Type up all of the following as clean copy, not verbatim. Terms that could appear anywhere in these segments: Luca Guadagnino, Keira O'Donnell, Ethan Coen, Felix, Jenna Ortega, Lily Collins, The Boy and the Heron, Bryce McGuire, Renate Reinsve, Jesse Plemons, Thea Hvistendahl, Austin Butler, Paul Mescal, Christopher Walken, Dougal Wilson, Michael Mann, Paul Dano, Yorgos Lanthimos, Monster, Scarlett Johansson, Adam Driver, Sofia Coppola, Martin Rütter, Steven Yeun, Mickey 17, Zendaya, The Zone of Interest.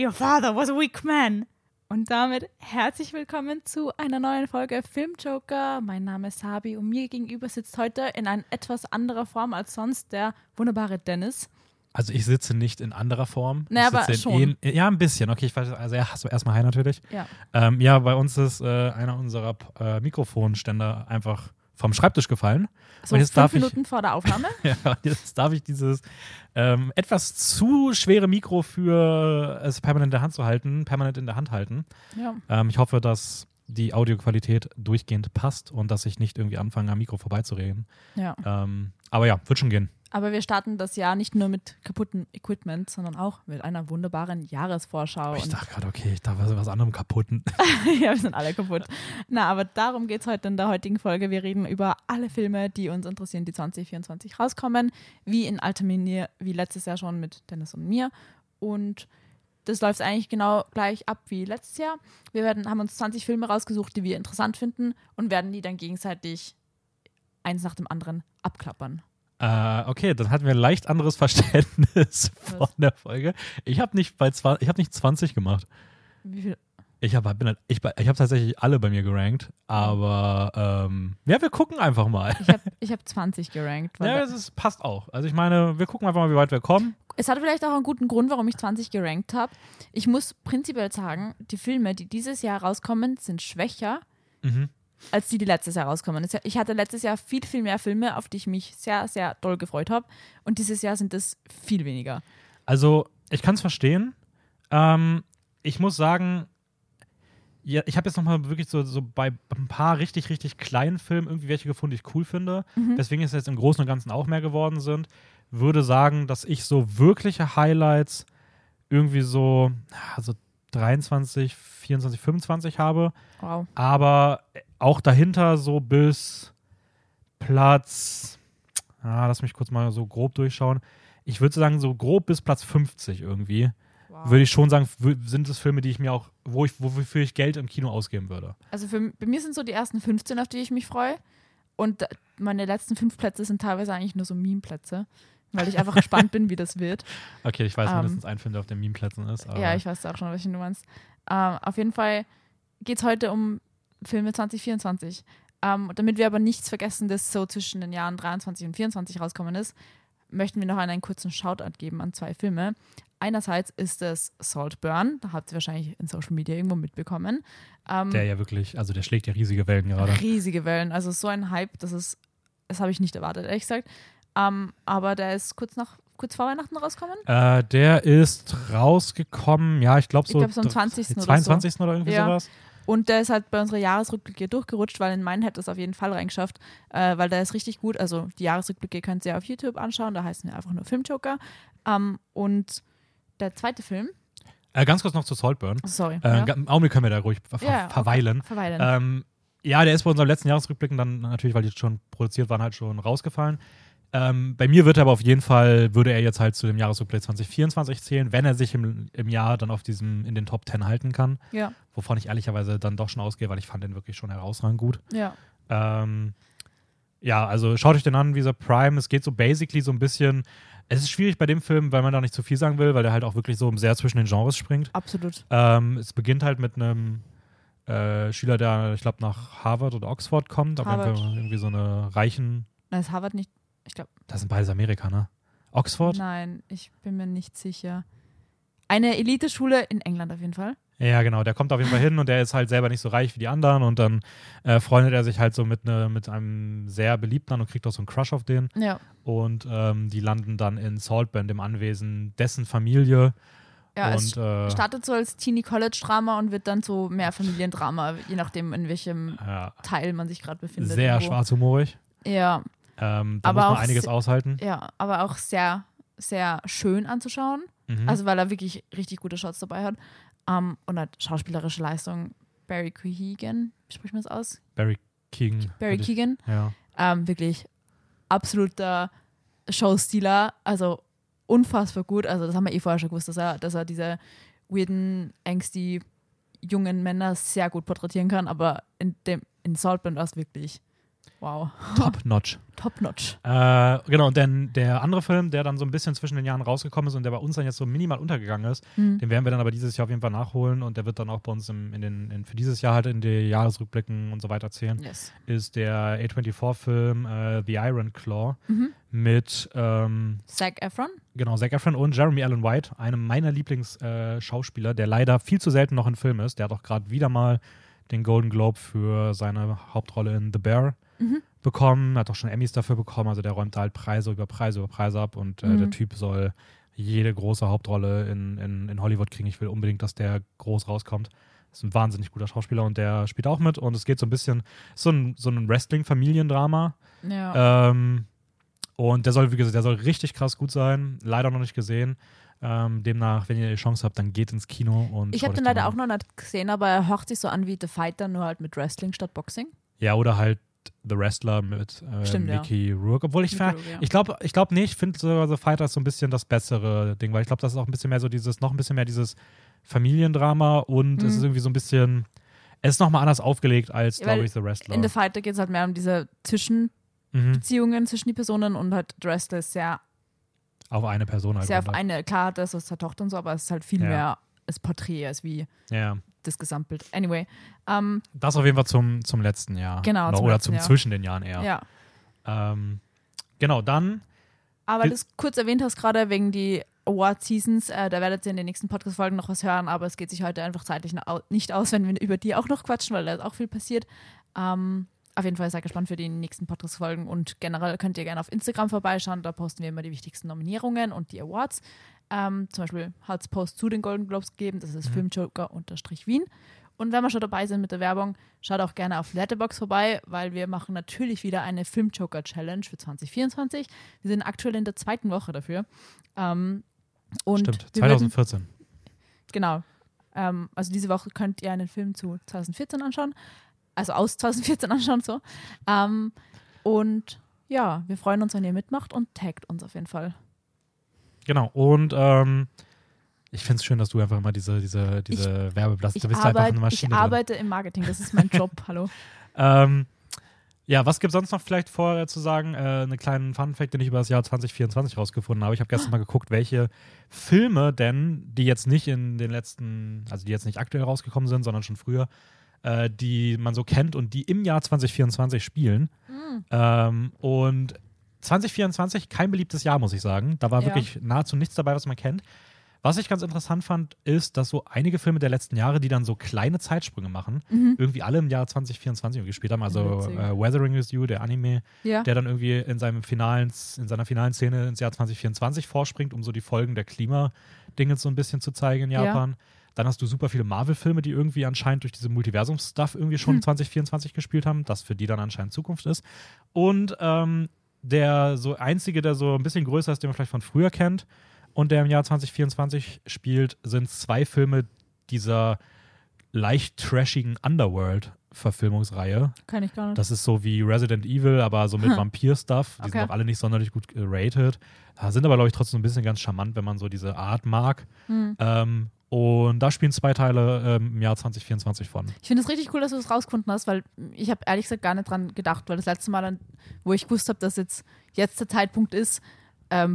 Your father was a weak man. Und damit herzlich willkommen zu einer neuen Folge Filmjoker. Mein Name ist Habi und mir gegenüber sitzt heute in einer etwas anderer Form als sonst der wunderbare Dennis. Also ich sitze nicht in anderer Form. Naja, aber schon. Ja, ein bisschen. Okay, ich weiß, also ja, so erstmal hi natürlich. Ja. Ja, bei uns ist einer unserer Mikrofonständer einfach vom Schreibtisch gefallen. So, also 5 Minuten vor der Aufnahme? Ja, jetzt darf ich dieses etwas zu schwere Mikro für es permanent in der Hand halten. Ja. Ich hoffe, dass die Audioqualität durchgehend passt und dass ich nicht irgendwie anfange, am Mikro vorbeizureden. Ja. Aber ja, wird schon gehen. Aber wir starten das Jahr nicht nur mit kaputtem Equipment, sondern auch mit einer wunderbaren Jahresvorschau. Ich dachte gerade, okay, ich dachte, was anderem kaputten. Ja, wir sind alle kaputt. Na, aber darum geht es heute in der heutigen Folge. Wir reden über alle Filme, die uns interessieren, die 2024 rauskommen. Wie in alter Manier, wie letztes Jahr schon mit Dennis und mir. Und das läuft eigentlich genau gleich ab wie letztes Jahr. Wir haben uns 20 Filme rausgesucht, die wir interessant finden und werden die dann gegenseitig eins nach dem anderen abklappern. Okay, dann hatten wir ein leicht anderes Verständnis von der Folge. Ich habe nicht 20 gemacht. Wie viel? Ich hab tatsächlich alle bei mir gerankt, aber ja, wir gucken einfach mal. Ich hab 20 gerankt. Ja, das passt auch. Also ich meine, wir gucken einfach mal, wie weit wir kommen. Es hat vielleicht auch einen guten Grund, warum ich 20 gerankt habe. Ich muss prinzipiell sagen, die Filme, die dieses Jahr rauskommen, sind schwächer. Mhm. Als die letztes Jahr rauskommen. Ich hatte letztes Jahr viel mehr Filme, auf die ich mich sehr, sehr doll gefreut habe. Und dieses Jahr sind es viel weniger. Also, ich kann es verstehen. Ich muss sagen, ja, ich habe jetzt nochmal wirklich so bei ein paar richtig kleinen Filmen irgendwie welche gefunden, die ich cool finde. Mhm. Deswegen ist es jetzt im Großen und Ganzen auch mehr geworden sind. Würde sagen, dass ich so wirkliche Highlights irgendwie so also 23, 24, 25 habe. Wow. Aber auch dahinter so bis Platz, lass mich kurz mal so grob durchschauen. Ich würde sagen, so grob bis Platz 50 irgendwie. Wow. Würde ich schon sagen, sind es Filme, die ich mir auch, wofür ich Geld im Kino ausgeben würde. Also bei mir sind so die ersten 15, auf die ich mich freue. Und meine letzten 5 Plätze sind teilweise eigentlich nur so Meme-Plätze. Weil ich einfach gespannt bin, wie das wird. Okay, ich weiß mindestens ein Film, der auf den Meme-Plätzen ist. Aber ja, ich weiß auch schon, welchen du meinst. Auf jeden Fall geht es heute um Filme 2024. Damit wir aber nichts vergessen, das so zwischen den Jahren 23 und 24 rauskommen ist, möchten wir noch einen kurzen Shoutout geben an 2 Filme. Einerseits ist es Saltburn, da habt ihr wahrscheinlich in Social Media irgendwo mitbekommen. Der ja wirklich, also der schlägt ja riesige Wellen gerade. Riesige Wellen, also so ein Hype, das habe ich nicht erwartet, ehrlich gesagt. Aber der ist kurz vor Weihnachten rausgekommen? Der ist rausgekommen, ja, ich glaube so am 20. oder 22. oder irgendwie sowas. Und der ist halt bei unserer Jahresrückblicke durchgerutscht, weil in meinen hätte es auf jeden Fall reingeschafft, weil der ist richtig gut. Also die Jahresrückblicke könnt ihr auf YouTube anschauen, da heißen wir einfach nur Filmjoker. Und der zweite Film. Ganz kurz noch zu Saltburn. Sorry. Im Augenblick können wir da ruhig verweilen. Okay. Ja, der ist bei unserem letzten Jahresrückblicken dann natürlich, weil die schon produziert waren, halt schon rausgefallen. Bei mir wird er aber auf jeden Fall, würde er jetzt halt zu dem Jahresrückblick 2024 zählen, wenn er sich im Jahr dann auf in den Top 10 halten kann. Ja. Wovon ich ehrlicherweise dann doch schon ausgehe, weil ich fand den wirklich schon herausragend gut. Ja. Ja, also schaut euch den an, wie so Prime. Es geht so basically so ein bisschen, es ist schwierig bei dem Film, weil man da nicht zu viel sagen will, weil der halt auch wirklich so sehr zwischen den Genres springt. Absolut. Es beginnt halt mit einem Schüler, der, ich glaube, nach Harvard oder Oxford kommt. Harvard. Irgendwie so eine reichen... Nein, ist Harvard nicht... Ich glaube, das sind beides Amerika, ne? Oxford? Nein, ich bin mir nicht sicher. Eine Eliteschule in England auf jeden Fall. Ja, genau, der kommt auf jeden Fall hin und der ist halt selber nicht so reich wie die anderen und dann freundet er sich halt so mit einem sehr Beliebten an und kriegt auch so einen Crush auf den. Ja. Und die landen dann in Saltburn, dem Anwesen dessen Familie. Ja, und, es startet so als Teenie-College-Drama und wird dann so mehr Familiendrama, je nachdem, in welchem Teil man sich gerade befindet. Sehr schwarzhumorig. Ja. Da aber muss man auch einiges aushalten. Ja, aber auch sehr, sehr schön anzuschauen. Mhm. Also weil er wirklich richtig gute Shots dabei hat. Und halt schauspielerische Leistung. Barry Keoghan, wie spricht man das aus? Barry Keoghan. Ja. Wirklich absoluter Showstealer. Also unfassbar gut. Also das haben wir vorher schon gewusst, dass er diese weirden, angsty jungen Männer sehr gut porträtieren kann. Aber in Saltburn war es wirklich Wow. Top-notch. Top-notch. Genau, denn der andere Film, der dann so ein bisschen zwischen den Jahren rausgekommen ist und der bei uns dann jetzt so minimal untergegangen ist, den werden wir dann aber dieses Jahr auf jeden Fall nachholen und der wird dann auch bei uns für dieses Jahr halt in die Jahresrückblicken und so weiter zählen, ist der A24-Film The Iron Claw mit Zac Efron? Genau, Zac Efron und Jeremy Allen White, einem meiner Lieblingsschauspieler, der leider viel zu selten noch in Film ist. Der hat auch gerade wieder mal den Golden Globe für seine Hauptrolle in The Bear bekommen, hat auch schon Emmys dafür bekommen, also der räumt halt Preise über Preise ab und der Typ soll jede große Hauptrolle in Hollywood kriegen. Ich will unbedingt, dass der groß rauskommt. Ist ein wahnsinnig guter Schauspieler und der spielt auch mit und es geht so ein bisschen, so ein Wrestling-Familiendrama. Ja. Und der soll, wie gesagt, richtig krass gut sein, leider noch nicht gesehen. Demnach, wenn ihr die Chance habt, dann geht ins Kino. Und ich habe den leider auch noch nicht gesehen, aber er hört sich so an wie The Fighter, nur halt mit Wrestling statt Boxing. Ja, oder halt The Wrestler mit Mickey Rourke. Obwohl ich glaube, ich finde sogar The Fighter ist so ein bisschen das bessere Ding, weil ich glaube, das ist auch ein bisschen mehr so dieses Familiendrama und es ist irgendwie so ein bisschen, es ist nochmal anders aufgelegt als, glaube ich, The Wrestler. In The Fighter geht es halt mehr um diese Zwischenbeziehungen zwischen die Personen und halt The Wrestler ist sehr auf eine Person halt. Sehr auf eine, klar, das ist der Tochter und so, aber es ist halt viel mehr das Porträt als wie das Gesamtbild. Anyway. Das auf jeden Fall zum letzten Jahr. Genau. Oder zwischen den Jahren eher. Ja. Genau, dann. Aber das kurz erwähnt hast gerade wegen die Award-Seasons, da werdet ihr in den nächsten Podcast-Folgen noch was hören, aber es geht sich heute einfach zeitlich nicht aus, wenn wir über die auch noch quatschen, weil da ist auch viel passiert. Auf jeden Fall seid gespannt für die nächsten Podcast-Folgen und generell könnt ihr gerne auf Instagram vorbeischauen, da posten wir immer die wichtigsten Nominierungen und die Awards. Zum Beispiel hat es Post zu den Golden Globes gegeben, das ist Filmjoker-Wien. Und wenn wir schon dabei sind mit der Werbung, schaut auch gerne auf Letterboxd vorbei, weil wir machen natürlich wieder eine Filmjoker-Challenge für 2024. Wir sind aktuell in der zweiten Woche dafür. Und stimmt, 2014. Genau. Also diese Woche könnt ihr einen Film zu 2014 anschauen. Also aus 2014 anschauen, so. Und ja, wir freuen uns, wenn ihr mitmacht und taggt uns auf jeden Fall. Genau, und ich finde es schön, dass du einfach immer diese Werbeblasen, du bist einfach eine Maschine. Ich arbeite im Marketing, das ist mein Job, hallo. Ja, was gibt es sonst noch vielleicht vorher zu sagen? Einen kleinen Funfact, den ich über das Jahr 2024 rausgefunden habe. Ich habe gestern mal geguckt, welche Filme denn, die jetzt nicht die jetzt nicht aktuell rausgekommen sind, sondern schon früher, die man so kennt und die im Jahr 2024 spielen. Und 2024, kein beliebtes Jahr, muss ich sagen. Da war wirklich nahezu nichts dabei, was man kennt. Was ich ganz interessant fand, ist, dass so einige Filme der letzten Jahre, die dann so kleine Zeitsprünge machen, irgendwie alle im Jahr 2024 gespielt haben. Also Weathering With You, der Anime, der dann irgendwie in seiner finalen Szene ins Jahr 2024 vorspringt, um so die Folgen der Klimadinge so ein bisschen zu zeigen in Japan. Dann hast du super viele Marvel-Filme, die irgendwie anscheinend durch diese Multiversums-Stuff irgendwie schon 2024 gespielt haben, das für die dann anscheinend Zukunft ist. Und der so einzige, der so ein bisschen größer ist, den man vielleicht von früher kennt und der im Jahr 2024 spielt, sind zwei Filme dieser leicht trashigen Underworld-Verfilmungsreihe. Kann ich gar nicht. Das ist so wie Resident Evil, aber so mit Vampir-Stuff. Die sind auch alle nicht sonderlich gut rated. Sind aber, glaube ich, trotzdem ein bisschen ganz charmant, wenn man so diese Art mag. Und da spielen zwei Teile im Jahr 2024 von. Ich finde es richtig cool, dass du das rausgefunden hast, weil ich habe ehrlich gesagt gar nicht dran gedacht, weil das letzte Mal, wo ich gewusst habe, dass jetzt der Zeitpunkt ist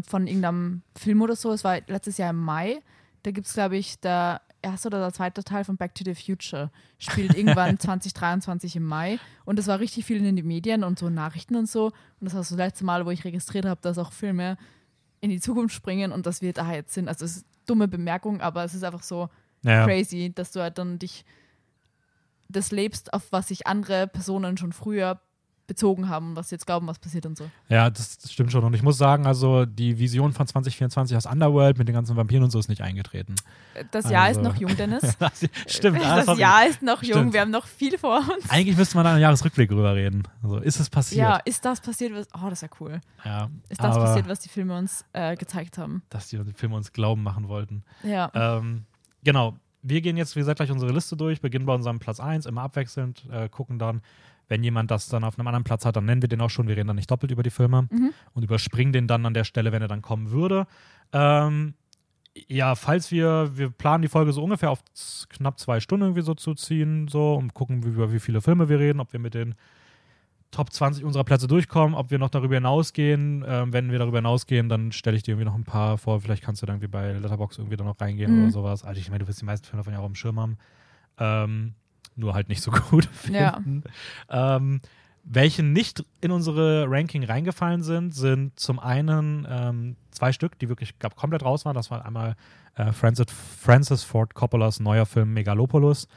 von irgendeinem Film oder so, es war letztes Jahr im Mai, da gibt es, glaube ich, der erste oder der zweite Teil von Back to the Future spielt irgendwann 2023 im Mai und das war richtig viel in den Medien und so Nachrichten und so und das war das letzte Mal, wo ich registriert habe, dass auch Filme in die Zukunft springen und dass wir da jetzt sind. Also es ist dumme Bemerkung, aber es ist einfach so crazy, dass du halt dann dich das lebst, auf was sich andere Personen schon früher bezogen haben, was sie jetzt glauben, was passiert und so. Ja, das stimmt schon. Und ich muss sagen, also die Vision von 2024 aus Underworld mit den ganzen Vampiren und so ist nicht eingetreten. Das Jahr ist noch jung, Dennis. Stimmt. Das Jahr ist noch jung, wir haben noch viel vor uns. Eigentlich müsste man da einen Jahresrückblick drüber reden. Also, ist es passiert? Ja, ist das passiert? Das ist ja cool. Ja, ist das passiert, was die Filme uns gezeigt haben? Dass die Filme uns glauben machen wollten. Ja. Genau. Wir gehen jetzt, wie gesagt, gleich unsere Liste durch, beginnen bei unserem Platz 1, immer abwechselnd, gucken dann, wenn jemand das dann auf einem anderen Platz hat, dann nennen wir den auch schon. Wir reden dann nicht doppelt über die Filme und überspringen den dann an der Stelle, wenn er dann kommen würde. Ja, falls wir planen, die Folge so ungefähr auf knapp 2 Stunden irgendwie so zu ziehen, so, und gucken, über wie viele Filme wir reden, ob wir mit den Top 20 unserer Plätze durchkommen, ob wir noch darüber hinausgehen. Wenn wir darüber hinausgehen, dann stelle ich dir irgendwie noch ein paar vor. Vielleicht kannst du dann irgendwie bei Letterboxd irgendwie dann noch reingehen oder sowas. Also ich meine, du wirst die meisten Filme davon ja auch im Schirm haben. Nur halt nicht so gut finden. Ja. Welche nicht in unsere Ranking reingefallen sind, sind zum einen zwei Stück, die wirklich komplett raus waren. Das war einmal Francis Ford Coppolas neuer Film Megalopolis,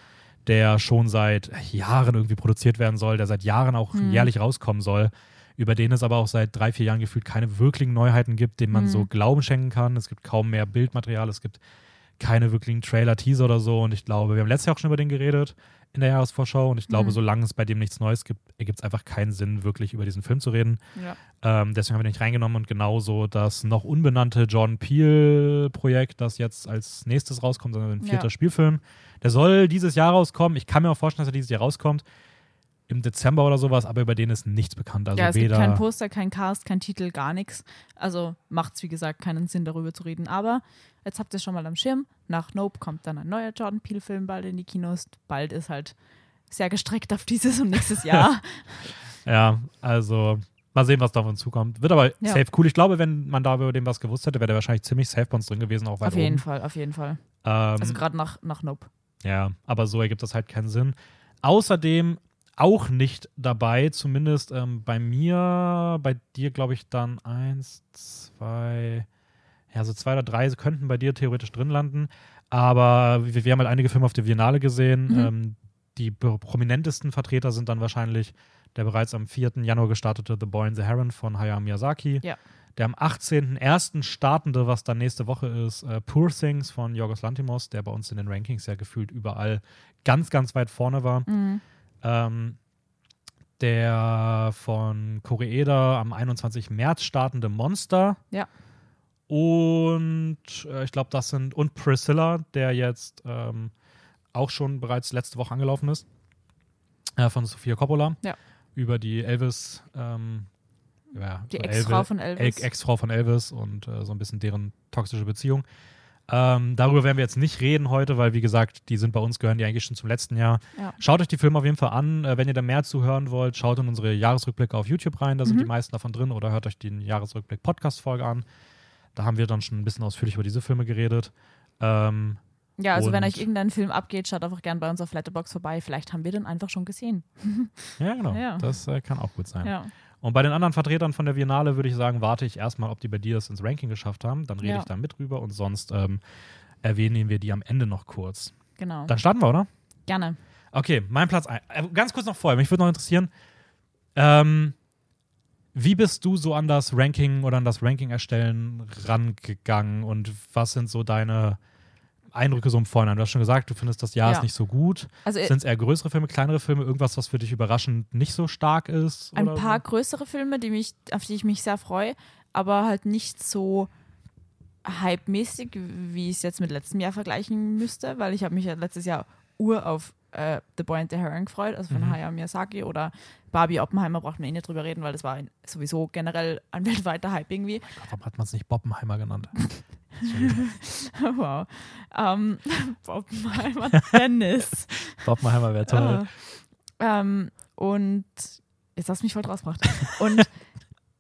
der schon seit Jahren irgendwie produziert werden soll, der seit Jahren auch jährlich rauskommen soll, über den es aber auch seit 3-4 Jahren gefühlt keine wirklichen Neuheiten gibt, denen man so Glauben schenken kann. Es gibt kaum mehr Bildmaterial, es gibt keine wirklichen Trailer, Teaser oder so. Und ich glaube, wir haben letztes Jahr auch schon über den geredet in der Jahresvorschau. Und ich glaube, solange es bei dem nichts Neues gibt, ergibt es einfach keinen Sinn, wirklich über diesen Film zu reden. Ja. Deswegen haben wir den nicht reingenommen. Und genauso das noch unbenannte John Peel-Projekt, das jetzt als nächstes rauskommt, sondern ein 4. Spielfilm. Der soll dieses Jahr rauskommen. Ich kann mir auch vorstellen, dass er dieses Jahr rauskommt. Im Dezember oder sowas, aber über den ist nichts bekannt. Also ja, es gibt kein Poster, kein Cast, kein Titel, gar nichts. Also macht's, wie gesagt, keinen Sinn, darüber zu reden. Aber jetzt habt ihr es schon mal am Schirm. Nach Nope kommt dann ein neuer Jordan Peele-Film bald in die Kinos. Bald ist halt sehr gestreckt auf dieses und nächstes Jahr. Ja, also mal sehen, was da auf uns zukommt. Wird aber safe cool. Ich glaube, wenn man darüber dem was gewusst hätte, wäre der wahrscheinlich ziemlich safe bei uns drin gewesen. Auch weit oben. Auf jeden Fall. Also gerade nach Nope. Ja, aber so ergibt das halt keinen Sinn. Außerdem auch nicht dabei, zumindest bei mir, bei dir glaube ich dann 1, 2, ja so 2 oder 3 könnten bei dir theoretisch drin landen, aber wir haben halt einige Filme auf der Viennale gesehen, die prominentesten Vertreter sind dann wahrscheinlich der bereits am 4. Januar gestartete The Boy and the Heron von Hayao Miyazaki, der am 18.01. startende, was dann nächste Woche ist, Poor Things von Yorgos Lanthimos, der bei uns in den Rankings ja gefühlt überall ganz, ganz weit vorne war. Der von Koreeda am 21. März startende Monster. Ja. Und ich glaube, das sind. Und Priscilla, der jetzt auch schon bereits letzte Woche angelaufen ist. Von Sofia Coppola. Ja. Über die Elvis. Die Ex-Frau von Elvis. Ex-Frau von Elvis und so ein bisschen deren toxische Beziehung. Darüber werden wir jetzt nicht reden heute, weil wie gesagt, die sind bei uns, gehören die eigentlich schon zum letzten Jahr. Ja. Schaut euch die Filme auf jeden Fall an. Wenn ihr da mehr zuhören wollt, schaut in unsere Jahresrückblicke auf YouTube rein, da sind die meisten davon drin, oder hört euch den Jahresrückblick-Podcast-Folge an. Da haben wir dann schon ein bisschen ausführlich über diese Filme geredet. Ja, also wenn euch irgendein Film abgeht, schaut einfach gerne bei uns auf Letterboxd vorbei. Vielleicht haben wir den einfach schon gesehen. Ja, genau. Ja. Das kann auch gut sein. Ja. Und bei den anderen Vertretern von der Viennale würde ich sagen, warte ich erstmal, ob die bei dir das ins Ranking geschafft haben. Dann rede ich da mit drüber und sonst erwähnen wir die am Ende noch kurz. Genau. Dann starten wir, oder? Gerne. Okay, mein Platz 1. Ganz kurz noch vorher, mich würde noch interessieren, wie bist du so an das Ranking oder an das Ranking-Erstellen rangegangen und was sind so deine Eindrücke so im Vorhinein? Du hast schon gesagt, du findest das Jahr ist nicht so gut. Also, sind es eher größere Filme, kleinere Filme, irgendwas, was für dich überraschend nicht so stark ist? Ein oder paar so? Größere Filme, auf die ich mich sehr freue, aber halt nicht so hype-mäßig, wie ich es jetzt mit letztem Jahr vergleichen müsste, weil ich habe mich ja letztes Jahr auf The Boy and the Heron gefreut, also von Hayao Miyazaki, oder Barbie Oppenheimer braucht man nicht drüber reden, weil das war sowieso generell ein weltweiter Hype irgendwie. Mein Gott, warum hat man es nicht Boppenheimer genannt? Wow. Boppenheimer Dennis. Boppenheimer wäre toll. Und jetzt hast du mich voll draus gebracht. Und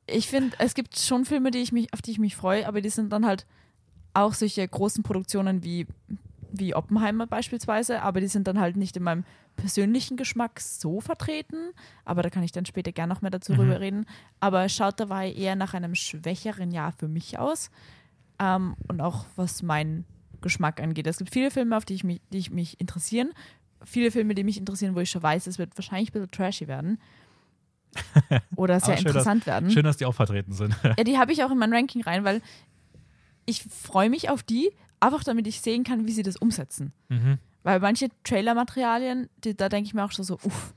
ich finde, es gibt schon Filme, auf die ich mich freue, aber die sind dann halt auch solche großen Produktionen wie Oppenheimer beispielsweise, aber die sind dann halt nicht in meinem persönlichen Geschmack so vertreten, aber da kann ich dann später gerne noch mehr dazu drüber reden. Aber schaut dabei eher nach einem schwächeren Jahr für mich aus. Und auch was meinen Geschmack angeht. Es gibt viele Filme, auf die mich interessieren. Viele Filme, die mich interessieren, wo ich schon weiß, es wird wahrscheinlich ein bisschen trashy werden. Oder sehr interessant werden. Schön, dass die auch vertreten sind. Ja, die habe ich auch in mein Ranking rein, weil ich freue mich auf die, einfach damit ich sehen kann, wie sie das umsetzen. Weil manche Trailer-Materialien, da denke ich mir auch schon so, uff.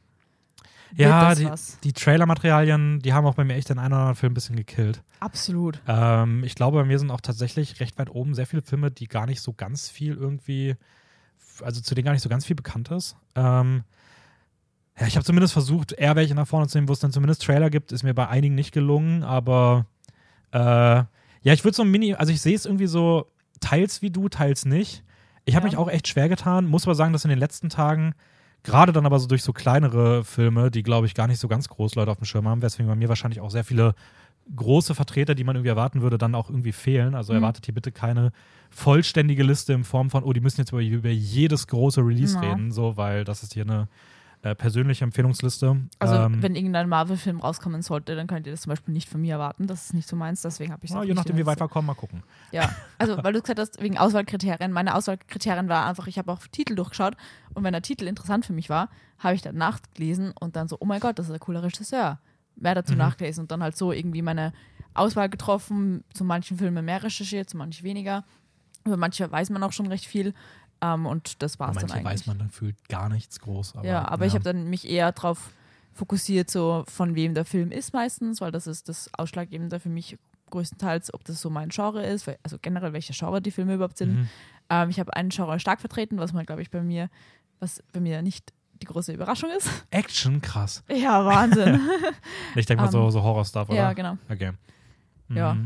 Ja, die Trailer-Materialien, die haben auch bei mir echt den einen oder anderen Film ein bisschen gekillt. Absolut. Ich glaube, bei mir sind auch tatsächlich recht weit oben sehr viele Filme, die gar nicht so ganz viel irgendwie, also zu denen gar nicht so ganz viel bekannt ist. Ja, ich habe zumindest versucht, eher welche nach vorne zu nehmen, wo es dann zumindest Trailer gibt, ist mir bei einigen nicht gelungen, aber ja, ich würde so ein also ich sehe es irgendwie so teils wie du, teils nicht. Ich habe mich auch echt schwer getan, muss aber sagen, dass in den letzten Tagen Gerade dann aber so durch so kleinere Filme, die, glaube ich, gar nicht so ganz groß Leute auf dem Schirm haben, weswegen bei mir wahrscheinlich auch sehr viele große Vertreter, die man irgendwie erwarten würde, dann auch irgendwie fehlen. Also erwartet hier bitte keine vollständige Liste in Form von, oh, die müssen jetzt über jedes große Release reden, so, weil das ist hier eine persönliche Empfehlungsliste. Also wenn irgendein Marvel-Film rauskommen sollte, dann könnt ihr das zum Beispiel nicht von mir erwarten. Das ist nicht so meins, deswegen habe ich es nicht. Je nachdem, wie weit wir kommen, mal gucken. Ja, also weil du gesagt hast, wegen Auswahlkriterien. Meine Auswahlkriterien war einfach, ich habe auch Titel durchgeschaut und wenn der Titel interessant für mich war, habe ich dann nachgelesen und dann so, oh mein Gott, das ist ein cooler Regisseur. Mehr dazu nachgelesen und dann halt so irgendwie meine Auswahl getroffen. Zu manchen Filmen mehr recherchiert, zu manchen weniger. Über manche weiß man auch schon recht viel. Und das war es dann eigentlich. Manche weiß man dann fühlt gar nichts groß. Aber, ja, aber ich habe dann mich eher darauf fokussiert, so von wem der Film ist meistens, weil das ist das Ausschlaggebende für mich größtenteils, ob das so mein Genre ist, also generell, welche Genre die Filme überhaupt sind. Ich habe einen Genre stark vertreten, was bei mir nicht die große Überraschung ist. Action, krass. Ja, Wahnsinn. Ich denke mal so Horror-Stuff, oder? Ja, genau. Okay. Ja.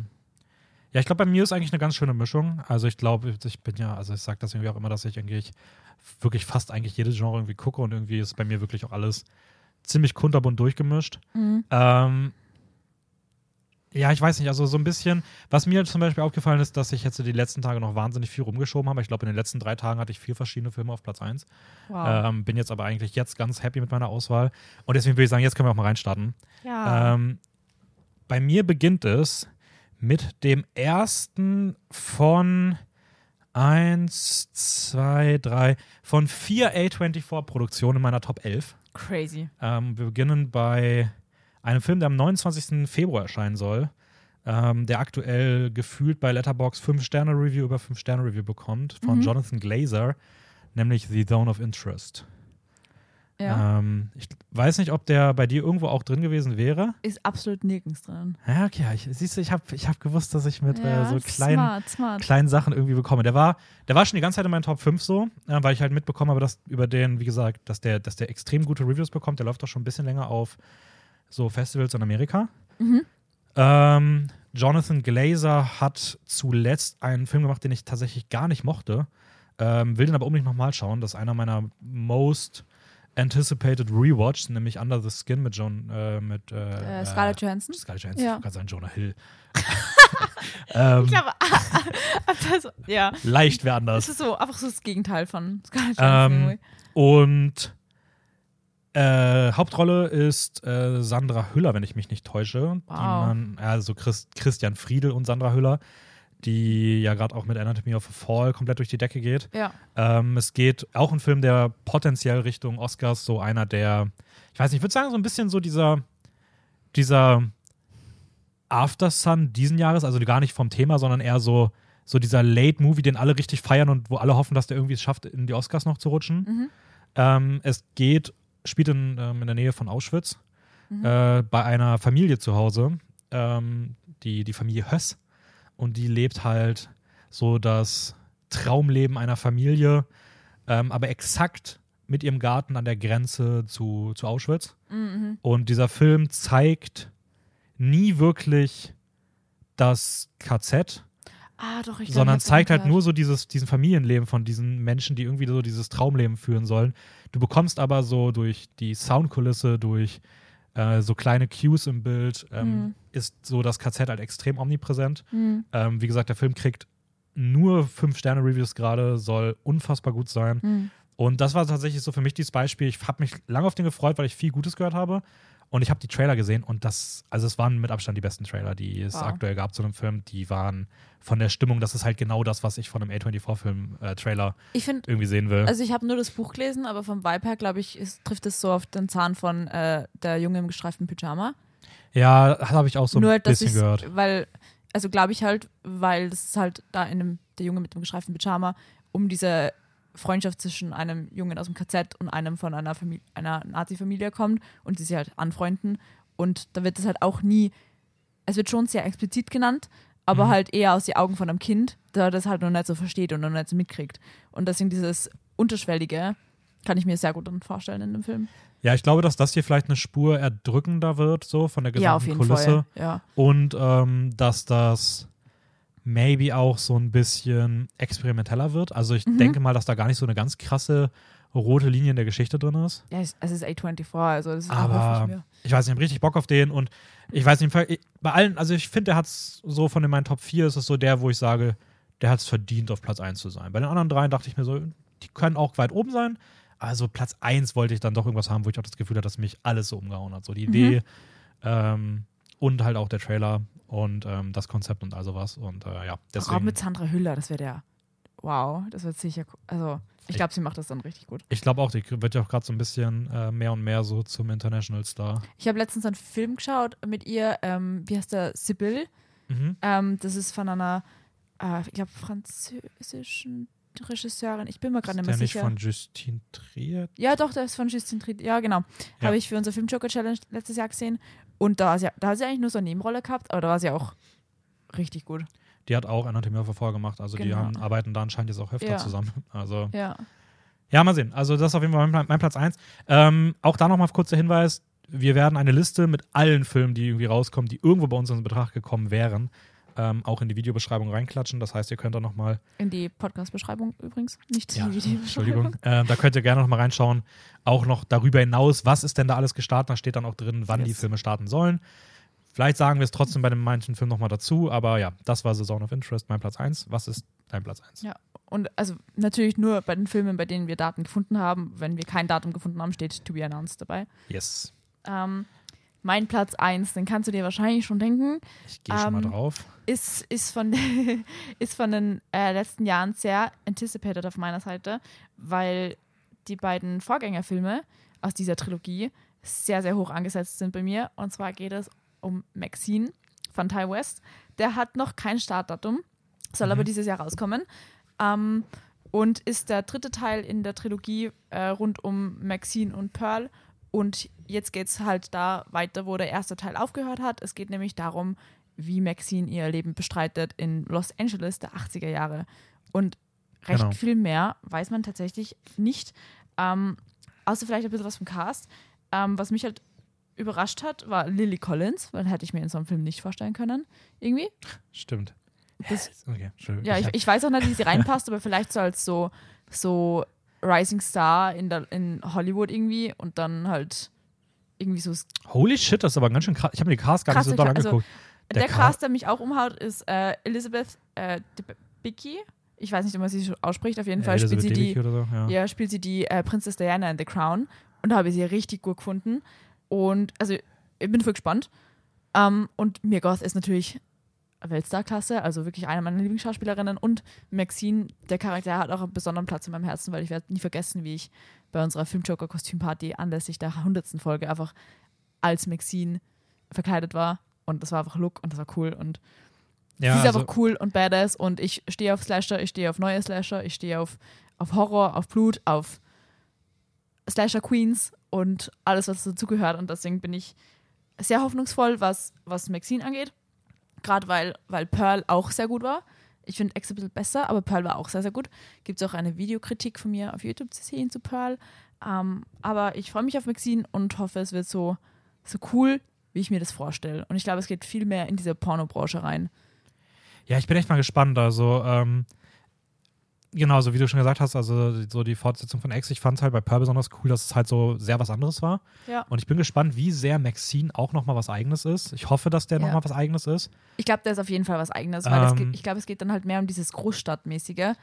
Ja, ich glaube, bei mir ist eigentlich eine ganz schöne Mischung. Also ich glaube, ich sage das irgendwie auch immer, dass ich eigentlich wirklich fast eigentlich jedes Genre irgendwie gucke und irgendwie ist bei mir wirklich auch alles ziemlich kunterbunt durchgemischt. Ja, ich weiß nicht, also so ein bisschen, was mir zum Beispiel aufgefallen ist, dass ich jetzt die letzten Tage noch wahnsinnig viel rumgeschoben habe. Ich glaube, in den letzten 3 Tagen hatte ich 4 verschiedene Filme auf Platz 1. Wow. Bin jetzt aber eigentlich jetzt ganz happy mit meiner Auswahl. Und deswegen würde ich sagen, jetzt können wir auch mal reinstarten. Ja. Bei mir beginnt es mit dem ersten von 4 A24-Produktionen in meiner Top 11. Crazy. Wir beginnen bei einem Film, der am 29. Februar erscheinen soll, der aktuell gefühlt bei Letterboxd 5-Sterne-Review über 5-Sterne-Review bekommt, von Jonathan Glazer, nämlich The Zone of Interest. Ja. Ich weiß nicht, ob der bei dir irgendwo auch drin gewesen wäre. Ist absolut nirgends drin. Ja, okay. Ich habe gewusst, dass ich mit so kleinen Sachen irgendwie bekomme. Der war schon die ganze Zeit in meinen Top 5 so, weil ich halt mitbekommen habe, dass über den, wie gesagt, dass der extrem gute Reviews bekommt. Der läuft doch schon ein bisschen länger auf so Festivals in Amerika. Jonathan Glazer hat zuletzt einen Film gemacht, den ich tatsächlich gar nicht mochte. Will den aber unbedingt nochmal schauen. Das ist einer meiner most anticipated rewatch, nämlich Under the Skin mit Scarlett Johansson. Scarlett Johansson, ja. Ich kann sagen Jonah Hill. Ich glaube, also, ja. Leicht wäre anders. Das ist so einfach so das Gegenteil von Scarlett Johansson. Und Hauptrolle ist Sandra Hüller, wenn ich mich nicht täusche. Wow. Christian Friedel und Sandra Hüller, die ja gerade auch mit Anatomy of a Fall komplett durch die Decke geht. Ja. Es geht auch ein Film, der potenziell Richtung Oscars so einer der, ich weiß nicht, ich würde sagen so ein bisschen so dieser Aftersun diesen Jahres, also gar nicht vom Thema, sondern eher so dieser Late-Movie, den alle richtig feiern und wo alle hoffen, dass der irgendwie es schafft, in die Oscars noch zu rutschen. Spielt in der Nähe von Auschwitz, bei einer Familie zu Hause, die Familie Höss. Und die lebt halt so das Traumleben einer Familie, aber exakt mit ihrem Garten an der Grenze zu Auschwitz. Und dieser Film zeigt nie wirklich das KZ, sondern zeigt halt nur so diesen Familienleben von diesen Menschen, die irgendwie so dieses Traumleben führen sollen. Du bekommst aber so durch die Soundkulisse, durch so kleine Cues im Bild, ist so das KZ halt extrem omnipräsent. Wie gesagt, der Film kriegt nur 5-Sterne-Reviews gerade, soll unfassbar gut sein. Und das war tatsächlich so für mich dieses Beispiel. Ich habe mich lange auf den gefreut, weil ich viel Gutes gehört habe. Und ich habe die Trailer gesehen und es waren mit Abstand die besten Trailer, die es aktuell gab zu einem Film. Die waren von der Stimmung, das ist halt genau das, was ich von einem A24-Film-Trailer irgendwie sehen will. Also ich habe nur das Buch gelesen, aber vom Vibe her, glaube ich, trifft es so auf den Zahn von Der Junge im gestreiften Pyjama. Ja, das habe ich auch so nur, ein bisschen gehört. Weil es halt da in dem Der Junge mit dem gestreiften Pyjama um diese Freundschaft zwischen einem Jungen aus dem KZ und einem von einer Nazi-Familie kommt und die sich halt anfreunden. Und da wird es halt auch nie, es wird schon sehr explizit genannt, aber halt eher aus den Augen von einem Kind, der das halt noch nicht so versteht und noch nicht so mitkriegt. Und deswegen dieses Unterschwellige kann ich mir sehr gut vorstellen in dem Film. Ja, ich glaube, dass das hier vielleicht eine Spur erdrückender wird, so von der gesamten Kulisse. Ja, auf jeden Kulisse. Fall, ja. Und dass das maybe auch so ein bisschen experimenteller wird. Also ich denke mal, dass da gar nicht so eine ganz krasse rote Linie in der Geschichte drin ist. Ja, es ist A24, also das ist aber mir. Ich weiß nicht, ich habe richtig Bock auf den und ich weiß nicht, bei allen, also ich finde, der hat es so von meinen Top 4, ist es so der, wo ich sage, der hat es verdient, auf Platz 1 zu sein. Bei den anderen dreien dachte ich mir so, die können auch weit oben sein, also Platz 1 wollte ich dann doch irgendwas haben, wo ich auch das Gefühl hatte, dass mich alles so umgehauen hat. So die Idee und halt auch der Trailer und das Konzept und all sowas. Und ja, deswegen. Auch mit Sandra Hüller, das wäre der. Wow, das wird sicher. Also, ich glaube, sie macht das dann richtig gut. Ich glaube auch, die wird ja auch gerade so ein bisschen mehr und mehr so zum International Star. Ich habe letztens einen Film geschaut mit ihr, wie heißt der? Sibyl. Mhm. Das ist von einer, ich glaube, französischen Regisseurin. Ich bin mir gerade nicht mehr sicher. Ist der nicht von Justine Triet? Ja, doch, der ist von Justine Triet. Ja, genau. Ja. Habe ich für unser Filmjoker-Challenge letztes Jahr gesehen. Und da hat sie eigentlich nur so eine Nebenrolle gehabt, aber da war sie auch richtig gut. Die hat auch Anatomie auf Verfolge gemacht. Also genau. Die arbeiten da anscheinend jetzt auch öfter zusammen. Also ja, mal sehen. Also das ist auf jeden Fall mein Platz 1. Auch da nochmal kurz der Hinweis. Wir werden eine Liste mit allen Filmen, die irgendwie rauskommen, die irgendwo bei uns in Betracht gekommen wären, auch in die Videobeschreibung reinklatschen. Das heißt, ihr könnt da nochmal... In die Podcast-Beschreibung übrigens, nicht die Videobeschreibung. Entschuldigung. Da könnt ihr gerne nochmal reinschauen. Auch noch darüber hinaus, was ist denn da alles gestartet? Da steht dann auch drin, wann die Filme starten sollen. Vielleicht sagen wir es trotzdem bei dem manchen Film nochmal dazu, aber ja, das war The Zone of Interest, mein Platz 1. Was ist dein Platz 1? Ja, und also natürlich nur bei den Filmen, bei denen wir Daten gefunden haben. Wenn wir kein Datum gefunden haben, steht To Be Announced dabei. Yes. Mein Platz 1, den kannst du dir wahrscheinlich schon denken. Ich gehe schon mal drauf. Ist von den letzten Jahren sehr anticipated auf meiner Seite, weil die beiden Vorgängerfilme aus dieser Trilogie sehr, sehr hoch angesetzt sind bei mir. Und zwar geht es um Maxine von Ty West. Der hat noch kein Startdatum, soll aber dieses Jahr rauskommen. Und ist der dritte Teil in der Trilogie rund um Maxine und Pearl. Und jetzt geht es halt da weiter, wo der erste Teil aufgehört hat. Es geht nämlich darum, wie Maxine ihr Leben bestreitet in Los Angeles der 80er Jahre. Und recht viel mehr weiß man tatsächlich nicht. Außer vielleicht ein bisschen was vom Cast. Was mich halt überrascht hat, war Lily Collins, weil hätte ich mir in so einem Film nicht vorstellen können, irgendwie. Stimmt. Das, okay, ja, ich weiß auch nicht, wie sie reinpasst, aber vielleicht so als so Rising Star in Hollywood irgendwie und dann halt irgendwie so... Holy shit, das ist aber ganz schön krass. Ich habe mir den Cast gar nicht so doll angeguckt. Also, der Cast, der mich auch umhaut, ist Elizabeth Debicki. Ich weiß nicht, ob man sie so ausspricht. Auf jeden Fall spielt sie die Prinzess Diana in The Crown und da habe ich sie richtig gut gefunden. Und also ich bin voll gespannt. Und Yorgos ist natürlich Weltstar-Klasse, also wirklich eine meiner Lieblingsschauspielerinnen. Und Maxine, der Charakter, hat auch einen besonderen Platz in meinem Herzen, weil ich werde nie vergessen, wie ich bei unserer Filmjoker-Kostümparty anlässlich der 100. Folge einfach als Maxine verkleidet war. Und das war einfach Look und das war cool. Und sie ist einfach cool und badass. Und ich stehe auf Slasher, ich stehe auf neue Slasher, ich stehe auf Horror, auf Blut, auf Slasher-Queens und alles, was dazugehört. Und deswegen bin ich sehr hoffnungsvoll, was Maxine angeht. Gerade weil Pearl auch sehr gut war. Ich finde X ein bisschen besser, aber Pearl war auch sehr, sehr gut. Gibt es auch eine Videokritik von mir auf YouTube zu sehen zu Pearl. Aber ich freue mich auf Maxine und hoffe, es wird so cool, wie ich mir das vorstelle. Und ich glaube, es geht viel mehr in diese Pornobranche rein. Ja, ich bin echt mal gespannt. Also, genau, so wie du schon gesagt hast, also so die Fortsetzung von X, ich fand es halt bei Pearl besonders cool, dass es halt so sehr was anderes war. Ja. Und ich bin gespannt, wie sehr Maxine auch nochmal was Eigenes ist. Ich hoffe, dass der nochmal was Eigenes ist. Ich glaube, der ist auf jeden Fall was Eigenes, weil ich glaube, es geht dann halt mehr um dieses Großstadtmäßige.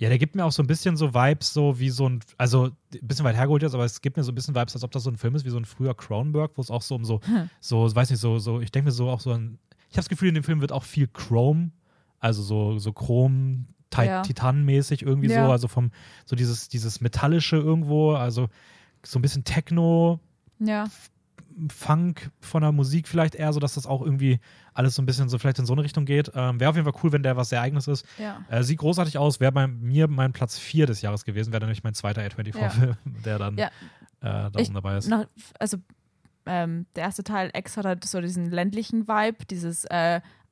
Ja, der gibt mir auch so ein bisschen so Vibes, so wie so ein, also ein bisschen weit hergeholt jetzt, aber es gibt mir so ein bisschen Vibes, als ob das so ein Film ist, wie so ein früher Cronenberg, wo es auch so um so, weiß nicht, so ich denke mir so auch so ein, ich habe das Gefühl, in dem Film wird auch viel Chrome, also so Chrom, Titanmäßig irgendwie so, also vom so dieses Metallische irgendwo, also so ein bisschen Techno, Funk von der Musik vielleicht eher, so dass das auch irgendwie alles so ein bisschen so vielleicht in so eine Richtung geht. Wäre auf jeden Fall cool, wenn der was sehr Eigenes ist. Ja. Sieht großartig aus, wäre bei mir mein Platz 4 des Jahres gewesen, wäre dann nämlich mein zweiter A24-Film, der dann da oben dabei ist. Der erste Teil, X, hat halt so diesen ländlichen Vibe, dieses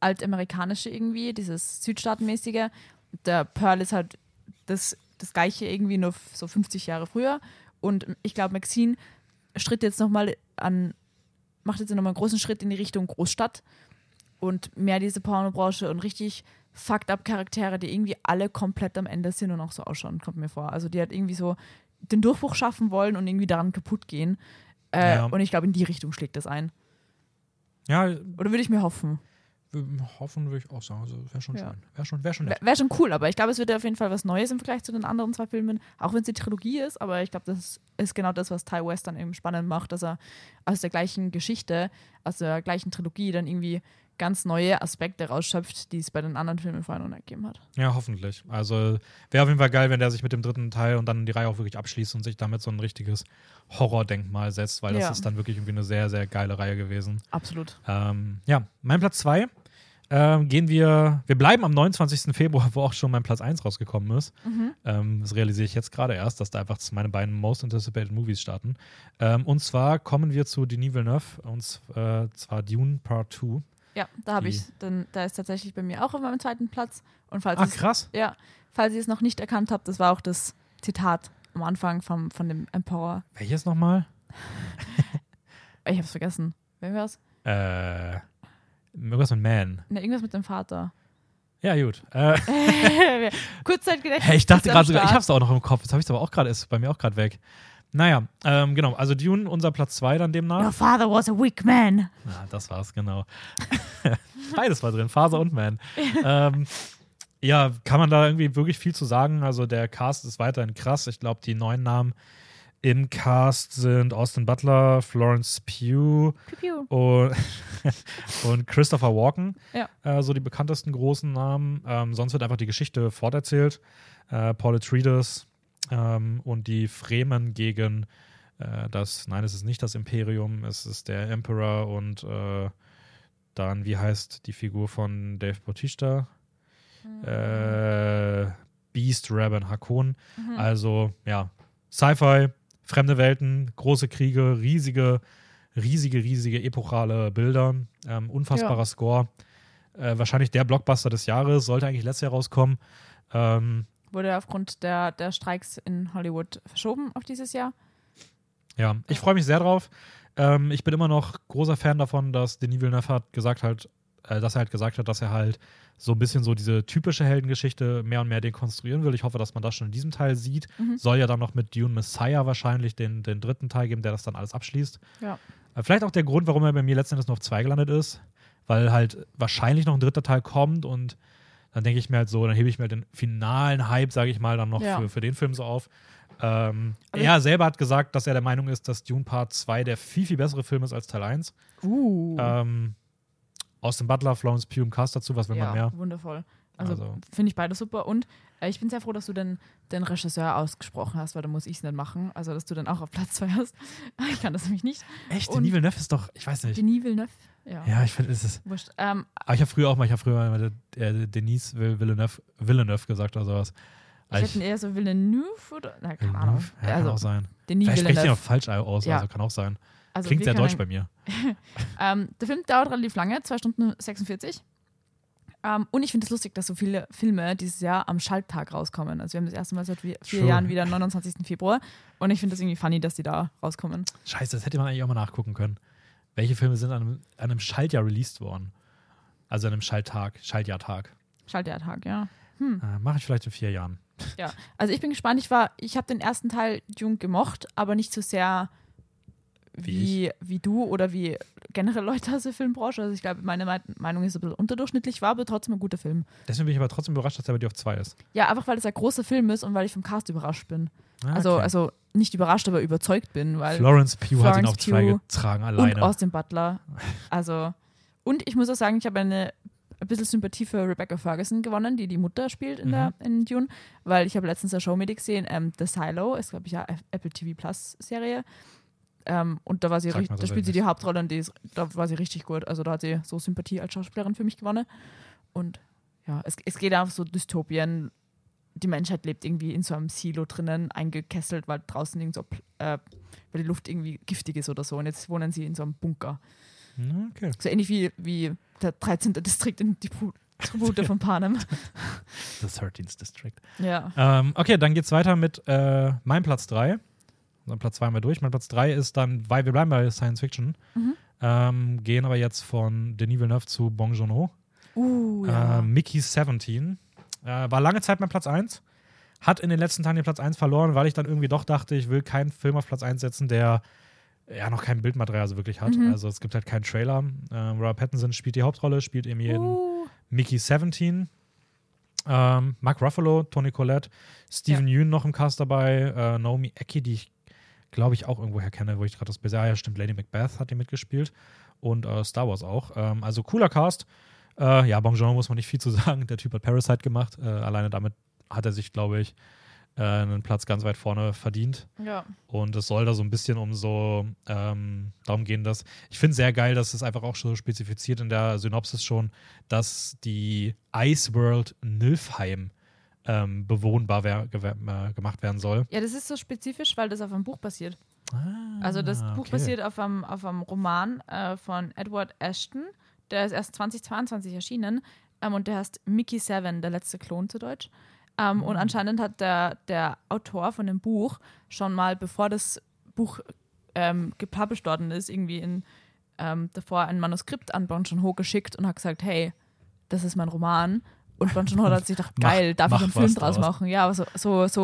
altamerikanische irgendwie, dieses südstaatenmäßige. Der Pearl ist halt das Gleiche irgendwie nur so 50 Jahre früher. Und ich glaube, Maxine macht jetzt nochmal einen großen Schritt in die Richtung Großstadt und mehr diese Pornobranche und richtig fucked up Charaktere, die irgendwie alle komplett am Ende sind und auch so ausschauen, kommt mir vor. Also die hat irgendwie so den Durchbruch schaffen wollen und irgendwie daran kaputt gehen. Und ich glaube, in die Richtung schlägt das ein. Ja. Oder würde ich mir hoffen? Hoffen würde ich auch sagen. Also wäre schon schön. Wäre schon cool, aber ich glaube, es wird auf jeden Fall was Neues im Vergleich zu den anderen zwei Filmen, auch wenn es die Trilogie ist, aber ich glaube, das ist genau das, was Ty West dann eben spannend macht, dass er aus der gleichen Geschichte, aus der gleichen Trilogie dann irgendwie ganz neue Aspekte rausschöpft, die es bei den anderen Filmen vorher noch nicht gegeben hat. Ja, hoffentlich. Also wäre auf jeden Fall geil, wenn der sich mit dem dritten Teil und dann die Reihe auch wirklich abschließt und sich damit so ein richtiges Horrordenkmal setzt, weil das ist dann wirklich irgendwie eine sehr, sehr geile Reihe gewesen. Absolut. Mein Platz 2 wir bleiben am 29. Februar, wo auch schon mein Platz 1 rausgekommen ist. Mhm. Das realisiere ich jetzt gerade erst, dass da einfach meine beiden Most Anticipated Movies starten. Und zwar kommen wir zu Denis Villeneuve und zwar Dune Part 2. Ja, da ist tatsächlich bei mir auch auf meinem zweiten Platz. Und falls ihr es noch nicht erkannt habt, das war auch das Zitat am Anfang von dem Empower. Welches nochmal? Ich hab's vergessen. Wer war's? Irgendwas mit Man. Ne, irgendwas mit dem Vater. Ja, gut. Kurzzeitgedächtnis. Hey, ich dachte gerade sogar, ich hab's auch noch im Kopf. Jetzt habe ich es aber auch gerade, ist bei mir auch gerade weg. Naja, genau. Also Dune, unser Platz 2 dann demnach. Your father was a weak man. Ja, das war's, genau. Beides war drin, Father und Man. Kann man da irgendwie wirklich viel zu sagen. Also der Cast ist weiterhin krass. Ich glaube, die neuen Namen im Cast sind Austin Butler, Florence Pugh und Christopher Walken. Ja. So die bekanntesten großen Namen. Sonst wird einfach die Geschichte forterzählt. Paul Atreides und die Fremen gegen es ist nicht das Imperium, es ist der Emperor und dann, wie heißt die Figur von Dave Bautista? Beast, Rabban Hakon. Mhm. Also, ja, Sci-Fi, fremde Welten, große Kriege, riesige, epochale Bilder, unfassbarer Score. Wahrscheinlich der Blockbuster des Jahres, sollte eigentlich letztes Jahr rauskommen. Wurde aufgrund der Streiks in Hollywood verschoben auf dieses Jahr. Ja, ich freue mich sehr drauf. Ich bin immer noch großer Fan davon, dass Denis Villeneuve gesagt hat, dass er halt so ein bisschen so diese typische Heldengeschichte mehr und mehr dekonstruieren will. Ich hoffe, dass man das schon in diesem Teil sieht. Mhm. Soll ja dann noch mit Dune Messiah wahrscheinlich den dritten Teil geben, der das dann alles abschließt. Ja. Vielleicht auch der Grund, warum er bei mir letzten Endes nur auf 2 gelandet ist, weil halt wahrscheinlich noch ein dritter Teil kommt und dann denke ich mir halt so, dann hebe ich mir halt den finalen Hype, sage ich mal, dann noch für den Film so auf. Er selber hat gesagt, dass er der Meinung ist, dass Dune Part 2 der viel, viel bessere Film ist als Teil 1. Austin Butler, Florence Pugh im Cast dazu, was will man mehr? Ja, wundervoll. Also finde ich beides super. Und ich bin sehr froh, dass du den Regisseur ausgesprochen hast, weil da muss ich es nicht machen. Also, dass du dann auch auf Platz 2 hast. Ich kann das nämlich nicht. Echt? Denis Villeneuve ist doch, ich weiß nicht. Denis Villeneuve? Ja. Ja, ich finde, es ist. Wurscht. Aber ich habe früher mal Denis Villeneuve gesagt oder sowas. Also ich hätte eher so Villeneuve oder. Na, keine Ahnung. Ja, kann auch sein. Denis Vielleicht spreche ich den auch falsch aus, also kann auch sein. Also klingt sehr deutsch bei mir. Der Film dauert relativ lange, 2 Stunden 46. Und ich finde es lustig, dass so viele Filme dieses Jahr am Schalttag rauskommen. Also wir haben das erste Mal seit 4 Jahren wieder 29. Februar. Und ich finde das irgendwie funny, dass die da rauskommen. Scheiße, das hätte man eigentlich auch mal nachgucken können. Welche Filme sind an einem Schaltjahr released worden? Also an einem Schaltjahrtag. Schaltjahrtag, ja. Mache ich vielleicht in 4 Jahren. Ja, also ich bin gespannt. Ich habe den ersten Teil Dune gemocht, aber nicht so sehr wie du oder wie generell Leute aus der Filmbranche. Also ich glaube, meine Meinung ist ein bisschen unterdurchschnittlich, war aber trotzdem ein guter Film. Deswegen bin ich aber trotzdem überrascht, dass er bei dir auf 2 ist. Ja, einfach weil es ein großer Film ist und weil ich vom Cast überrascht bin. Ah, okay. Also nicht überrascht, aber überzeugt bin. Weil Florence Pugh hat ihn auf 2 getragen, alleine. Und Austin Butler. Also, und ich muss auch sagen, ich habe ein bisschen Sympathie für Rebecca Ferguson gewonnen, die Mutter spielt in Dune, weil ich habe letztens eine Show mit ihr gesehen, The Silo, ist glaube ich ja Apple TV Plus Serie. Und da war sie, da spielt sie die Hauptrolle und da war sie richtig gut. Also da hat sie so Sympathie als Schauspielerin für mich gewonnen. Und ja, es geht auf so Dystopien. Die Menschheit lebt irgendwie in so einem Silo drinnen, eingekesselt, weil draußen irgend so, weil die Luft irgendwie giftig ist oder so. Und jetzt wohnen sie in so einem Bunker. Okay. So ähnlich wie der 13. Distrikt in die Tribute von Panem. Das 13th District. Ja. Okay, dann geht's weiter mit meinem Platz 3. Unseren Platz 2 haben wir durch. Mein Platz 3 ist dann, weil wir bleiben bei Science Fiction, gehen aber jetzt von Denis Villeneuve zu Bong Joon-ho. Mickey 17. War lange Zeit mein Platz 1. Hat in den letzten Tagen den Platz 1 verloren, weil ich dann irgendwie doch dachte, ich will keinen Film auf Platz 1 setzen, der ja noch kein Bildmaterial so wirklich hat. Mhm. Also es gibt halt keinen Trailer. Robert Pattinson spielt die Hauptrolle, spielt eben jeden Mickey 17. Mark Ruffalo, Toni Collette, Steven Yeun noch im Cast dabei, Naomi Ecki, die ich glaube ich auch irgendwoher kenne, wo ich gerade das bisher stimmt, Lady Macbeth hat die mitgespielt und Star Wars auch. Also cooler Cast. Ja, Bong Joon-ho muss man nicht viel zu sagen. Der Typ hat Parasite gemacht. Alleine damit hat er sich, glaube ich, einen Platz ganz weit vorne verdient. Ja. Und es soll da so ein bisschen um so darum gehen, dass ich finde sehr geil, dass es einfach auch so spezifiziert in der Synopsis schon, dass die Iceworld Nilfheim bewohnbar gemacht werden soll. Ja, das ist so spezifisch, weil das auf einem Buch basiert. Ah, also das Buch basiert auf einem Roman von Edward Ashton. Der ist erst 2022 erschienen und der heißt Mickey 7, der letzte Klon zu Deutsch. Und anscheinend hat der Autor von dem Buch schon mal, bevor das Buch gepublished worden ist, irgendwie davor ein Manuskript an Bong Joon-ho geschickt und hat gesagt, hey, das ist mein Roman. Und Bong Joon-ho hat sich gedacht, geil, darf ich einen Film draus machen? Ja, aber so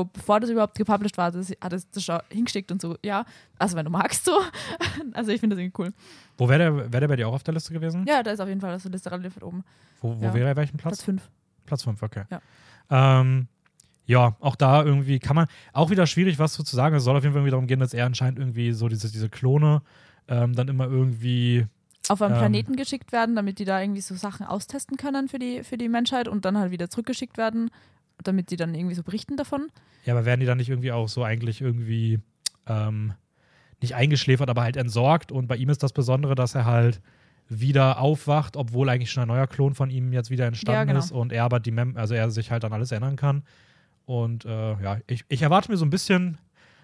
bevor das überhaupt gepublished war, hat es das schon hingeschickt und so, ja, also wenn du magst so. Also ich finde das irgendwie cool. Wo wäre der bei dir auch auf der Liste gewesen? Ja, da ist auf jeden Fall auf der Liste relativ weit oben. Wo wäre er, welchen Platz? Platz 5. Platz 5, okay. Ja. Ja, auch da irgendwie kann man, auch wieder schwierig, was so zu sagen. Es soll auf jeden Fall irgendwie darum gehen, dass er anscheinend irgendwie so diese Klone dann immer irgendwie auf einen Planeten geschickt werden, damit die da irgendwie so Sachen austesten können für die Menschheit und dann halt wieder zurückgeschickt werden, damit die dann irgendwie so berichten davon. Ja, aber werden die dann nicht irgendwie auch so eigentlich irgendwie nicht eingeschläfert, aber halt entsorgt? Und bei ihm ist das Besondere, dass er halt wieder aufwacht, obwohl eigentlich schon ein neuer Klon von ihm jetzt wieder entstanden ist und er aber er sich halt an alles erinnern kann. Und ich erwarte mir so ein bisschen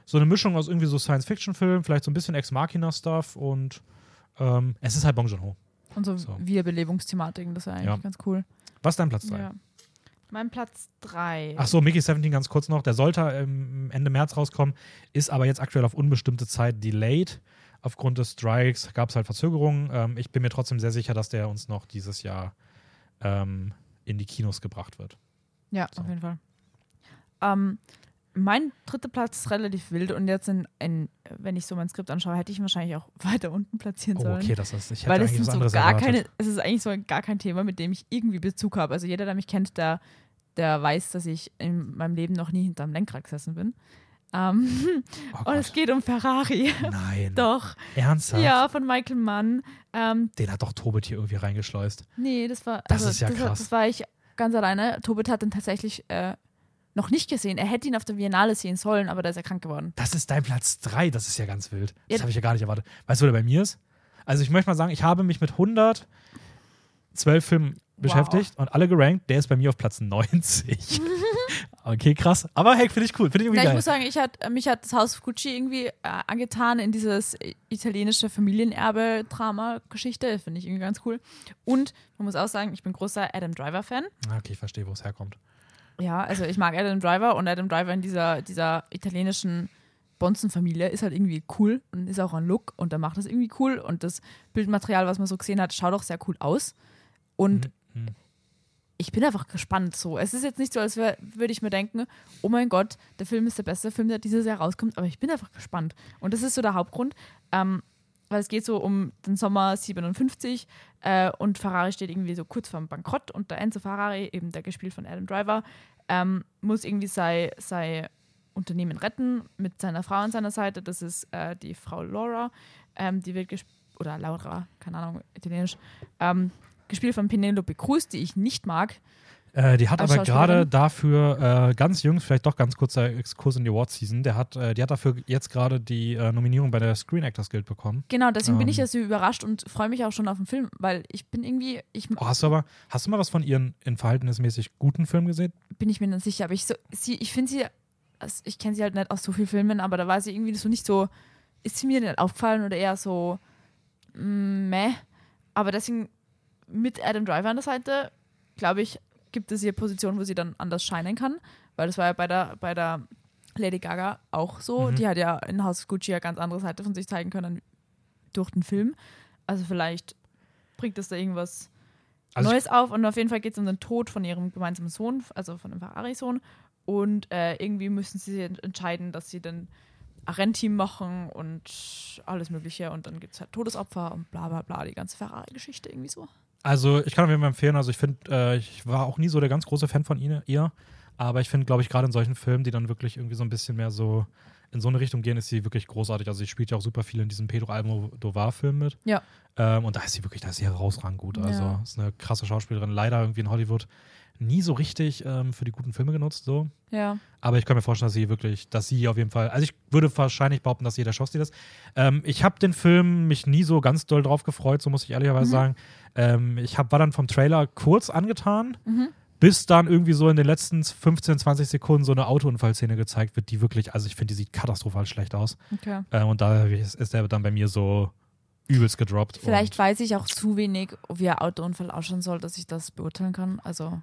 so eine Mischung aus irgendwie so Science-Fiction-Filmen, vielleicht so ein bisschen Ex-Machina-Stuff und es ist halt Bong Joon-ho. Und so Wiederbelebungsthematiken, das wäre eigentlich ganz cool. Was ist dein Platz 3? Ja. Mein Platz 3. Achso, Mickey 17 ganz kurz noch, der sollte Ende März rauskommen, ist aber jetzt aktuell auf unbestimmte Zeit delayed. Aufgrund des Strikes gab es halt Verzögerungen. Ich bin mir trotzdem sehr sicher, dass der uns noch dieses Jahr in die Kinos gebracht wird. Ja, auf jeden Fall. Mein dritter Platz ist relativ wild und jetzt, wenn ich so mein Skript anschaue, hätte ich ihn wahrscheinlich auch weiter unten platzieren sollen. Okay, ich hätte eigentlich was anderes erwartet. Es ist eigentlich so gar kein Thema, mit dem ich irgendwie Bezug habe. Also jeder, der mich kennt, der weiß, dass ich in meinem Leben noch nie hinterm Lenkrad gesessen bin. Und es geht um Ferrari. Nein. Doch. Ernsthaft? Ja, von Michael Mann. Den hat doch Tobit hier irgendwie reingeschleust. Nee, das war. Das ist ja krass. Das war ich ganz alleine. Tobit hat den tatsächlich noch nicht gesehen. Er hätte ihn auf der Viennale sehen sollen, aber da ist er krank geworden. Das ist dein Platz 3. Das ist ja ganz wild. Das habe ich ja gar nicht erwartet. Weißt du, wo der bei mir ist? Also, ich möchte mal sagen, ich habe mich mit 112 Filmen beschäftigt und alle gerankt. Der ist bei mir auf Platz 90. Okay, krass. Aber hey, finde ich cool. Finde ich irgendwie geil. Ich muss sagen, mich hat das Haus Gucci irgendwie angetan in dieses italienische Familienerbe-Drama-Geschichte. Finde ich irgendwie ganz cool. Und man muss auch sagen, ich bin großer Adam Driver-Fan. Okay, ich verstehe, wo es herkommt. Ja, also ich mag Adam Driver und Adam Driver in dieser italienischen Bonzenfamilie ist halt irgendwie cool und ist auch ein Look und der macht das irgendwie cool und das Bildmaterial, was man so gesehen hat, schaut auch sehr cool aus. Und ich bin einfach gespannt so. Es ist jetzt nicht so, als würde ich mir denken, oh mein Gott, der Film ist der beste Film, der dieses Jahr rauskommt, aber ich bin einfach gespannt. Und das ist so der Hauptgrund, weil es geht so um den Sommer 57 und Ferrari steht irgendwie so kurz vorm Bankrott und der Enzo Ferrari, eben der gespielt von Adam Driver, muss irgendwie sein Unternehmen retten mit seiner Frau an seiner Seite. Das ist die Frau Laura, die wird oder Laura, keine Ahnung, italienisch, gespielt von Penelope Cruz, die ich nicht mag. Die hat aber gerade dafür ganz jüngst, vielleicht doch ganz kurzer Exkurs in die Award-Season, die hat dafür jetzt gerade die Nominierung bei der Screen Actors Guild bekommen. Genau, deswegen bin ich ja so überrascht und freue mich auch schon auf den Film, weil ich bin irgendwie... hast du mal was von ihren in verhältnismäßig guten Filmen gesehen? Bin ich mir nicht sicher, aber ich kenne sie halt nicht aus so vielen Filmen, aber da war sie irgendwie so nicht so... Ist sie mir nicht aufgefallen oder eher so... meh. Aber deswegen... Mit Adam Driver an der Seite, glaube ich, gibt es hier Positionen, wo sie dann anders scheinen kann, weil das war ja bei der Lady Gaga auch so. Mhm. Die hat ja in House of Gucci ja ganz andere Seite von sich zeigen können durch den Film. Also vielleicht bringt das da irgendwas Neues auf und auf jeden Fall geht es um den Tod von ihrem gemeinsamen Sohn, also von dem Ferrari-Sohn Und irgendwie müssen sie entscheiden, dass sie dann Arrenti machen und alles Mögliche. Und dann gibt es halt Todesopfer und bla bla bla, die ganze Ferrari-Geschichte irgendwie so. Also ich kann auf jeden Fall empfehlen, also ich finde, ich war auch nie so der ganz große Fan von ihr, aber ich finde, glaube ich, gerade in solchen Filmen, die dann wirklich irgendwie so ein bisschen mehr so in so eine Richtung gehen, ist sie wirklich großartig. Also sie spielt ja auch super viel in diesem Pedro Almodovar-Film mit. Ja. Und da ist sie wirklich, da ist sie herausragend gut. Also ja. Ist eine krasse Schauspielerin. Leider irgendwie in Hollywood nie so richtig für die guten Filme genutzt. So. Ja. Aber ich kann mir vorstellen, dass sie wirklich, dass sie auf jeden Fall, also ich würde wahrscheinlich behaupten, dass sie der Schauspieler ist. Ich habe den Film mich nie so ganz doll drauf gefreut, so muss ich ehrlicherweise sagen. War dann vom Trailer kurz angetan. Mhm. Bis dann irgendwie so in den letzten 15, 20 Sekunden so eine Autounfallszene gezeigt wird, die wirklich, also ich finde, die sieht katastrophal schlecht aus. Okay. Und da ist der dann bei mir so übelst gedroppt. Vielleicht weiß ich auch zu wenig, wie ein Autounfall ausschauen soll, dass ich das beurteilen kann. Also,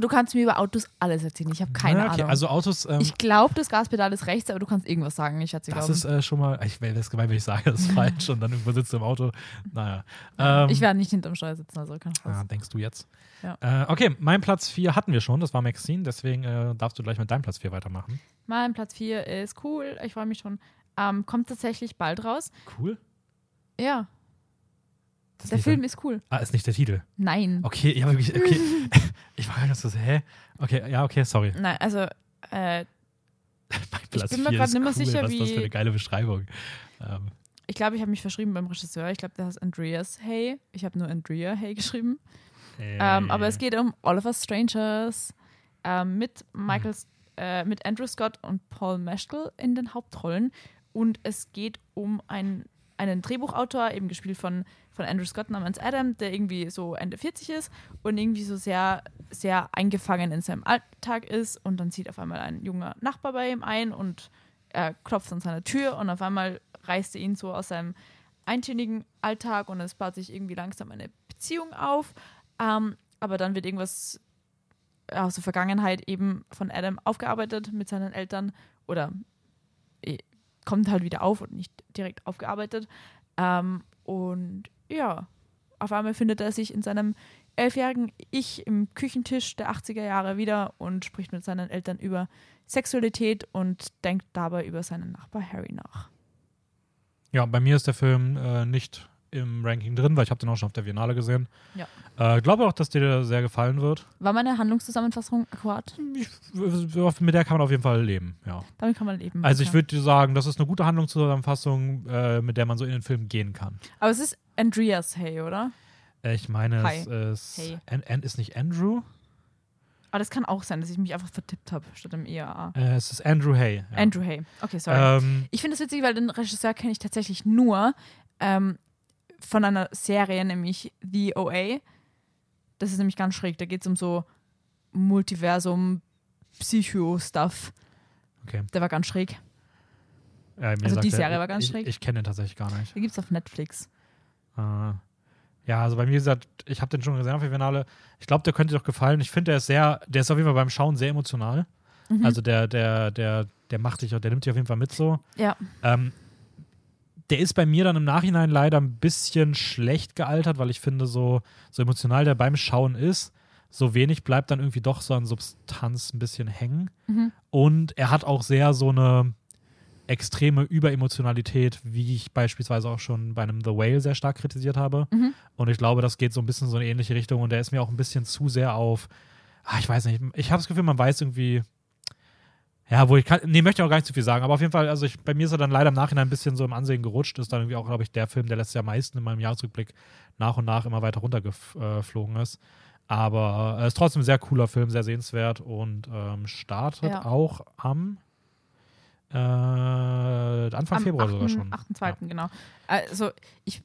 du kannst mir über Autos alles erzählen. Ich habe keine Ahnung. Also Autos. Ich glaube, das Gaspedal ist rechts, aber du kannst irgendwas sagen. Ich hatte das glauben. Ist schon mal. Ich wäre das gemein, wenn ich sage, das ist falsch und dann sitzt du im Auto. Naja. Ich werde nicht hinterm Steuer sitzen, also kann ich denkst du jetzt? Ja. Okay, mein Platz 4 hatten wir schon. Das war Maxine. Deswegen darfst du gleich mit deinem Platz 4 weitermachen. Mein Platz 4 ist cool. Ich freue mich schon. Kommt tatsächlich bald raus. Cool? Ja. Der Film ist cool. Ah, ist nicht der Titel? Nein. Okay, ja, okay. Ich war ganz so, Okay, ja, okay, sorry. Nein, also, ich bin mir gerade nicht mehr sicher, was das für eine geile Beschreibung. Ich glaube, ich habe mich verschrieben beim Regisseur. Ich glaube, der heißt Andreas Hay. Ich habe nur Andrea Hay geschrieben. Aber es geht um Oliver Strangers mit Andrew Scott und Paul Mescal in den Hauptrollen. Und es geht um einen Drehbuchautor, eben gespielt von Andrew Scott namens Adam, der irgendwie so Ende 40 ist und irgendwie so sehr, sehr eingefangen in seinem Alltag ist. Und dann zieht auf einmal ein junger Nachbar bei ihm ein und er klopft an seiner Tür und auf einmal reißt er ihn so aus seinem eintönigen Alltag und es baut sich irgendwie langsam eine Beziehung auf. Aber dann wird irgendwas aus der Vergangenheit eben von Adam aufgearbeitet mit seinen Eltern oder kommt halt wieder auf und nicht direkt aufgearbeitet. Und ja, auf einmal findet er sich in seinem 11-jährigen Ich im Küchentisch der 80er Jahre wieder und spricht mit seinen Eltern über Sexualität und denkt dabei über seinen Nachbar Harry nach. Ja, bei mir ist der Film nicht im Ranking drin, weil ich habe den auch schon auf der Viennale gesehen. Ja. Glaube auch, dass dir sehr gefallen wird. War meine Handlungszusammenfassung akkurat? Mit der kann man auf jeden Fall leben, ja. Damit kann man leben. Also ich würde sagen, das ist eine gute Handlungszusammenfassung, mit der man so in den Film gehen kann. Aber es ist Andreas Hay, oder? Ich meine, es ist, ist nicht Andrew. Aber das kann auch sein, dass ich mich einfach vertippt habe, statt im EAA. Es ist Andrew Hay. Ja. Andrew Hay, okay, sorry. Ich finde das witzig, weil den Regisseur kenne ich tatsächlich nur, von einer Serie, nämlich The OA. Das ist nämlich ganz schräg. Da geht es um so Multiversum-Psycho-Stuff. Okay. Der war ganz schräg. Ja, also die Serie war ganz schräg. Ich kenne den tatsächlich gar nicht. Den gibt es auf Netflix. Ja, also bei mir, gesagt, ich habe den schon gesehen auf der Viennale. Ich glaube, der könnte dir doch gefallen. Ich finde, der ist auf jeden Fall beim Schauen sehr emotional. Mhm. Also der macht dich, der nimmt dich auf jeden Fall mit so. Ja. Der ist bei mir dann im Nachhinein leider ein bisschen schlecht gealtert, weil ich finde, so emotional der beim Schauen ist, so wenig bleibt dann irgendwie doch so an Substanz ein bisschen hängen. Mhm. Und er hat auch sehr so eine extreme Überemotionalität, wie ich beispielsweise auch schon bei einem The Whale sehr stark kritisiert habe. Mhm. Und ich glaube, das geht so ein bisschen so in eine ähnliche Richtung. Und der ist mir auch ein bisschen zu sehr auf, ich weiß nicht, ich habe das Gefühl, man weiß irgendwie, ja, möchte ich auch gar nicht zu viel sagen, aber auf jeden Fall, also bei mir ist er dann leider im Nachhinein ein bisschen so im Ansehen gerutscht, ist dann irgendwie auch, glaube ich, der Film, der letztes Jahr am meisten in meinem Jahresrückblick nach und nach immer weiter runtergeflogen ist. Aber es ist trotzdem ein sehr cooler Film, sehr sehenswert und startet auch am Anfang Februar sogar schon. Am 8.2., ja. Genau. Also ich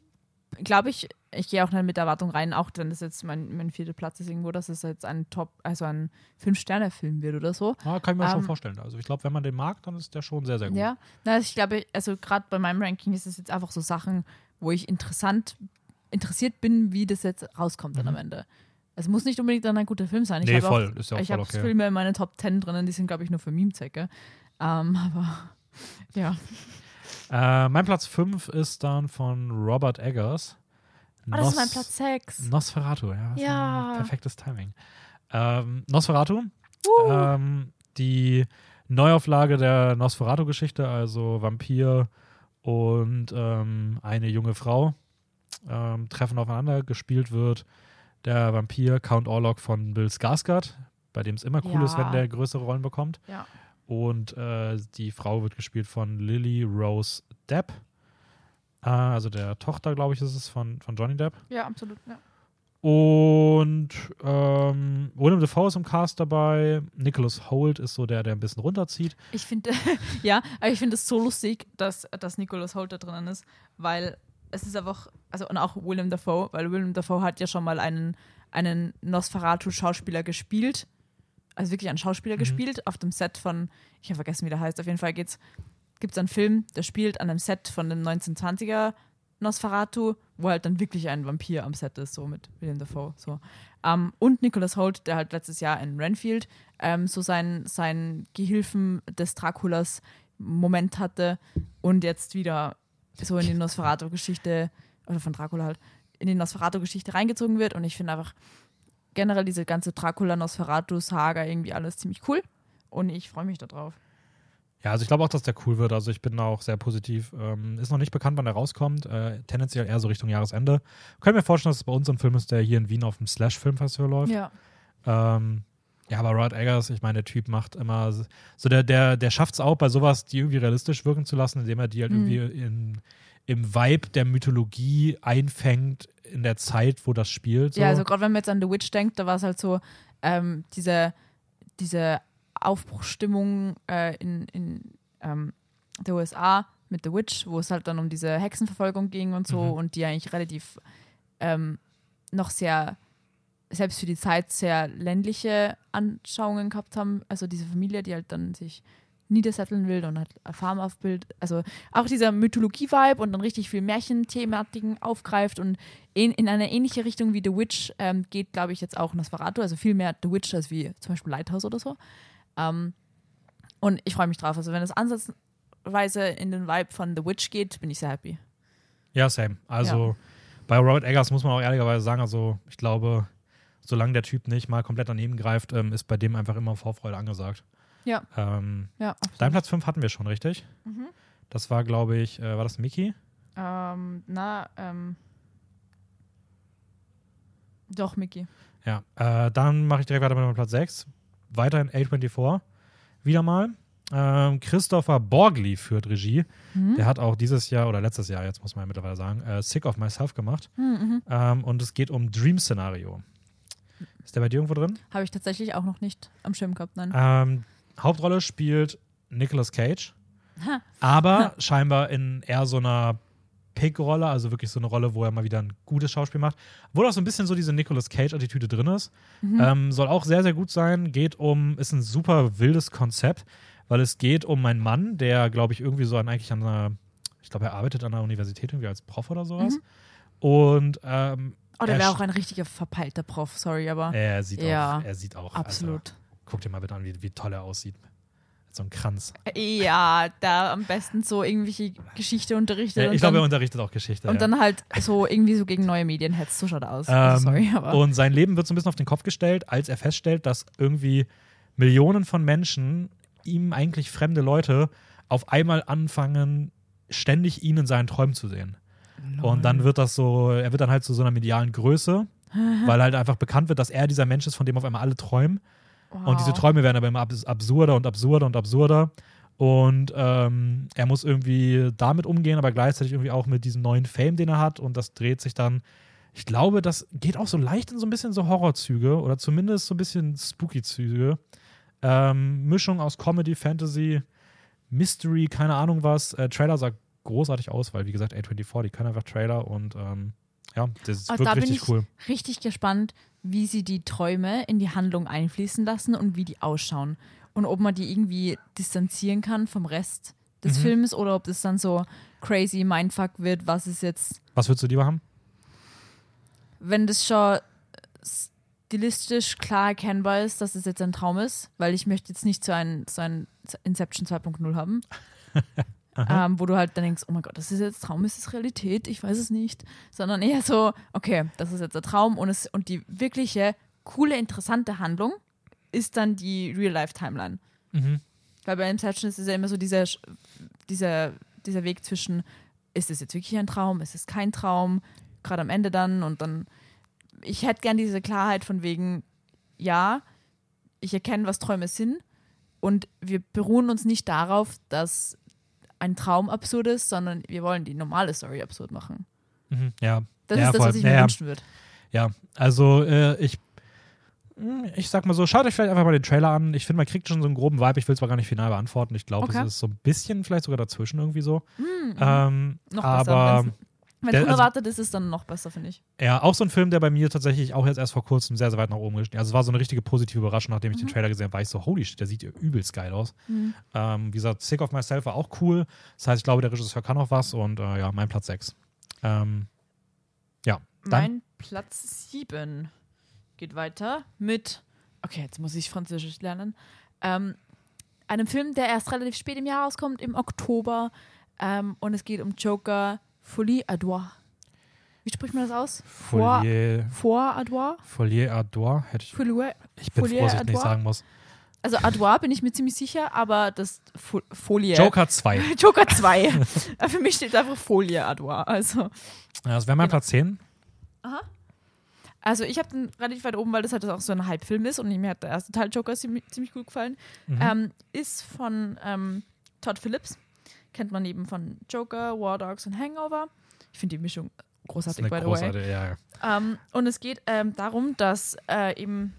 gehe auch nicht mit Erwartung rein, auch wenn das jetzt mein vierter Platz ist irgendwo, dass es jetzt ein 5-Sterne-Film wird oder so. Ja, kann ich mir schon vorstellen. Also ich glaube, wenn man den mag, dann ist der schon sehr, sehr gut. Ja, ich glaube, also gerade bei meinem Ranking ist es jetzt einfach so Sachen, wo ich interessiert bin, wie das jetzt rauskommt dann am Ende. Es muss nicht unbedingt dann ein guter Film sein. Ich habe Filme in meinen Top 10 drinnen, die sind, glaube ich, nur für Meme-Zwecke. Aber ja. Mein Platz 5 ist dann von Robert Eggers. Das ist mein Platz 6. Nosferatu, ja. Perfektes Timing. Nosferatu. die Neuauflage der Nosferatu-Geschichte, also Vampir und eine junge Frau treffen aufeinander, gespielt wird der Vampir Count Orlok von Bill Skarsgård, bei dem es immer cool ist, wenn der größere Rollen bekommt. Ja. Und die Frau wird gespielt von Lily Rose Depp, also der Tochter, glaube ich, ist es, von Johnny Depp. Ja, absolut, ja. Und William Dafoe ist im Cast dabei. Nicholas Hoult ist so der ein bisschen runterzieht. Ich finde, ja, aber ich finde es so lustig, dass Nicholas Hoult da drinnen ist, weil es ist einfach, also und auch William Dafoe, weil William Dafoe hat ja schon mal einen Nosferatu-Schauspieler gespielt, also wirklich einen Schauspieler gespielt, auf dem Set von, ich habe vergessen, wie der heißt, auf jeden Fall gibt's einen Film, der spielt an einem Set von dem 1920er Nosferatu, wo halt dann wirklich ein Vampir am Set ist, so mit William Dafoe. So. Und Nicholas Hoult, der halt letztes Jahr in Renfield so seinen Gehilfen des Draculas Moment hatte und jetzt wieder so in die Nosferatu-Geschichte, oder von Dracula halt, in die Nosferatu-Geschichte reingezogen wird. Und ich finde einfach generell diese ganze Dracula-Nosferatu-Saga irgendwie alles ziemlich cool. Und ich freue mich da drauf. Ja, also ich glaube auch, dass der cool wird. Also ich bin auch sehr positiv. Ist noch nicht bekannt, wann der rauskommt. Tendenziell eher so Richtung Jahresende. Können wir vorstellen, dass es bei uns ein Film ist, der hier in Wien auf dem Slash-Filmfestival läuft. Ja. Ja, aber Robert Eggers, ich meine, der Typ macht immer so, der schafft es auch, bei sowas, die irgendwie realistisch wirken zu lassen, indem er die halt irgendwie im Vibe der Mythologie einfängt in der Zeit, wo das spielt. So. Ja, also gerade wenn man jetzt an The Witch denkt, da war es halt so diese Aufbruchsstimmung in der USA mit The Witch, wo es halt dann um diese Hexenverfolgung ging und so und die eigentlich relativ noch sehr, selbst für die Zeit, sehr ländliche Anschauungen gehabt haben. Also diese Familie, die halt dann sich niedersatteln will und halt eine Farm aufbildet. Also auch dieser Mythologie-Vibe und dann richtig viel Märchenthematiken aufgreift und in eine ähnliche Richtung wie The Witch geht, glaube ich, jetzt auch Nosferatu. Also viel mehr The Witch als wie zum Beispiel Lighthouse oder so. Und ich freue mich drauf. Also wenn es ansatzweise in den Vibe von The Witch geht, bin ich sehr happy. Ja, same. Also bei Robert Eggers muss man auch ehrlicherweise sagen, also ich glaube, solange der Typ nicht mal komplett daneben greift, ist bei dem einfach immer Vorfreude angesagt. Ja. Dein Platz 5 hatten wir schon, richtig? Mhm. Das war, glaube ich, war das Mickey? Doch, Mickey. Ja, dann mache ich direkt weiter mit meinem Platz 6. Weiterhin A24. Wieder mal. Christopher Borgli führt Regie. Mhm. Der hat auch dieses Jahr oder letztes Jahr, jetzt muss man ja mittlerweile sagen, Sick of Myself gemacht. Mhm. Und es geht um Dream-Szenario. Ist der bei dir irgendwo drin? Habe ich tatsächlich auch noch nicht am Schirm gehabt, nein. Hauptrolle spielt Nicolas Cage, aber scheinbar in eher so einer Pick-Rolle, also wirklich so eine Rolle, wo er mal wieder ein gutes Schauspiel macht. Wo auch so ein bisschen so diese Nicolas Cage-Attitüde drin ist. Mhm. Soll auch sehr, sehr gut sein. Ist ein super wildes Konzept, weil es geht um einen Mann, der, glaube ich, irgendwie so ich glaube, er arbeitet an einer Universität irgendwie als Prof oder sowas. Mhm. Und der wäre auch ein richtiger verpeilter Prof, sorry, aber er sieht auch. Absolut. Alter. Guck dir mal bitte an, wie toll er aussieht. Mit so einem Kranz. Ja, da am besten so irgendwelche Geschichte unterrichtet. Ja, ich glaube, er unterrichtet auch Geschichte. Und dann halt so irgendwie so gegen neue Medien hetzt. So schaut er aus. Sorry, aber. Und sein Leben wird so ein bisschen auf den Kopf gestellt, als er feststellt, dass irgendwie Millionen von Menschen, ihm eigentlich fremde Leute, auf einmal anfangen, ständig ihn in seinen Träumen zu sehen. Lol. Und dann er wird dann halt zu so einer medialen Größe, weil halt einfach bekannt wird, dass er dieser Mensch ist, von dem auf einmal alle träumen. Wow. Und diese Träume werden aber immer absurder und absurder und absurder. Und er muss irgendwie damit umgehen, aber gleichzeitig irgendwie auch mit diesem neuen Fame, den er hat. Und das dreht sich dann, ich glaube, das geht auch so leicht in so ein bisschen so Horrorzüge oder zumindest so ein bisschen Spooky-Züge. Mischung aus Comedy, Fantasy, Mystery, keine Ahnung was. Trailer sagt großartig aus, weil wie gesagt, A24, die können einfach Trailer und das ist wirklich richtig cool. Ich bin richtig gespannt, wie sie die Träume in die Handlung einfließen lassen und wie die ausschauen. Und ob man die irgendwie distanzieren kann vom Rest des Films oder ob das dann so crazy Mindfuck wird, was ist jetzt. Was würdest du lieber haben? Wenn das schon stilistisch klar erkennbar ist, dass es jetzt ein Traum ist, weil ich möchte jetzt nicht so ein Inception 2.0 haben. Wo du halt dann denkst, oh mein Gott, das ist jetzt Traum, ist das Realität? Ich weiß es nicht. Sondern eher so, okay, das ist jetzt der Traum und die wirkliche, coole, interessante Handlung ist dann die Real-Life-Timeline. Mhm. Weil bei Inception ist es ja immer so dieser Weg zwischen, ist es jetzt wirklich ein Traum, ist es kein Traum, gerade am Ende dann und dann. Ich hätte gern diese Klarheit von wegen, ja, ich erkenne, was Träume sind und wir beruhen uns nicht darauf, dass ein Traum absurd ist, sondern wir wollen die normale Story absurd machen. Mhm, ja. Das ist das, was ich mir wünschen würde. Ja, also ich sag mal so, schaut euch vielleicht einfach mal den Trailer an. Ich finde, man kriegt schon so einen groben Vibe. Ich will es zwar gar nicht final beantworten. Ich glaube, es ist so ein bisschen vielleicht sogar dazwischen irgendwie so. Mhm, noch aber besser. Wenn es unerwartet ist, ist es dann noch besser, finde ich. Ja, auch so ein Film, der bei mir tatsächlich auch jetzt erst vor kurzem sehr, sehr weit nach oben gestiegen ist. Also es war so eine richtige positive Überraschung, nachdem ich den Trailer gesehen habe, war ich so, holy shit, der sieht übelst geil aus. Mhm. Wie gesagt, Sick of Myself war auch cool. Das heißt, ich glaube, der Regisseur kann auch was und ja, mein Platz 6. Ja. Mein Platz 7 geht weiter mit, okay, jetzt muss ich Französisch lernen, einem Film, der erst relativ spät im Jahr rauskommt, im Oktober. Und es geht um Joker, Folie à Deux. Wie spricht man das aus? Folie à Deux. Ich bin froh, dass ich das nicht sagen muss. Also à Deux bin ich mir ziemlich sicher, aber das Folie. Joker 2. Joker 2. Für mich steht einfach Folie à Deux. Also. Ja, das wäre mein Platz 10. Aha. Also ich habe den relativ weit oben, weil das halt auch so ein Hype-Film ist und mir hat der erste Teil Joker ziemlich gut gefallen. Mhm. Ist von Todd Phillips. Kennt man eben von Joker, War Dogs und Hangover. Ich finde die Mischung großartig, by the way. Ja. Und es geht darum, dass eben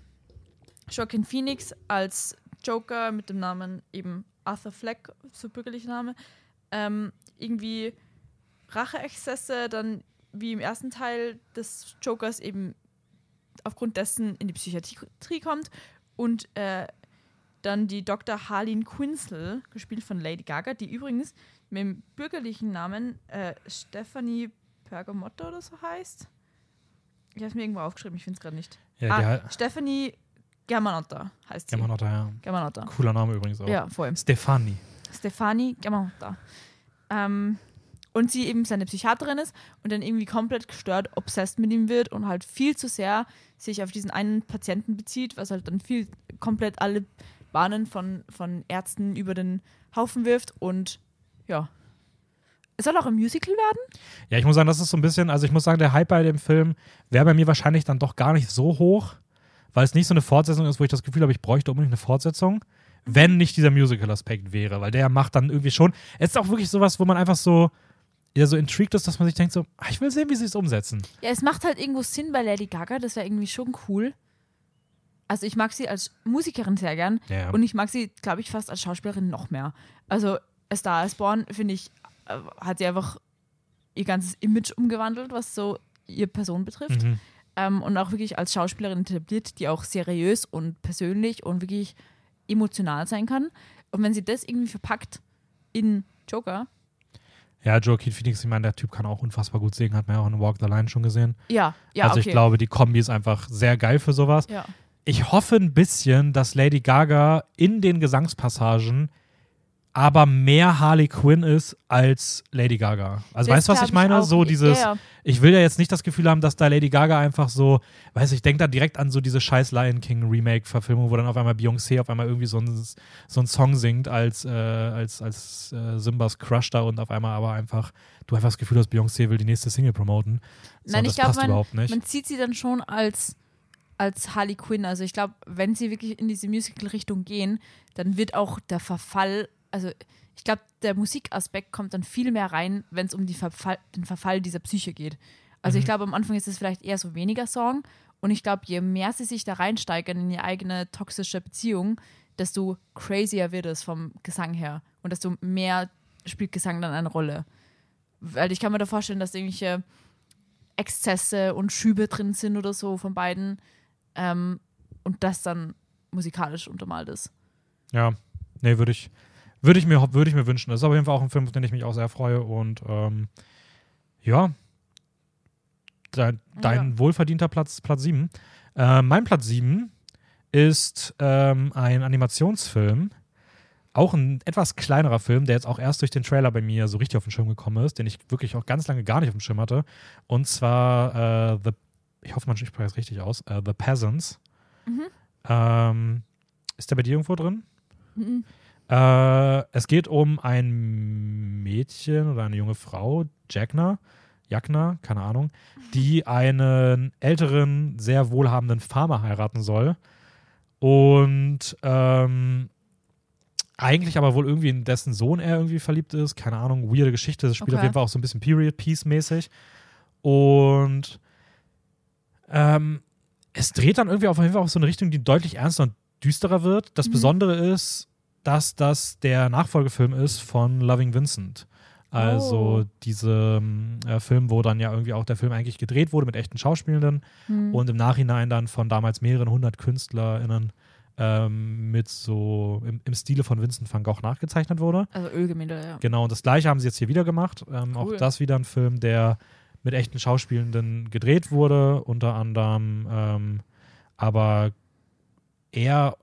Joaquin Phoenix als Joker mit dem Namen eben Arthur Fleck, so bürgerlicher Name, irgendwie Racheexzesse dann wie im ersten Teil des Jokers eben aufgrund dessen in die Psychiatrie kommt und dann die Dr. Harleen Quinzel, gespielt von Lady Gaga, die übrigens mit dem bürgerlichen Namen Stephanie Pergamotto oder so heißt. Ich habe es mir irgendwo aufgeschrieben, ich finde es gerade nicht. Ja, Stephanie Germanotta heißt sie. Germanotta, ja. Germanotta. Cooler Name übrigens auch. Ja, vor allem. Stephanie Germanotta. Und sie eben seine Psychiaterin ist und dann irgendwie komplett gestört, obsessed mit ihm wird und halt viel zu sehr sich auf diesen einen Patienten bezieht, was halt dann komplett alle Bahnen von Ärzten über den Haufen wirft und ja. Es soll auch ein Musical werden? Ja, ich muss sagen, das ist so ein bisschen, also ich muss sagen, der Hype bei dem Film wäre bei mir wahrscheinlich dann doch gar nicht so hoch, weil es nicht so eine Fortsetzung ist, wo ich das Gefühl habe, ich bräuchte unbedingt eine Fortsetzung, wenn nicht dieser Musical-Aspekt wäre, weil der macht dann irgendwie schon, es ist auch wirklich sowas, wo man einfach so ja so intrigued ist, dass man sich denkt so, ich will sehen, wie sie es umsetzen. Ja, es macht halt irgendwo Sinn bei Lady Gaga, das wäre irgendwie schon cool. Also ich mag sie als Musikerin sehr gern und ich mag sie, glaube ich, fast als Schauspielerin noch mehr. Also A Star Is Born, finde ich, hat sie einfach ihr ganzes Image umgewandelt, was so ihre Person betrifft. Mhm. Und auch wirklich als Schauspielerin etabliert, die auch seriös und persönlich und wirklich emotional sein kann. Und wenn sie das irgendwie verpackt in Joker. Ja, Joaquin Phoenix, ich meine, der Typ kann auch unfassbar gut singen, hat man ja auch in Walk the Line schon gesehen. Ja, also okay. Ich glaube, die Kombi ist einfach sehr geil für sowas. Ja. Ich hoffe ein bisschen, dass Lady Gaga in den Gesangspassagen aber mehr Harley Quinn ist als Lady Gaga. Also weißt du, was ich meine? So dieses, ich will ja jetzt nicht das Gefühl haben, dass da Lady Gaga einfach so, weiß ich denke da direkt an so diese scheiß Lion King Remake-Verfilmung, wo dann auf einmal Beyoncé auf einmal irgendwie so ein Song singt als Simbas Crush da und auf einmal aber einfach, du einfach das Gefühl hast, Beyoncé will die nächste Single promoten. So, nein, ich glaube, man zieht sie dann schon als Harley Quinn. Also ich glaube, wenn sie wirklich in diese Musical-Richtung gehen, dann wird auch der Verfall. Also ich glaube, der Musikaspekt kommt dann viel mehr rein, wenn es um den Verfall dieser Psyche geht. Also ich glaube, am Anfang ist es vielleicht eher so weniger Song. Und ich glaube, je mehr sie sich da reinsteigern in ihre eigene toxische Beziehung, desto crazier wird es vom Gesang her. Und desto mehr spielt Gesang dann eine Rolle. Weil ich kann mir da vorstellen, dass irgendwelche Exzesse und Schübe drin sind oder so von beiden. Und das dann musikalisch untermalt ist. Ja, nee, würde ich mir wünschen. Das ist auf jeden Fall auch ein Film, auf den ich mich auch sehr freue. Und dein wohlverdienter Platz 7. Mein Platz 7 ist ein Animationsfilm. Auch ein etwas kleinerer Film, der jetzt auch erst durch den Trailer bei mir so richtig auf den Schirm gekommen ist, den ich wirklich auch ganz lange gar nicht auf dem Schirm hatte. Und zwar ich hoffe, man spricht das richtig aus, The Peasants. Ist der bei dir irgendwo drin? Mhm. Es geht um ein Mädchen oder eine junge Frau, Jagna, keine Ahnung, die einen älteren, sehr wohlhabenden Farmer heiraten soll und eigentlich aber wohl irgendwie in dessen Sohn er irgendwie verliebt ist. Keine Ahnung, weirde Geschichte. Das spielt auf jeden Fall auch so ein bisschen Period-Piece-mäßig. Und es dreht dann irgendwie auf jeden Fall auch so eine Richtung, die deutlich ernster und düsterer wird. Das Besondere ist, dass das der Nachfolgefilm ist von Loving Vincent. Also diese Film, wo dann ja irgendwie auch der Film eigentlich gedreht wurde mit echten Schauspielenden und im Nachhinein dann von damals mehreren hundert KünstlerInnen mit so im Stile von Vincent van Gogh nachgezeichnet wurde. Also Ölgemälde, ja. Genau, und das Gleiche haben sie jetzt hier wieder gemacht. Cool. Auch das wieder ein Film, der mit echten Schauspielenden gedreht wurde, unter anderem aber eher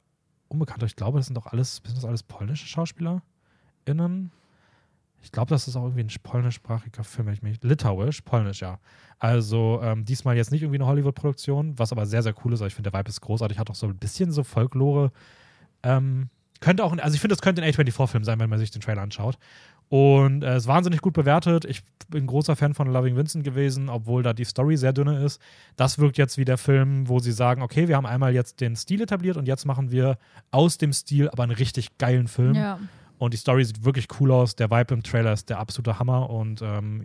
unbekannt. Ich glaube, das sind doch alles polnische SchauspielerInnen. Ich glaube, das ist auch irgendwie ein polnischsprachiger Film. Polnisch, ja. Also diesmal jetzt nicht irgendwie eine Hollywood-Produktion, was aber sehr, sehr cool ist. Ich finde, der Vibe ist großartig. Hat auch so ein bisschen so Folklore. Ich finde, es könnte ein A24-Film sein, wenn man sich den Trailer anschaut. Und es ist wahnsinnig gut bewertet. Ich bin großer Fan von Loving Vincent gewesen, obwohl da die Story sehr dünne ist. Das wirkt jetzt wie der Film, wo sie sagen, okay, wir haben einmal jetzt den Stil etabliert und jetzt machen wir aus dem Stil aber einen richtig geilen Film. Ja. Und die Story sieht wirklich cool aus. Der Vibe im Trailer ist der absolute Hammer und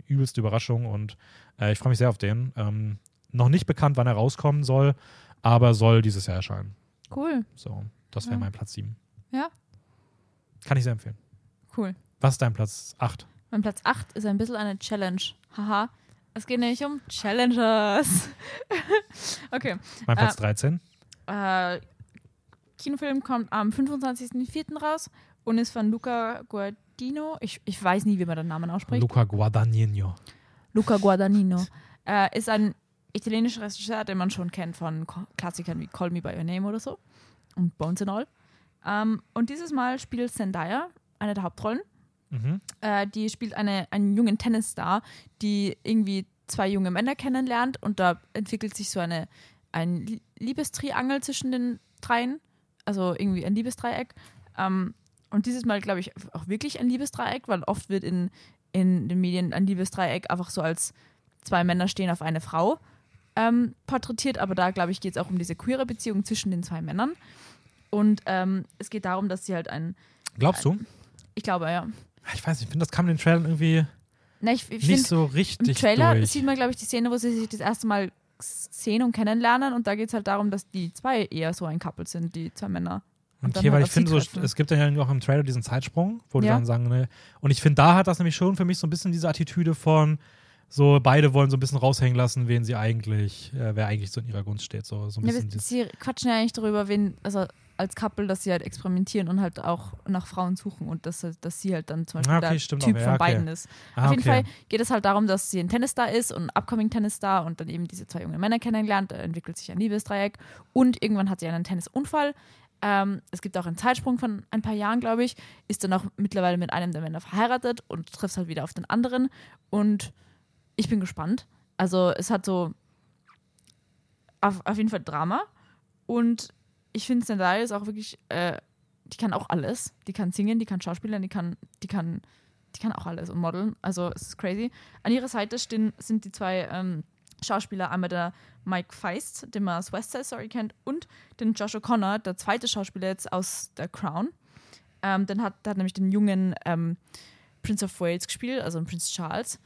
übelste Überraschung. Und ich freue mich sehr auf den. Noch nicht bekannt, wann er rauskommen soll, aber soll dieses Jahr erscheinen. Cool. So, das wäre mein Platz 7. Ja. Kann ich sehr empfehlen. Cool. Was ist dein Platz 8? Mein Platz 8 ist ein bisschen eine Challenge. Haha. Es geht nämlich um Challenges. Okay. Mein Platz 13? Kinofilm kommt am 25.04. raus und ist von Luca Guadagnino. Ich weiß nie, wie man den Namen ausspricht. Luca Guadagnino. Ist ein italienischer Regisseur, den man schon kennt von Klassikern wie Call Me By Your Name oder so und Bones and All. Und dieses Mal spielt Zendaya eine der Hauptrollen. Mhm. Die spielt einen jungen Tennisstar, die irgendwie zwei junge Männer kennenlernt und da entwickelt sich so ein Liebestriangel zwischen den dreien, also irgendwie ein Liebesdreieck. Und dieses Mal, glaube ich, auch wirklich ein Liebesdreieck, weil oft wird in den Medien ein Liebesdreieck einfach so als zwei Männer stehen auf eine Frau porträtiert, aber da, glaube ich, geht es auch um diese queere Beziehung zwischen den zwei Männern. Und es geht darum, dass sie halt ein... Glaubst du? Ich glaube, ja. Ich weiß nicht, ich finde, das kam in den Trailern irgendwie nicht so richtig durch. Im Trailer sieht man, glaube ich, die Szene, wo sie sich das erste Mal sehen und kennenlernen und da geht es halt darum, dass die zwei eher so ein Couple sind, die zwei Männer. Und okay, weil ich finde, so, es gibt dann ja auch im Trailer diesen Zeitsprung, wo die dann sagen, ne, und ich finde, da hat das nämlich schon für mich so ein bisschen diese Attitüde von so, beide wollen so ein bisschen raushängen lassen, wen sie eigentlich, wer eigentlich so in ihrer Gunst steht. So ein bisschen sie quatschen ja eigentlich darüber, wen, also als Couple, dass sie halt experimentieren und halt auch nach Frauen suchen und dass sie halt dann zum Beispiel der Typ von beiden ist. Auf jeden Fall geht es halt darum, dass sie ein Tennisstar ist und ein Upcoming-Tennisstar und dann eben diese zwei jungen Männer kennengelernt, da entwickelt sich ein Liebesdreieck und irgendwann hat sie einen Tennisunfall. Es gibt auch einen Zeitsprung von ein paar Jahren, glaube ich, ist dann auch mittlerweile mit einem der Männer verheiratet und trifft halt wieder auf den anderen und ich bin gespannt. Also es hat so auf jeden Fall Drama und ich finde, Zendaya ist auch wirklich, die kann auch alles. Die kann singen, die kann schauspielern, die kann auch alles und modeln. Also es ist crazy. An ihrer Seite sind die zwei Schauspieler, einmal der Mike Feist, den man aus West Side Story kennt, und den Josh O'Connor, der zweite Schauspieler jetzt aus The Crown. Der hat nämlich den jungen Prince of Wales gespielt, also Prince Charles.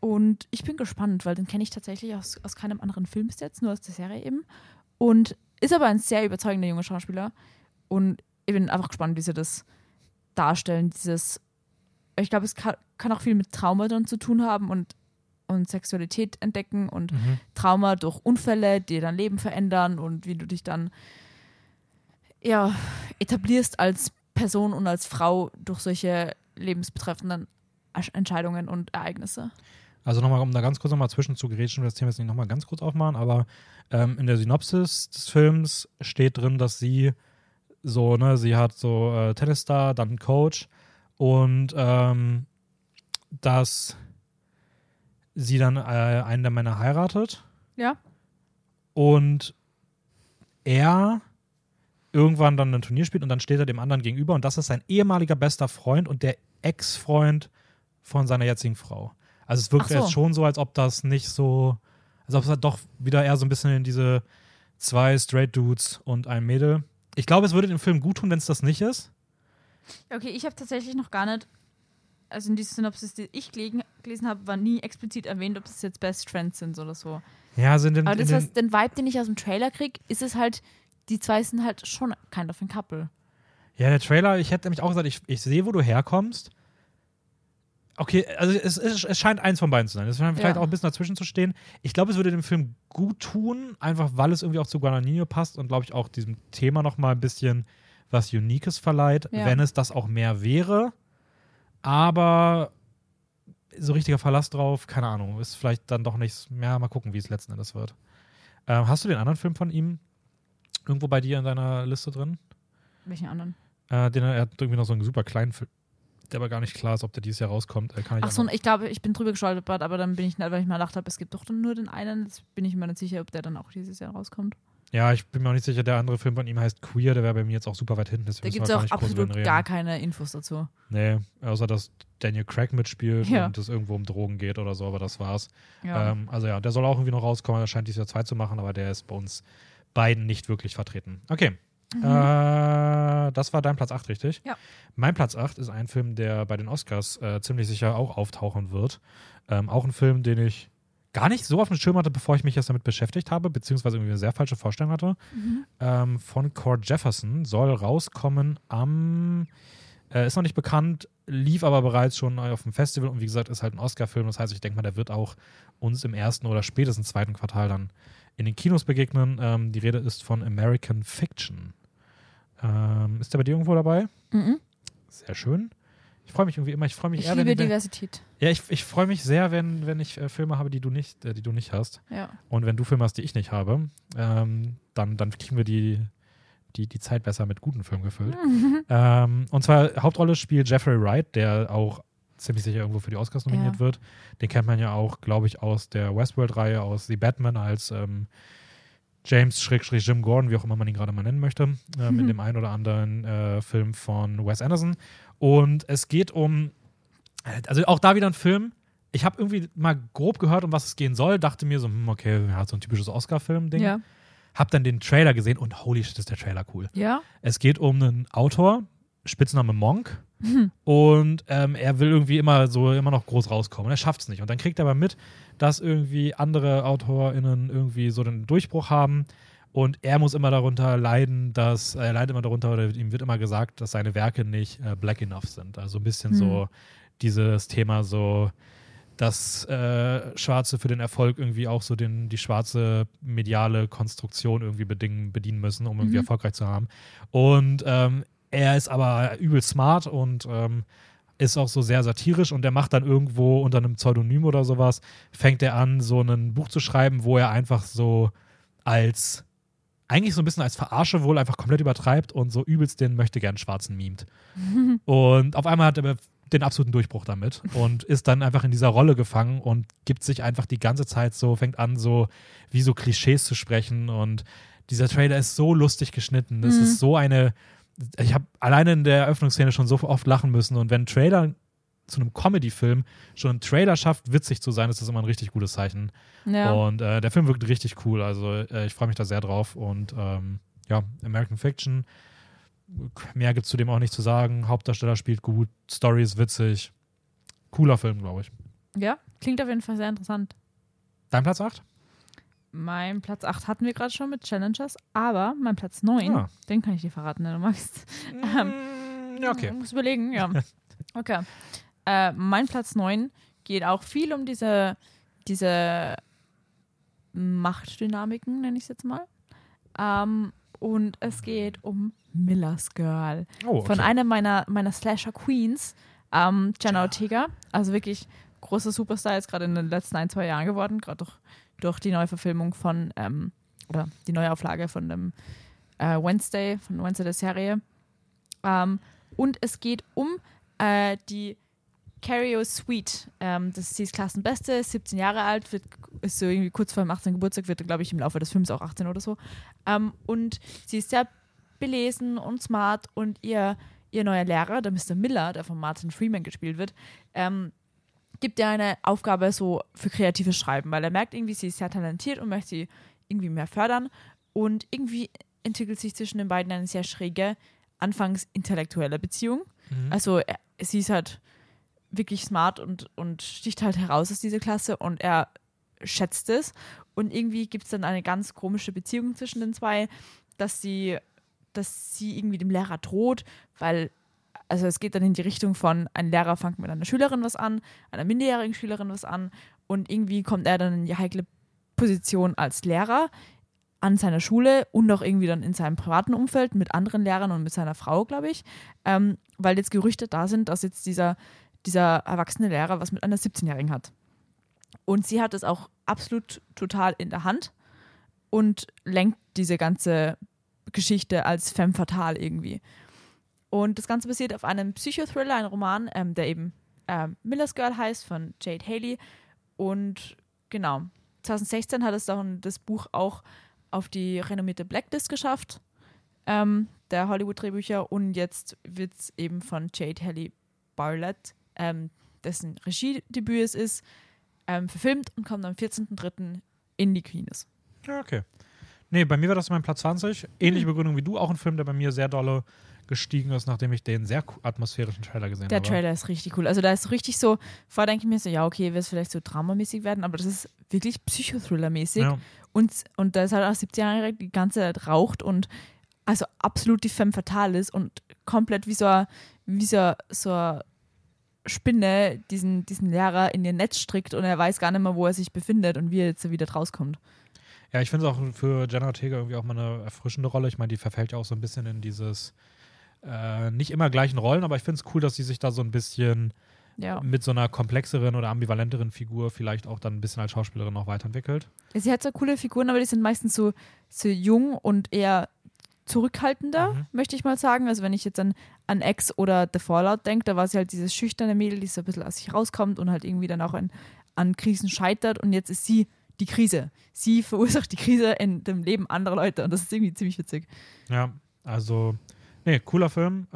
Und ich bin gespannt, weil den kenne ich tatsächlich aus keinem anderen Film bis jetzt, nur aus der Serie eben. Und ist aber ein sehr überzeugender junger Schauspieler. Und ich bin einfach gespannt, wie sie das darstellen. Ich glaube, es kann auch viel mit Trauma dann zu tun haben und Sexualität entdecken und Trauma durch Unfälle, die dein Leben verändern und wie du dich dann etablierst als Person und als Frau durch solche lebensbetreffenden Entscheidungen und Ereignisse. Also nochmal, um da ganz kurz nochmal zwischenzugrätschen, das Thema jetzt nicht nochmal ganz kurz aufmachen, aber in der Synopsis des Films steht drin, dass sie so, ne, sie hat so Tennisstar, dann einen Coach und dass sie dann einen der Männer heiratet. Ja. Und er irgendwann dann ein Turnier spielt und dann steht er dem anderen gegenüber und das ist sein ehemaliger bester Freund und der Ex-Freund von seiner jetzigen Frau. Also es wirkt jetzt schon so, als ob das nicht so, als ob es halt doch wieder eher so ein bisschen in diese zwei Straight Dudes und ein Mädel. Ich glaube, es würde dem Film gut tun, wenn es das nicht ist. Okay, ich habe tatsächlich noch gar nicht, also in dieser Synopsis, die ich gelesen habe, war nie explizit erwähnt, ob es jetzt Best Friends sind oder so. Ja, also aber das, was den Vibe, den ich aus dem Trailer kriege, ist es halt, die zwei sind halt schon kind of ein Couple. Ja, der Trailer, ich hätte nämlich auch gesagt, ich sehe, wo du herkommst. Okay, also es scheint eins von beiden zu sein. Es scheint vielleicht auch ein bisschen dazwischen zu stehen. Ich glaube, es würde dem Film gut tun, einfach weil es irgendwie auch zu Guadagnino passt und, glaube ich, auch diesem Thema nochmal ein bisschen was Uniques verleiht, wenn es das auch mehr wäre. Aber so richtiger Verlass drauf, keine Ahnung, ist vielleicht dann doch nichts mehr. Mal gucken, wie es letzten Endes wird. Hast du den anderen Film von ihm irgendwo bei dir in deiner Liste drin? Welchen anderen? Er hat irgendwie noch so einen super kleinen Film, der aber gar nicht klar ist, ob der dieses Jahr rauskommt. Ich glaube, ich bin drüber gestolpert, aber dann bin ich, weil ich mal gedacht habe, es gibt doch dann nur den einen. Jetzt bin ich mir nicht sicher, ob der dann auch dieses Jahr rauskommt. Ja, ich bin mir auch nicht sicher, der andere Film von ihm heißt Queer, der wäre bei mir jetzt auch super weit hinten. Da gibt es auch absolut gar keine Infos dazu. Nee, außer dass Daniel Craig mitspielt und es irgendwo um Drogen geht oder so, aber das war's. Ja. Der soll auch irgendwie noch rauskommen, er scheint dieses Jahr 2 zu machen, aber der ist bei uns beiden nicht wirklich vertreten. Okay. Das war dein Platz 8, richtig? Ja. Mein Platz 8 ist ein Film, der bei den Oscars ziemlich sicher auch auftauchen wird. Auch ein Film, den ich gar nicht so auf dem Schirm hatte, bevor ich mich jetzt damit beschäftigt habe, beziehungsweise irgendwie eine sehr falsche Vorstellung hatte. Von Cord Jefferson soll rauskommen am, ist noch nicht bekannt, lief aber bereits schon auf dem Festival und wie gesagt, ist halt ein Oscar-Film. Das heißt, ich denke mal, der wird auch uns im ersten oder spätestens zweiten Quartal dann in den Kinos begegnen. Die Rede ist von American Fiction. Ist der bei dir irgendwo dabei? Mhm. Sehr schön. Ich freue mich irgendwie immer. Ich liebe Diversität. Ja, ich freue mich sehr, wenn ich Filme habe, die du nicht hast. Ja. Und wenn du Filme hast, die ich nicht habe, dann kriegen wir die Zeit besser mit guten Filmen gefüllt. Mhm. Und zwar Hauptrolle spielt Jeffrey Wright, der auch ziemlich sicher irgendwo für die Oscars nominiert wird. Den kennt man ja auch, glaube ich, aus der Westworld-Reihe, aus The Batman als James-Jim Gordon, wie auch immer man ihn gerade mal nennen möchte, in dem einen oder anderen Film von Wes Anderson. Und es geht um, also auch da wieder ein Film, ich habe irgendwie mal grob gehört, um was es gehen soll, dachte mir so, okay, ja, so ein typisches Oscar-Film-Ding. Ja. Hab dann den Trailer gesehen und holy shit, ist der Trailer cool. Ja. Es geht um einen Autor, Spitzname Monk, und er will irgendwie immer noch groß rauskommen. Er schafft es nicht. Und dann kriegt er aber mit, dass irgendwie andere AutorInnen irgendwie so einen Durchbruch haben und er muss immer darunter leiden, oder ihm wird immer gesagt, dass seine Werke nicht black enough sind. Also ein bisschen so dieses Thema so, dass Schwarze für den Erfolg irgendwie auch so die schwarze mediale Konstruktion irgendwie bedienen müssen, um irgendwie erfolgreich zu haben. Und er ist aber übel smart und ist auch so sehr satirisch und der macht dann irgendwo unter einem Pseudonym oder sowas, fängt er an, so ein Buch zu schreiben, wo er einfach so eigentlich so ein bisschen als Verarsche wohl einfach komplett übertreibt und so übelst den Möchtegern-Schwarzen mimt. Und auf einmal hat er den absoluten Durchbruch damit und ist dann einfach in dieser Rolle gefangen und gibt sich einfach die ganze Zeit so, fängt an so wie so Klischees zu sprechen und dieser Trailer ist so lustig geschnitten. Das ist so eine... Ich habe alleine in der Eröffnungsszene schon so oft lachen müssen und wenn ein Trailer zu einem Comedy-Film schon ein Trailer schafft, witzig zu sein, ist das immer ein richtig gutes Zeichen. Ja. Und der Film wirkt richtig cool, also ich freue mich da sehr drauf und American Fiction, mehr gibt es zu dem auch nicht zu sagen, Hauptdarsteller spielt gut, Story ist witzig, cooler Film, glaube ich. Ja, klingt auf jeden Fall sehr interessant. Dein Platz 8? Mein Platz 8 hatten wir gerade schon mit Challengers, aber mein Platz 9, den kann ich dir verraten, wenn du magst. Okay. Du musst überlegen, ja. Okay. Mein Platz 9 geht auch viel um diese Machtdynamiken, nenne ich es jetzt mal. Und es geht um Miller's Girl. Oh, okay. Von einer meiner Slasher-Queens, Jenna Ortega. Also wirklich großer Superstar, jetzt gerade in den letzten 1-2 Jahren geworden, gerade durch die Neuverfilmung von, oder die Neuauflage von dem Wednesday der Serie. Und es geht um die Carrie O'Sweet. Das ist die Klassenbeste, 17 Jahre alt, ist so irgendwie kurz vor dem 18. Geburtstag, wird, glaube ich, im Laufe des Films auch 18 oder so. Und sie ist sehr belesen und smart und ihr neuer Lehrer, der Mr. Miller, der von Martin Freeman gespielt wird, gibt ihr eine Aufgabe so für kreatives Schreiben, weil er merkt irgendwie, sie ist sehr talentiert und möchte sie irgendwie mehr fördern und irgendwie entwickelt sich zwischen den beiden eine sehr schräge, anfangs intellektuelle Beziehung. Mhm. Also sie ist halt wirklich smart und sticht halt heraus aus dieser Klasse und er schätzt es und irgendwie gibt es dann eine ganz komische Beziehung zwischen den zwei, dass sie irgendwie dem Lehrer droht, weil, also es geht dann in die Richtung von, ein Lehrer fängt mit einer Schülerin was an, einer minderjährigen Schülerin was an und irgendwie kommt er dann in die heikle Position als Lehrer an seiner Schule und auch irgendwie dann in seinem privaten Umfeld mit anderen Lehrern und mit seiner Frau, glaube ich, weil jetzt Gerüchte da sind, dass jetzt dieser erwachsene Lehrer was mit einer 17-Jährigen hat. Und sie hat es auch absolut total in der Hand und lenkt diese ganze Geschichte als femme fatale irgendwie. Und das Ganze basiert auf einem Psychothriller, einem Roman, der eben Miller's Girl heißt, von Jade Haley. Und genau, 2016 hat es dann das Buch auch auf die renommierte Blacklist geschafft, der Hollywood-Drehbücher. Und jetzt wird es eben von Jade Haley Bartlett, dessen Regiedebüt es ist, verfilmt und kommt am 14.03. in die Kinos. Ja, okay. Nee, bei mir war das mein Platz 20. Ähnliche Begründung wie du, auch ein Film, der bei mir sehr dolle gestiegen ist, nachdem ich den sehr atmosphärischen Trailer gesehen habe. Der Trailer ist richtig cool. Also da ist richtig so, vorher denke ich mir so, ja okay, wird es vielleicht so dramamäßig werden, aber das ist wirklich Psychothriller-mäßig. Ja. Und da ist halt auch 17-Jährige die ganze Zeit raucht und also absolut die femme fatale ist und komplett wie so eine Spinne diesen Lehrer in ihr Netz strickt und er weiß gar nicht mehr, wo er sich befindet und wie er jetzt wieder rauskommt. Ja, ich finde es auch für Jenna Ortega irgendwie auch mal eine erfrischende Rolle. Ich meine, die verfällt ja auch so ein bisschen in dieses nicht immer gleichen Rollen, aber ich finde es cool, dass sie sich da so ein bisschen mit so einer komplexeren oder ambivalenteren Figur vielleicht auch dann ein bisschen als Schauspielerin noch weiterentwickelt. Sie hat zwar coole Figuren, aber die sind meistens so jung und eher zurückhaltender, möchte ich mal sagen. Also wenn ich jetzt an X oder The Fallout denke, da war sie halt dieses schüchterne Mädel, die so ein bisschen aus sich rauskommt und halt irgendwie dann auch an Krisen scheitert und jetzt ist sie die Krise. Sie verursacht die Krise in dem Leben anderer Leute und das ist irgendwie ziemlich witzig. Ja, also, nee, cooler Film.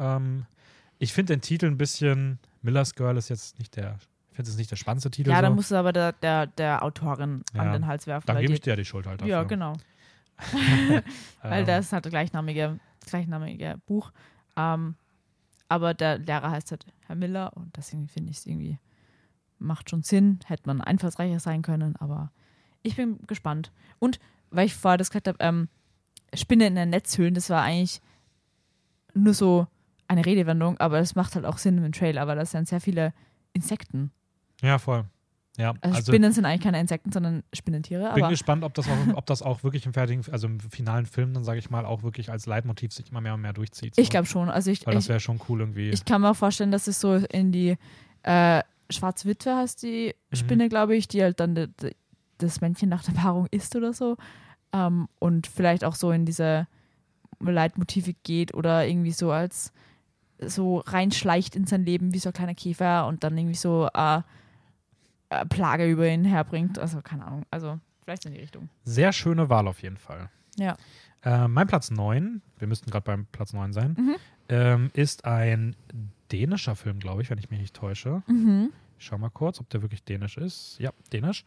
Ich finde den Titel ein bisschen, Miller's Girl ist jetzt nicht der, ich finde es nicht der spannendste Titel. Ja, so. Da musst du aber der Autorin an den Hals werfen. Da gebe ich dir die Schuld halt dafür. Ja, genau. Weil das hat das gleichnamige Buch. Aber der Lehrer heißt halt Herr Miller und deswegen finde ich es irgendwie, macht schon Sinn, hätte man einfallsreicher sein können, aber ich bin gespannt. Und weil ich vorher das gesagt habe, Spinne in der Netzhöhlen, das war eigentlich nur so eine Redewendung, aber das macht halt auch Sinn im Trailer, weil das sind sehr viele Insekten. Ja, voll. Ja, also Spinnen sind eigentlich keine Insekten, sondern Spinnentiere. Ich bin gespannt, ob das auch wirklich im fertigen, also im finalen Film, dann sage ich mal, auch wirklich als Leitmotiv sich immer mehr und mehr durchzieht. So. Ich glaube schon. Also weil das wäre schon cool irgendwie. Ich kann mir auch vorstellen, dass es so in die Schwarze Witwe heißt die Spinne, glaube ich, die halt dann das Männchen nach der Paarung isst oder so. Und vielleicht auch so in diese Leitmotive geht oder irgendwie so als so reinschleicht in sein Leben wie so ein kleiner Käfer und dann irgendwie so Plage über ihn herbringt. Also keine Ahnung. Also vielleicht in die Richtung. Sehr schöne Wahl auf jeden Fall. Ja. Mein Platz 9, wir müssten gerade beim Platz 9 sein, ist ein dänischer Film, glaube ich, wenn ich mich nicht täusche. Mhm. Ich schau mal kurz, ob der wirklich dänisch ist. Ja, dänisch.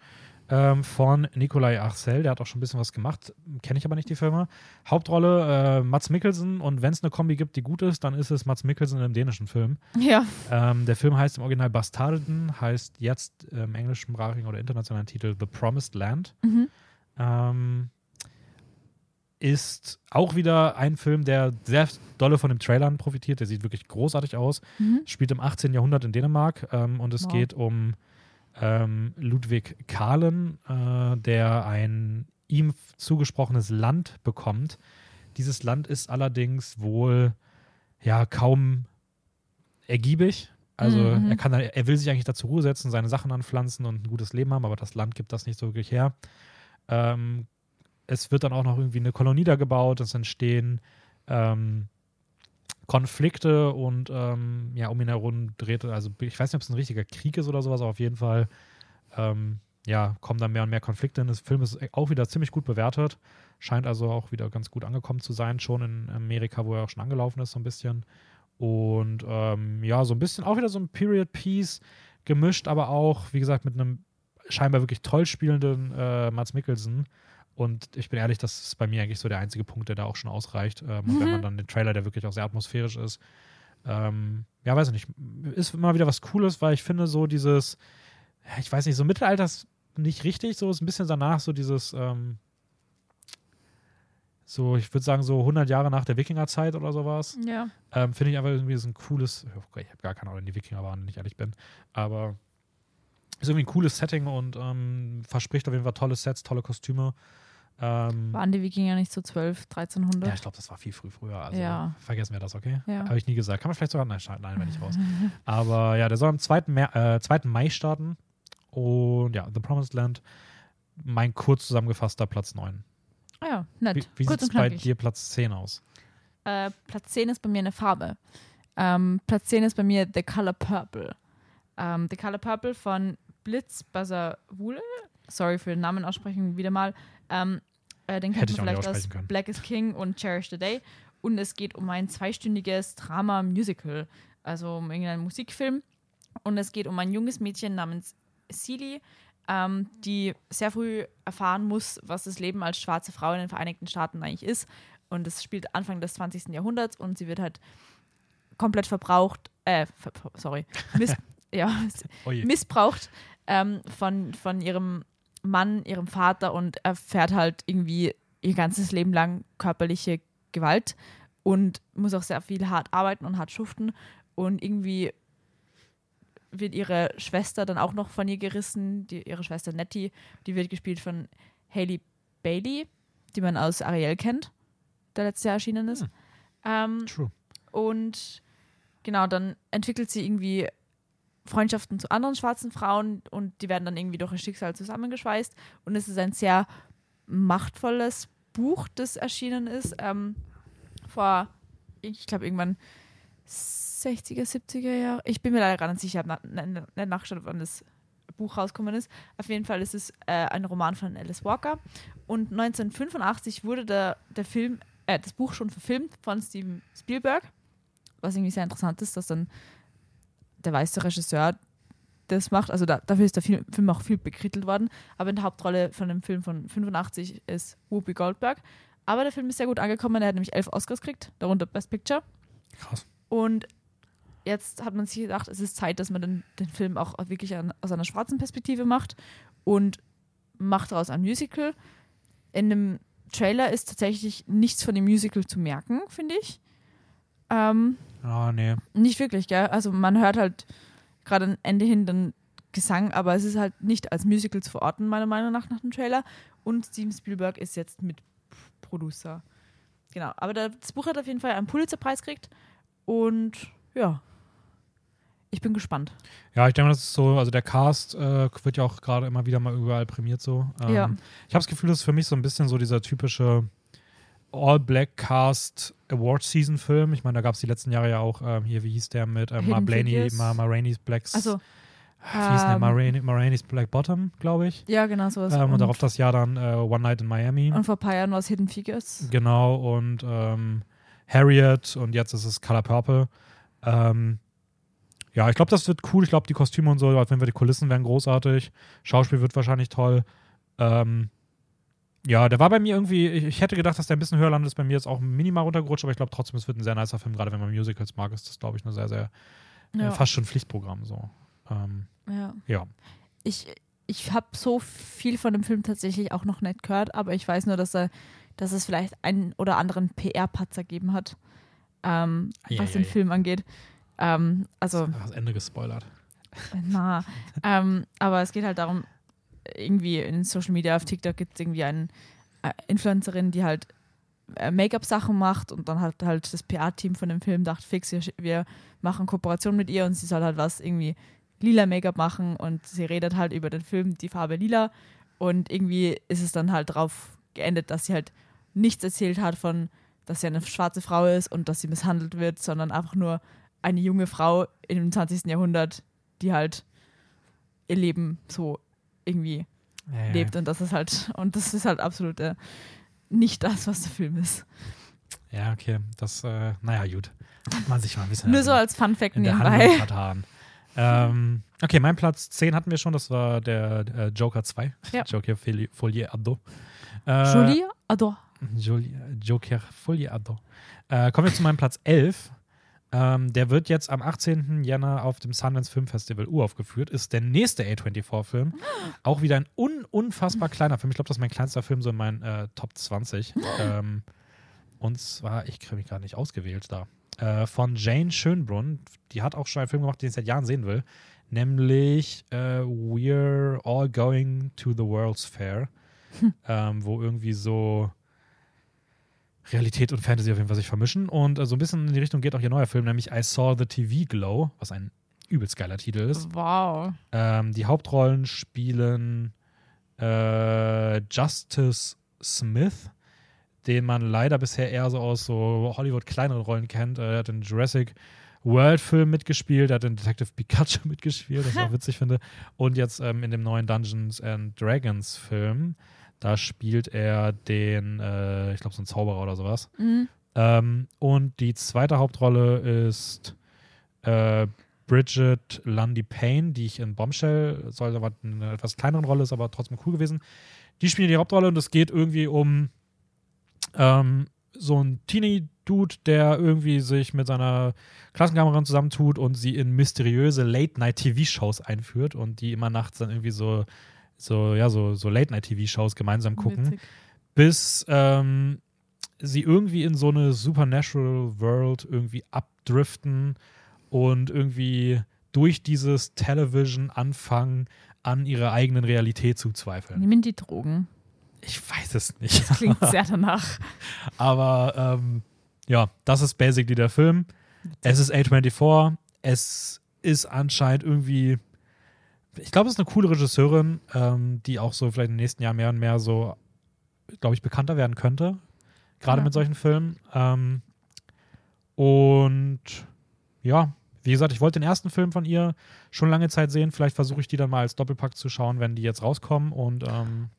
Von Nikolai Arcel, der hat auch schon ein bisschen was gemacht, kenne ich aber nicht die Firma. Hauptrolle Mads Mikkelsen und wenn es eine Kombi gibt, die gut ist, dann ist es Mads Mikkelsen in einem dänischen Film. Ja. Der Film heißt im Original Bastarden, heißt jetzt im englischsprachigen oder internationalen Titel The Promised Land. Mhm. Ist auch wieder ein Film, der sehr dolle von dem Trailern profitiert, der sieht wirklich großartig aus, spielt im 18. Jahrhundert in Dänemark und es geht um Ludwig Kahlen, der ein ihm zugesprochenes Land bekommt. Dieses Land ist allerdings wohl ja kaum ergiebig. Also er will sich eigentlich da zur Ruhe setzen, seine Sachen anpflanzen und ein gutes Leben haben, aber das Land gibt das nicht so wirklich her. Es wird dann auch noch irgendwie eine Kolonie da gebaut, es entstehen Konflikte und um ihn herum dreht, also ich weiß nicht, ob es ein richtiger Krieg ist oder sowas, aber auf jeden Fall ja, kommen dann mehr und mehr Konflikte hin. Der Film ist auch wieder ziemlich gut bewertet. Scheint also auch wieder ganz gut angekommen zu sein, schon in Amerika, wo er auch schon angelaufen ist, so ein bisschen. Und ja, so ein bisschen auch wieder so ein Period-Piece gemischt, aber auch, wie gesagt, mit einem scheinbar wirklich toll spielenden Mads Mikkelsen. Und ich bin ehrlich, das ist bei mir eigentlich so der einzige Punkt, der da auch schon ausreicht. Und wenn man dann den Trailer, der wirklich auch sehr atmosphärisch ist, ja, weiß ich nicht, ist immer wieder was Cooles, weil ich finde so dieses, ich weiß nicht, so Mittelalters nicht richtig, so ist ein bisschen danach so dieses, so, ich würde sagen, so 100 Jahre nach der Wikingerzeit oder sowas. Ja. Finde ich einfach irgendwie so ein cooles, ich habe gar keine Ahnung, die Wikinger waren, wenn ich ehrlich bin, aber ist irgendwie ein cooles Setting und verspricht auf jeden Fall tolle Sets, tolle Kostüme. Waren die Wikinger nicht so 12, 1300? Ja, ich glaube, das war viel früher. Also ja. Vergessen wir das, okay? Ja. Habe ich nie gesagt. Kann man vielleicht sogar nein, wenn ich raus. Aber ja, der soll am 2. Mai starten. Und ja, The Promised Land, mein kurz zusammengefasster Platz 9. Ah ja, nett. Wie sieht es bei dir Platz 10 aus? Platz 10 ist bei mir eine Farbe. Platz 10 ist bei mir The Color Purple. The Color Purple von Blitz Basavule. Sorry für den Namen aussprechen, wieder mal. Den kennt man vielleicht aus Black is King und Cherish the Day. Und es geht um ein 2-stündiges Drama-Musical, also um irgendeinen Musikfilm. Und es geht um ein junges Mädchen namens Celie, die sehr früh erfahren muss, was das Leben als schwarze Frau in den Vereinigten Staaten eigentlich ist. Und es spielt Anfang des 20. Jahrhunderts und sie wird halt komplett missbraucht von ihrem Mann, ihrem Vater, und erfährt halt irgendwie ihr ganzes Leben lang körperliche Gewalt und muss auch sehr viel hart arbeiten und hart schuften, und irgendwie wird ihre Schwester dann auch noch von ihr gerissen, ihre Schwester Nettie, die wird gespielt von Hailey Bailey, die man aus Ariel kennt, der letztes Jahr erschienen ist. True. Und genau, dann entwickelt sie irgendwie Freundschaften zu anderen schwarzen Frauen und die werden dann irgendwie durch ihr Schicksal zusammengeschweißt, und es ist ein sehr machtvolles Buch, das erschienen ist vor, ich glaube, irgendwann 60er, 70er Jahre. Ich bin mir leider gar nicht sicher, ich habe nicht nachgeschaut, wann das Buch rausgekommen ist. Auf jeden Fall ist es ein Roman von Alice Walker, und 1985 wurde das Buch schon verfilmt von Steven Spielberg, was irgendwie sehr interessant ist, dass dann der weiße Regisseur das macht, also dafür ist der Film auch viel bekrittelt worden, aber in der Hauptrolle von dem Film von 85 ist Whoopi Goldberg. Aber der Film ist sehr gut angekommen, er hat nämlich 11 Oscars gekriegt, darunter Best Picture. Krass. Und jetzt hat man sich gedacht, es ist Zeit, dass man den Film auch wirklich aus einer schwarzen Perspektive macht und macht daraus ein Musical. In dem Trailer ist tatsächlich nichts von dem Musical zu merken, finde ich. Nee. Nicht wirklich, gell? Also man hört halt gerade am Ende hin den Gesang, aber es ist halt nicht als Musical zu verorten, meiner Meinung nach dem Trailer. Und Steven Spielberg ist jetzt mit Producer. Genau, aber das Buch hat auf jeden Fall einen Pulitzer-Preis gekriegt, und ja, ich bin gespannt. Ja, ich denke, das ist so, also der Cast wird ja auch gerade immer wieder mal überall prämiert so. Ja. Ich habe das Gefühl, das ist für mich so ein bisschen so dieser typische All-Black-Cast Award-Season-Film. Ich meine, da gab es die letzten Jahre ja auch, hier, wie hieß der mit Ma Rainey's Blacks. Also, wie hieß der? Ma Rainey's Black Bottom, glaube ich. Ja, genau, sowas. Und darauf das Jahr dann One Night in Miami. Und vor ein paar Jahren war es Hidden Figures. Genau, und Harriet, und jetzt ist es Color Purple. Ja, ich glaube, das wird cool. Ich glaube, die Kostüme und so, wenn wir die Kulissen werden, großartig. Schauspiel wird wahrscheinlich toll. Ja, der war bei mir irgendwie, ich hätte gedacht, dass der ein bisschen höher landet, ist bei mir jetzt auch minimal runtergerutscht, aber ich glaube trotzdem, es wird ein sehr nicer Film, gerade wenn man Musicals mag, ist das, glaube ich, eine sehr, sehr, fast schon Pflichtprogramm so. Ja. Ich habe so viel von dem Film tatsächlich auch noch nicht gehört, aber ich weiß nur, dass es vielleicht einen oder anderen PR-Patzer gegeben hat, was den Film angeht. Also, das Ende gespoilert. Na, aber es geht halt darum, irgendwie in Social Media, auf TikTok gibt es irgendwie eine Influencerin, die halt Make-up-Sachen macht, und dann hat halt das PR-Team von dem Film gedacht, fix, wir machen Kooperation mit ihr, und sie soll halt was irgendwie lila Make-up machen, und sie redet halt über den Film, die Farbe lila, und irgendwie ist es dann halt drauf geendet, dass sie halt nichts erzählt hat von, dass sie eine schwarze Frau ist und dass sie misshandelt wird, sondern einfach nur eine junge Frau im 20. Jahrhundert, die halt ihr Leben so irgendwie ja, lebt. Und das ist halt absolut nicht das, was der Film ist. Ja, okay. Das, naja, gut. Hat man sich mal ein bisschen... Nur so als Funfact nebenbei. Okay, mein Platz 10 hatten wir schon. Das war der Joker 2. Ja. Joker Folie Addo. Jolie Addo. Joker Folie Addo. Kommen wir zu meinem Platz 11. Der wird jetzt am 18. Januar auf dem Sundance Film Festival uraufgeführt. Ist der nächste A24-Film. Auch wieder ein unfassbar kleiner Film. Ich glaube, das ist mein kleinster Film, so in meinen Top 20. Und zwar, ich kriege mich gerade nicht ausgewählt da. Von Jane Schönbrunn. Die hat auch schon einen Film gemacht, den ich seit Jahren sehen will. Nämlich We're All Going to the World's Fair. Wo irgendwie so Realität und Fantasy auf jeden Fall sich vermischen. Und so ein bisschen in die Richtung geht auch ihr neuer Film, nämlich I Saw the TV Glow, was ein übelst geiler Titel ist. Wow. Die Hauptrollen spielen Justice Smith, den man leider bisher eher so aus so Hollywood-kleineren Rollen kennt. Er hat den Jurassic World-Film mitgespielt, er hat den Detective Pikachu mitgespielt, was ich auch witzig finde. Und jetzt in dem neuen Dungeons and Dragons-Film, da spielt er den, ich glaube, so einen Zauberer oder sowas. Mhm. Und die zweite Hauptrolle ist Bridget Lundy Payne, die ich in Bombshell, soll aber eine etwas kleineren Rolle, ist aber trotzdem cool gewesen. Die spielt die Hauptrolle und es geht irgendwie um so ein Teenie-Dude, der irgendwie sich mit seiner Klassenkameradin zusammentut und sie in mysteriöse Late-Night-TV-Shows einführt und die immer nachts dann irgendwie so Late-Night-TV-Shows gemeinsam gucken, witzig. Bis sie irgendwie in so eine Supernatural-World irgendwie abdriften und irgendwie durch dieses Television anfangen, an ihrer eigenen Realität zu zweifeln. Nehmen die Drogen? Ich weiß es nicht. Das klingt sehr danach. Aber ja, das ist basically der Film. Es ist A24. Es ist anscheinend irgendwie... Ich glaube, es ist eine coole Regisseurin, die auch so vielleicht in den nächsten Jahren mehr und mehr so, glaube ich, bekannter werden könnte. Gerade mit solchen Filmen. Und ja, wie gesagt, ich wollte den ersten Film von ihr schon lange Zeit sehen. Vielleicht versuche ich die dann mal als Doppelpack zu schauen, wenn die jetzt rauskommen. Und,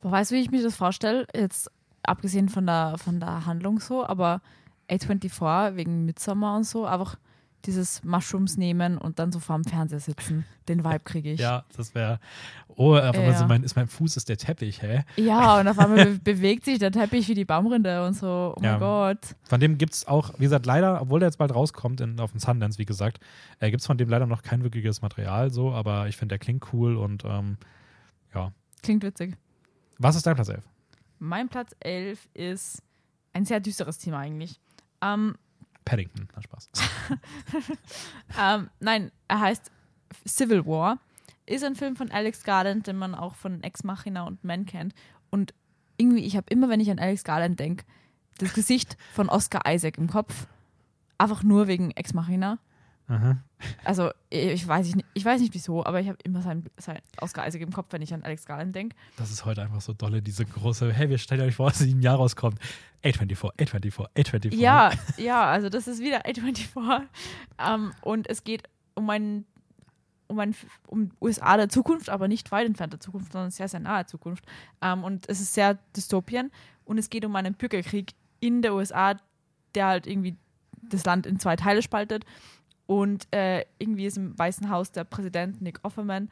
weißt du, wie ich mir das vorstelle? Jetzt abgesehen von der Handlung so, aber A24 wegen Midsommar und so, einfach dieses Mushrooms nehmen und dann so vor dem Fernseher sitzen. Den Vibe kriege ich. Ja, das wäre... Oh, auf einmal so mein Fuß ist der Teppich, hä? Ja, und auf einmal bewegt sich der Teppich wie die Baumrinde und so. Oh ja, mein Gott. Von dem gibt es auch, wie gesagt, leider, obwohl der jetzt bald rauskommt auf dem Sundance, wie gesagt, gibt es von dem leider noch kein wirkliches Material, so, aber ich finde, der klingt cool und ja. Klingt witzig. Was ist dein Platz 11? Mein Platz 11 ist ein sehr düsteres Thema eigentlich. Paddington, na Spaß. Nein, er heißt Civil War. Ist ein Film von Alex Garland, den man auch von Ex Machina und Men kennt. Und irgendwie, ich habe immer, wenn ich an Alex Garland denke, das Gesicht von Oscar Isaac im Kopf. Einfach nur wegen Ex Machina. Aha. Also, ich weiß nicht wieso, aber ich habe immer sein Oscar Isaac im Kopf, wenn ich an Alex Garland denke. Das ist heute einfach so dolle, diese große, hey, wir stellen euch vor, dass es im Jahr rauskommt. A24. Ja, also das ist wieder A24. Und es geht um USA der Zukunft, aber nicht weit entfernte Zukunft, sondern sehr, sehr nahe Zukunft. Und es ist sehr Dystopien und es geht um einen Bürgerkrieg in der USA, der halt irgendwie das Land in zwei Teile spaltet. Und irgendwie ist im Weißen Haus der Präsident Nick Offerman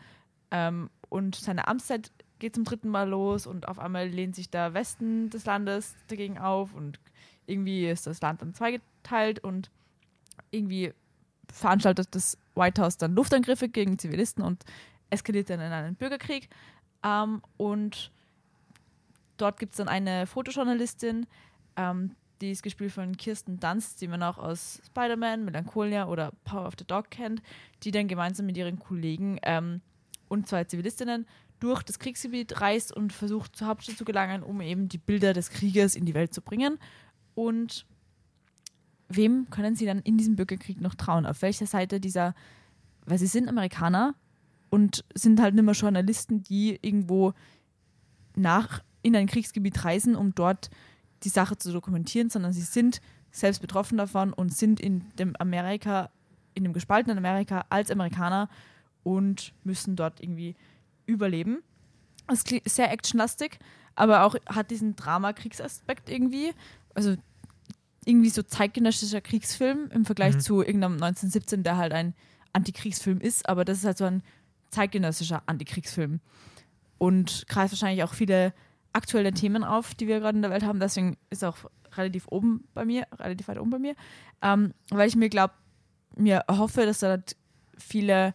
und seine Amtszeit geht zum dritten Mal los und auf einmal lehnt sich der Westen des Landes dagegen auf und irgendwie ist das Land dann zweigeteilt und irgendwie veranstaltet das White House dann Luftangriffe gegen Zivilisten und eskaliert dann in einen Bürgerkrieg. Und dort gibt es dann eine Fotojournalistin, die ist gespielt von Kirsten Dunst, die man auch aus Spider-Man, Melancholia oder Power of the Dog kennt, die dann gemeinsam mit ihren Kollegen und zwei Zivilistinnen durch das Kriegsgebiet reist und versucht, zur Hauptstadt zu gelangen, um eben die Bilder des Krieges in die Welt zu bringen. Und wem können sie dann in diesem Bürgerkrieg noch trauen? Auf welcher Seite dieser, weil sie sind Amerikaner und sind halt nicht mehr Journalisten, die irgendwo in ein Kriegsgebiet reisen, um dort die Sache zu dokumentieren, sondern sie sind selbst betroffen davon und sind in dem gespaltenen Amerika als Amerikaner und müssen dort irgendwie überleben. ist sehr actionlastig, aber auch hat diesen Drama-Kriegsaspekt irgendwie. Also irgendwie so zeitgenössischer Kriegsfilm im Vergleich zu irgendeinem 1917, der halt ein Antikriegsfilm ist, aber das ist halt so ein zeitgenössischer Antikriegsfilm und greift wahrscheinlich auch viele aktuelle Themen auf, die wir gerade in der Welt haben. Deswegen ist er auch relativ weit oben bei mir, weil ich mir hoffe, dass er halt viele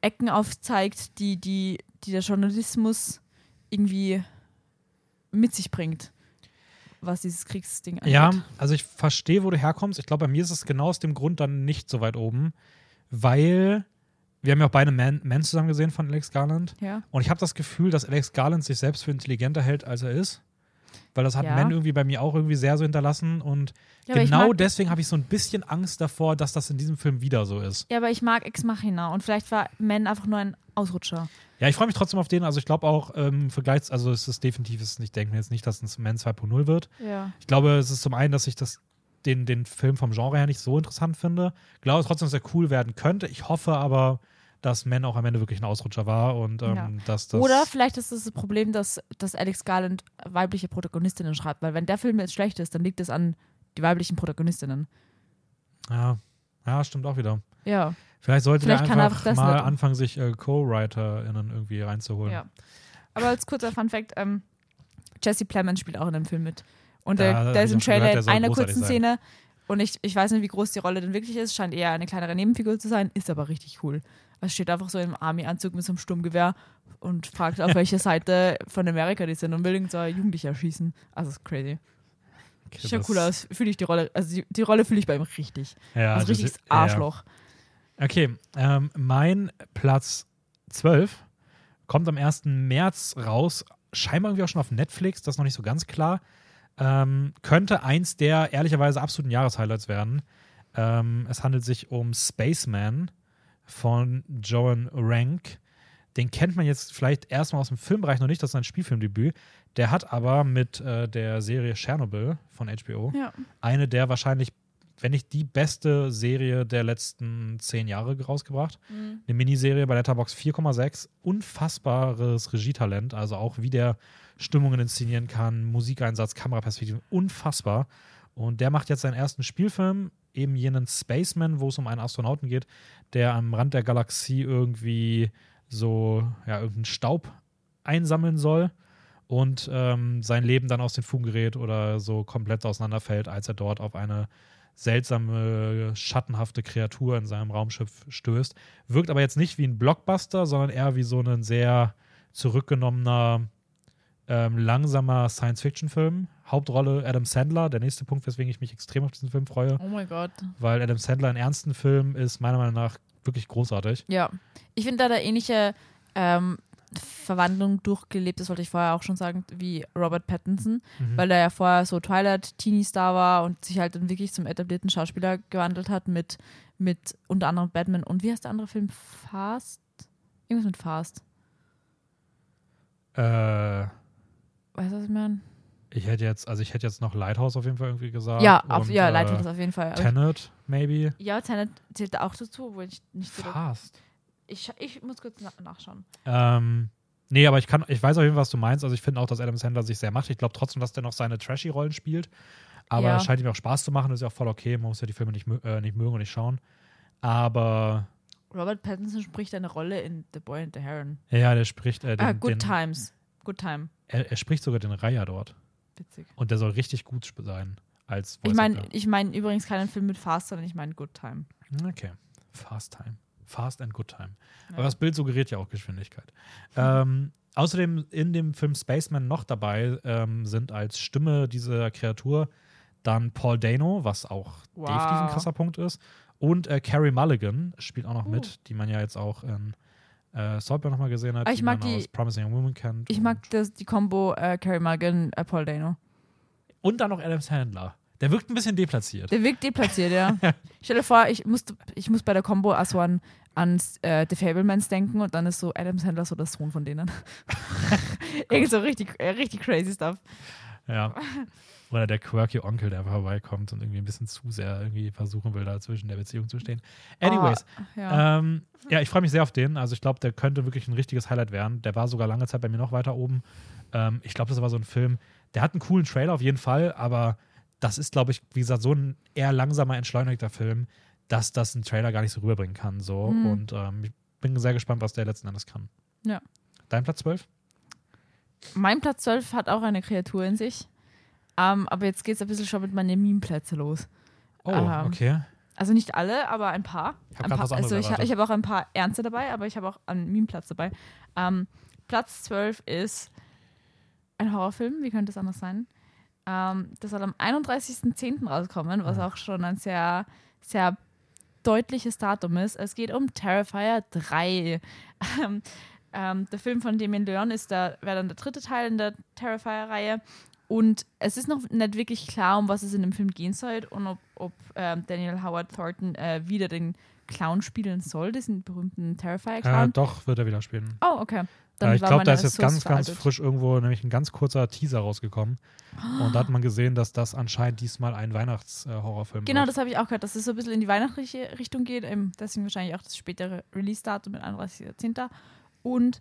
Ecken aufzeigt, die der Journalismus irgendwie mit sich bringt, was dieses Kriegsding angeht. Ja, also ich verstehe, wo du herkommst. Ich glaube, bei mir ist es genau aus dem Grund dann nicht so weit oben, weil wir haben ja auch beide Man zusammen gesehen von Alex Garland. Ja. Und ich habe das Gefühl, dass Alex Garland sich selbst für intelligenter hält, als er ist. Weil das hat Man irgendwie bei mir auch irgendwie sehr so hinterlassen. Und ja, genau deswegen habe ich so ein bisschen Angst davor, dass das in diesem Film wieder so ist. Ja, aber ich mag Ex Machina und vielleicht war Man einfach nur ein Ausrutscher. Ja, ich freue mich trotzdem auf den. Also ich glaube auch, also es ist definitiv, ich denke mir jetzt nicht, dass es Man 2.0 wird. Ja. Ich glaube, es ist zum einen, dass ich den Film vom Genre her nicht so interessant finde. Ich glaube trotzdem, dass er cool werden könnte. Ich hoffe aber, dass Man auch am Ende wirklich ein Ausrutscher war. Und, dass das oder vielleicht ist das Problem, dass Alex Garland weibliche Protagonistinnen schreibt. Weil wenn der Film jetzt schlecht ist, dann liegt es an die weiblichen Protagonistinnen. Ja, stimmt auch wieder. Ja. Vielleicht sollte er einfach mal anfangen, sich Co-WriterInnen irgendwie reinzuholen. Ja. Aber als kurzer Fun-Fact, Jesse Plemons spielt auch in dem Film mit. Und da ist ein Trailer in einer kurzen Szene. Und ich weiß nicht, wie groß die Rolle denn wirklich ist. Scheint eher eine kleinere Nebenfigur zu sein. Ist aber richtig cool. Es steht einfach so im Army-Anzug mit so einem Sturmgewehr und fragt, auf welcher Seite von Amerika die sind und will irgend so Jugendliche erschießen. Also, ist crazy. Okay, schaut cool aus. Fühle ich die Rolle. Also, die Rolle fühle ich bei ihm richtig. Ja, also, richtiges Arschloch. Ja. Okay, mein Platz 12 kommt am 1. März raus. Scheinbar irgendwie auch schon auf Netflix. Das ist noch nicht so ganz klar. Könnte eins der ehrlicherweise absoluten Jahreshighlights werden. Es handelt sich um Spaceman von Joan Rank. Den kennt man jetzt vielleicht erstmal aus dem Filmbereich noch nicht, das ist sein Spielfilmdebüt. Der hat aber mit der Serie Chernobyl von HBO eine der wahrscheinlich, wenn nicht die beste Serie der letzten 10 Jahre rausgebracht. Mhm. Eine Miniserie bei Letterboxd 4,6. Unfassbares Regietalent, also auch wie der Stimmungen inszenieren kann, Musikeinsatz, Kameraperspektive, unfassbar. Und der macht jetzt seinen ersten Spielfilm, eben jenen Spaceman, wo es um einen Astronauten geht, der am Rand der Galaxie irgendwie so, irgendeinen Staub einsammeln soll und sein Leben dann aus den Fugen gerät oder so komplett auseinanderfällt, als er dort auf eine seltsame, schattenhafte Kreatur in seinem Raumschiff stößt. Wirkt aber jetzt nicht wie ein Blockbuster, sondern eher wie so ein sehr zurückgenommener, langsamer Science-Fiction-Film. Hauptrolle Adam Sandler, der nächste Punkt, weswegen ich mich extrem auf diesen Film freue. Oh mein Gott. Weil Adam Sandler in ernsten Filmen ist meiner Meinung nach wirklich großartig. Ja, ich finde da eine ähnliche Verwandlung durchgelebt, das wollte ich vorher auch schon sagen, wie Robert Pattinson, weil er ja vorher so Twilight-Teenie-Star war und sich halt dann wirklich zum etablierten Schauspieler gewandelt hat mit unter anderem Batman und wie heißt der andere Film? Fast? Irgendwas mit Fast. Weißt du, was ich meine? Ich hätte jetzt noch Lighthouse auf jeden Fall irgendwie gesagt. Ja, Lighthouse auf jeden Fall. Tenet, maybe. Ja, Tenet zählt auch dazu, obwohl ich nicht so. Fast. Ich muss kurz nachschauen. Nee, aber ich weiß auf jeden Fall, was du meinst. Also ich finde auch, dass Adam Sandler sich sehr macht. Ich glaube trotzdem, dass der noch seine Trashy-Rollen spielt. Aber es scheint ihm auch Spaß zu machen. Das ist ja auch voll okay. Man muss ja die Filme nicht mögen und nicht schauen. Aber Robert Pattinson spricht eine Rolle in The Boy and the Heron. Ja, der spricht Good Time. Er spricht sogar den Reiher dort. Witzig. Und der soll richtig gut sein als Voice-Actor. Ich meine übrigens keinen Film mit Fast, sondern ich meine Good Time. Okay. Fast and Good Time. Ja. Aber das Bild suggeriert ja auch Geschwindigkeit. Außerdem in dem Film Spaceman noch dabei sind als Stimme dieser Kreatur dann Paul Dano, was auch definitiv ein krasser Punkt ist. Und Carey Mulligan spielt auch noch mit, die man ja jetzt auch in Saltburn nochmal gesehen hat, die man aus Promising Young Woman kennt. Ich mag die Kombo Carey Mulligan, Paul Dano. Und dann noch Adam Sandler. Der wirkt ein bisschen deplatziert. Der wirkt deplatziert, ja. Stell dir vor, ich muss bei der Kombo erstmal an The Fabelmans denken und dann ist so Adam Sandler so das Sohn von denen. Irgend so richtig crazy Stuff. Ja. Oder der quirky Onkel, der vorbeikommt und irgendwie ein bisschen zu sehr irgendwie versuchen will, da zwischen der Beziehung zu stehen. Anyways. Oh, ja. Ja, ich freue mich sehr auf den. Also ich glaube, der könnte wirklich ein richtiges Highlight werden. Der war sogar lange Zeit bei mir noch weiter oben. Ich glaube, das war so ein Film, der hat einen coolen Trailer auf jeden Fall, aber das ist, glaube ich, wie gesagt, so ein eher langsamer, entschleunigter Film, dass das ein Trailer gar nicht so rüberbringen kann. So. Mhm. Und ich bin sehr gespannt, was der letzten Endes kann. Ja. Dein Platz 12? Mein Platz 12 hat auch eine Kreatur in sich. Aber jetzt geht es ein bisschen schon mit meinen Meme-Plätzen los. Oh, okay. Also nicht alle, aber ein paar. Ich habe auch ein paar Ernste dabei, aber ich habe auch einen Meme-Platz dabei. Platz 12 ist ein Horrorfilm. Wie könnte es anders sein? Das soll am 31.10. rauskommen, was auch schon ein sehr, sehr deutliches Datum ist. Es geht um Terrifier 3. Der Film von Damien Leone wäre dann der dritte Teil in der Terrifier-Reihe. Und es ist noch nicht wirklich klar, um was es in dem Film gehen soll und ob Daniel Howard Thornton wieder den Clown spielen soll, diesen berühmten Terrifier-Clown. Doch, wird er wieder spielen. Oh, okay. Ich glaube, da ist jetzt ganz, ganz frisch irgendwo nämlich ein ganz kurzer Teaser rausgekommen. Und da hat man gesehen, dass das anscheinend diesmal ein Weihnachtshorrorfilm ist. Genau, das habe ich auch gehört, dass es so ein bisschen in die weihnachtliche Richtung geht. Deswegen wahrscheinlich auch das spätere Release-Datum mit 31.10. Und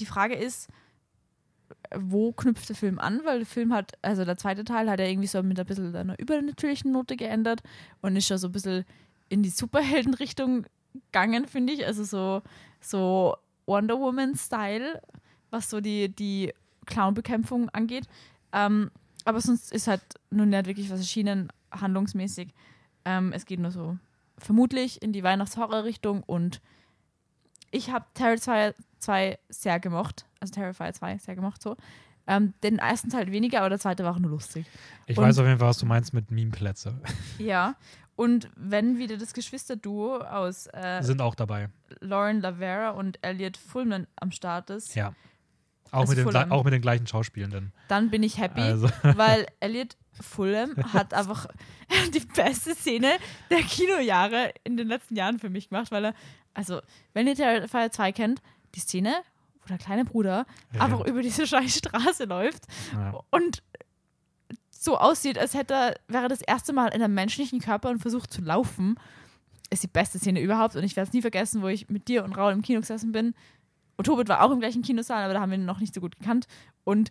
die Frage ist, wo knüpft der Film an? Weil der Film der zweite Teil hat ja irgendwie so mit ein bisschen einer übernatürlichen Note geändert und ist ja so ein bisschen in die Superhelden-Richtung gegangen, finde ich. Also so Wonder Woman-Style, was so die Clown-Bekämpfung angeht. Aber sonst ist halt nur nicht wirklich was erschienen, handlungsmäßig. Es geht nur so vermutlich in die Weihnachts-Horror-Richtung und ich habe Terrifier 2 sehr gemocht, so. Den ersten Teil weniger, aber der zweite war auch nur lustig. Ich weiß auf jeden Fall, was du meinst mit Meme-Plätze. Ja, und wenn wieder das Geschwisterduo aus sind auch dabei. Lauren Lavera und Elliot Fulman am Start ist. Ja, auch mit den gleichen Schauspielenden. Dann bin ich happy, weil Elliot Fulham hat einfach die beste Szene der Kinojahre in den letzten Jahren für mich gemacht, weil wenn ihr Terrifier 2 kennt, die Szene, wo der kleine Bruder einfach über diese scheiß Straße läuft und so aussieht, als wäre das erste Mal in einem menschlichen Körper und versucht zu laufen, ist die beste Szene überhaupt. Und ich werde es nie vergessen, wo ich mit dir und Raul im Kino gesessen bin. Und Tobit war auch im gleichen Kinosaal, aber da haben wir ihn noch nicht so gut gekannt. Und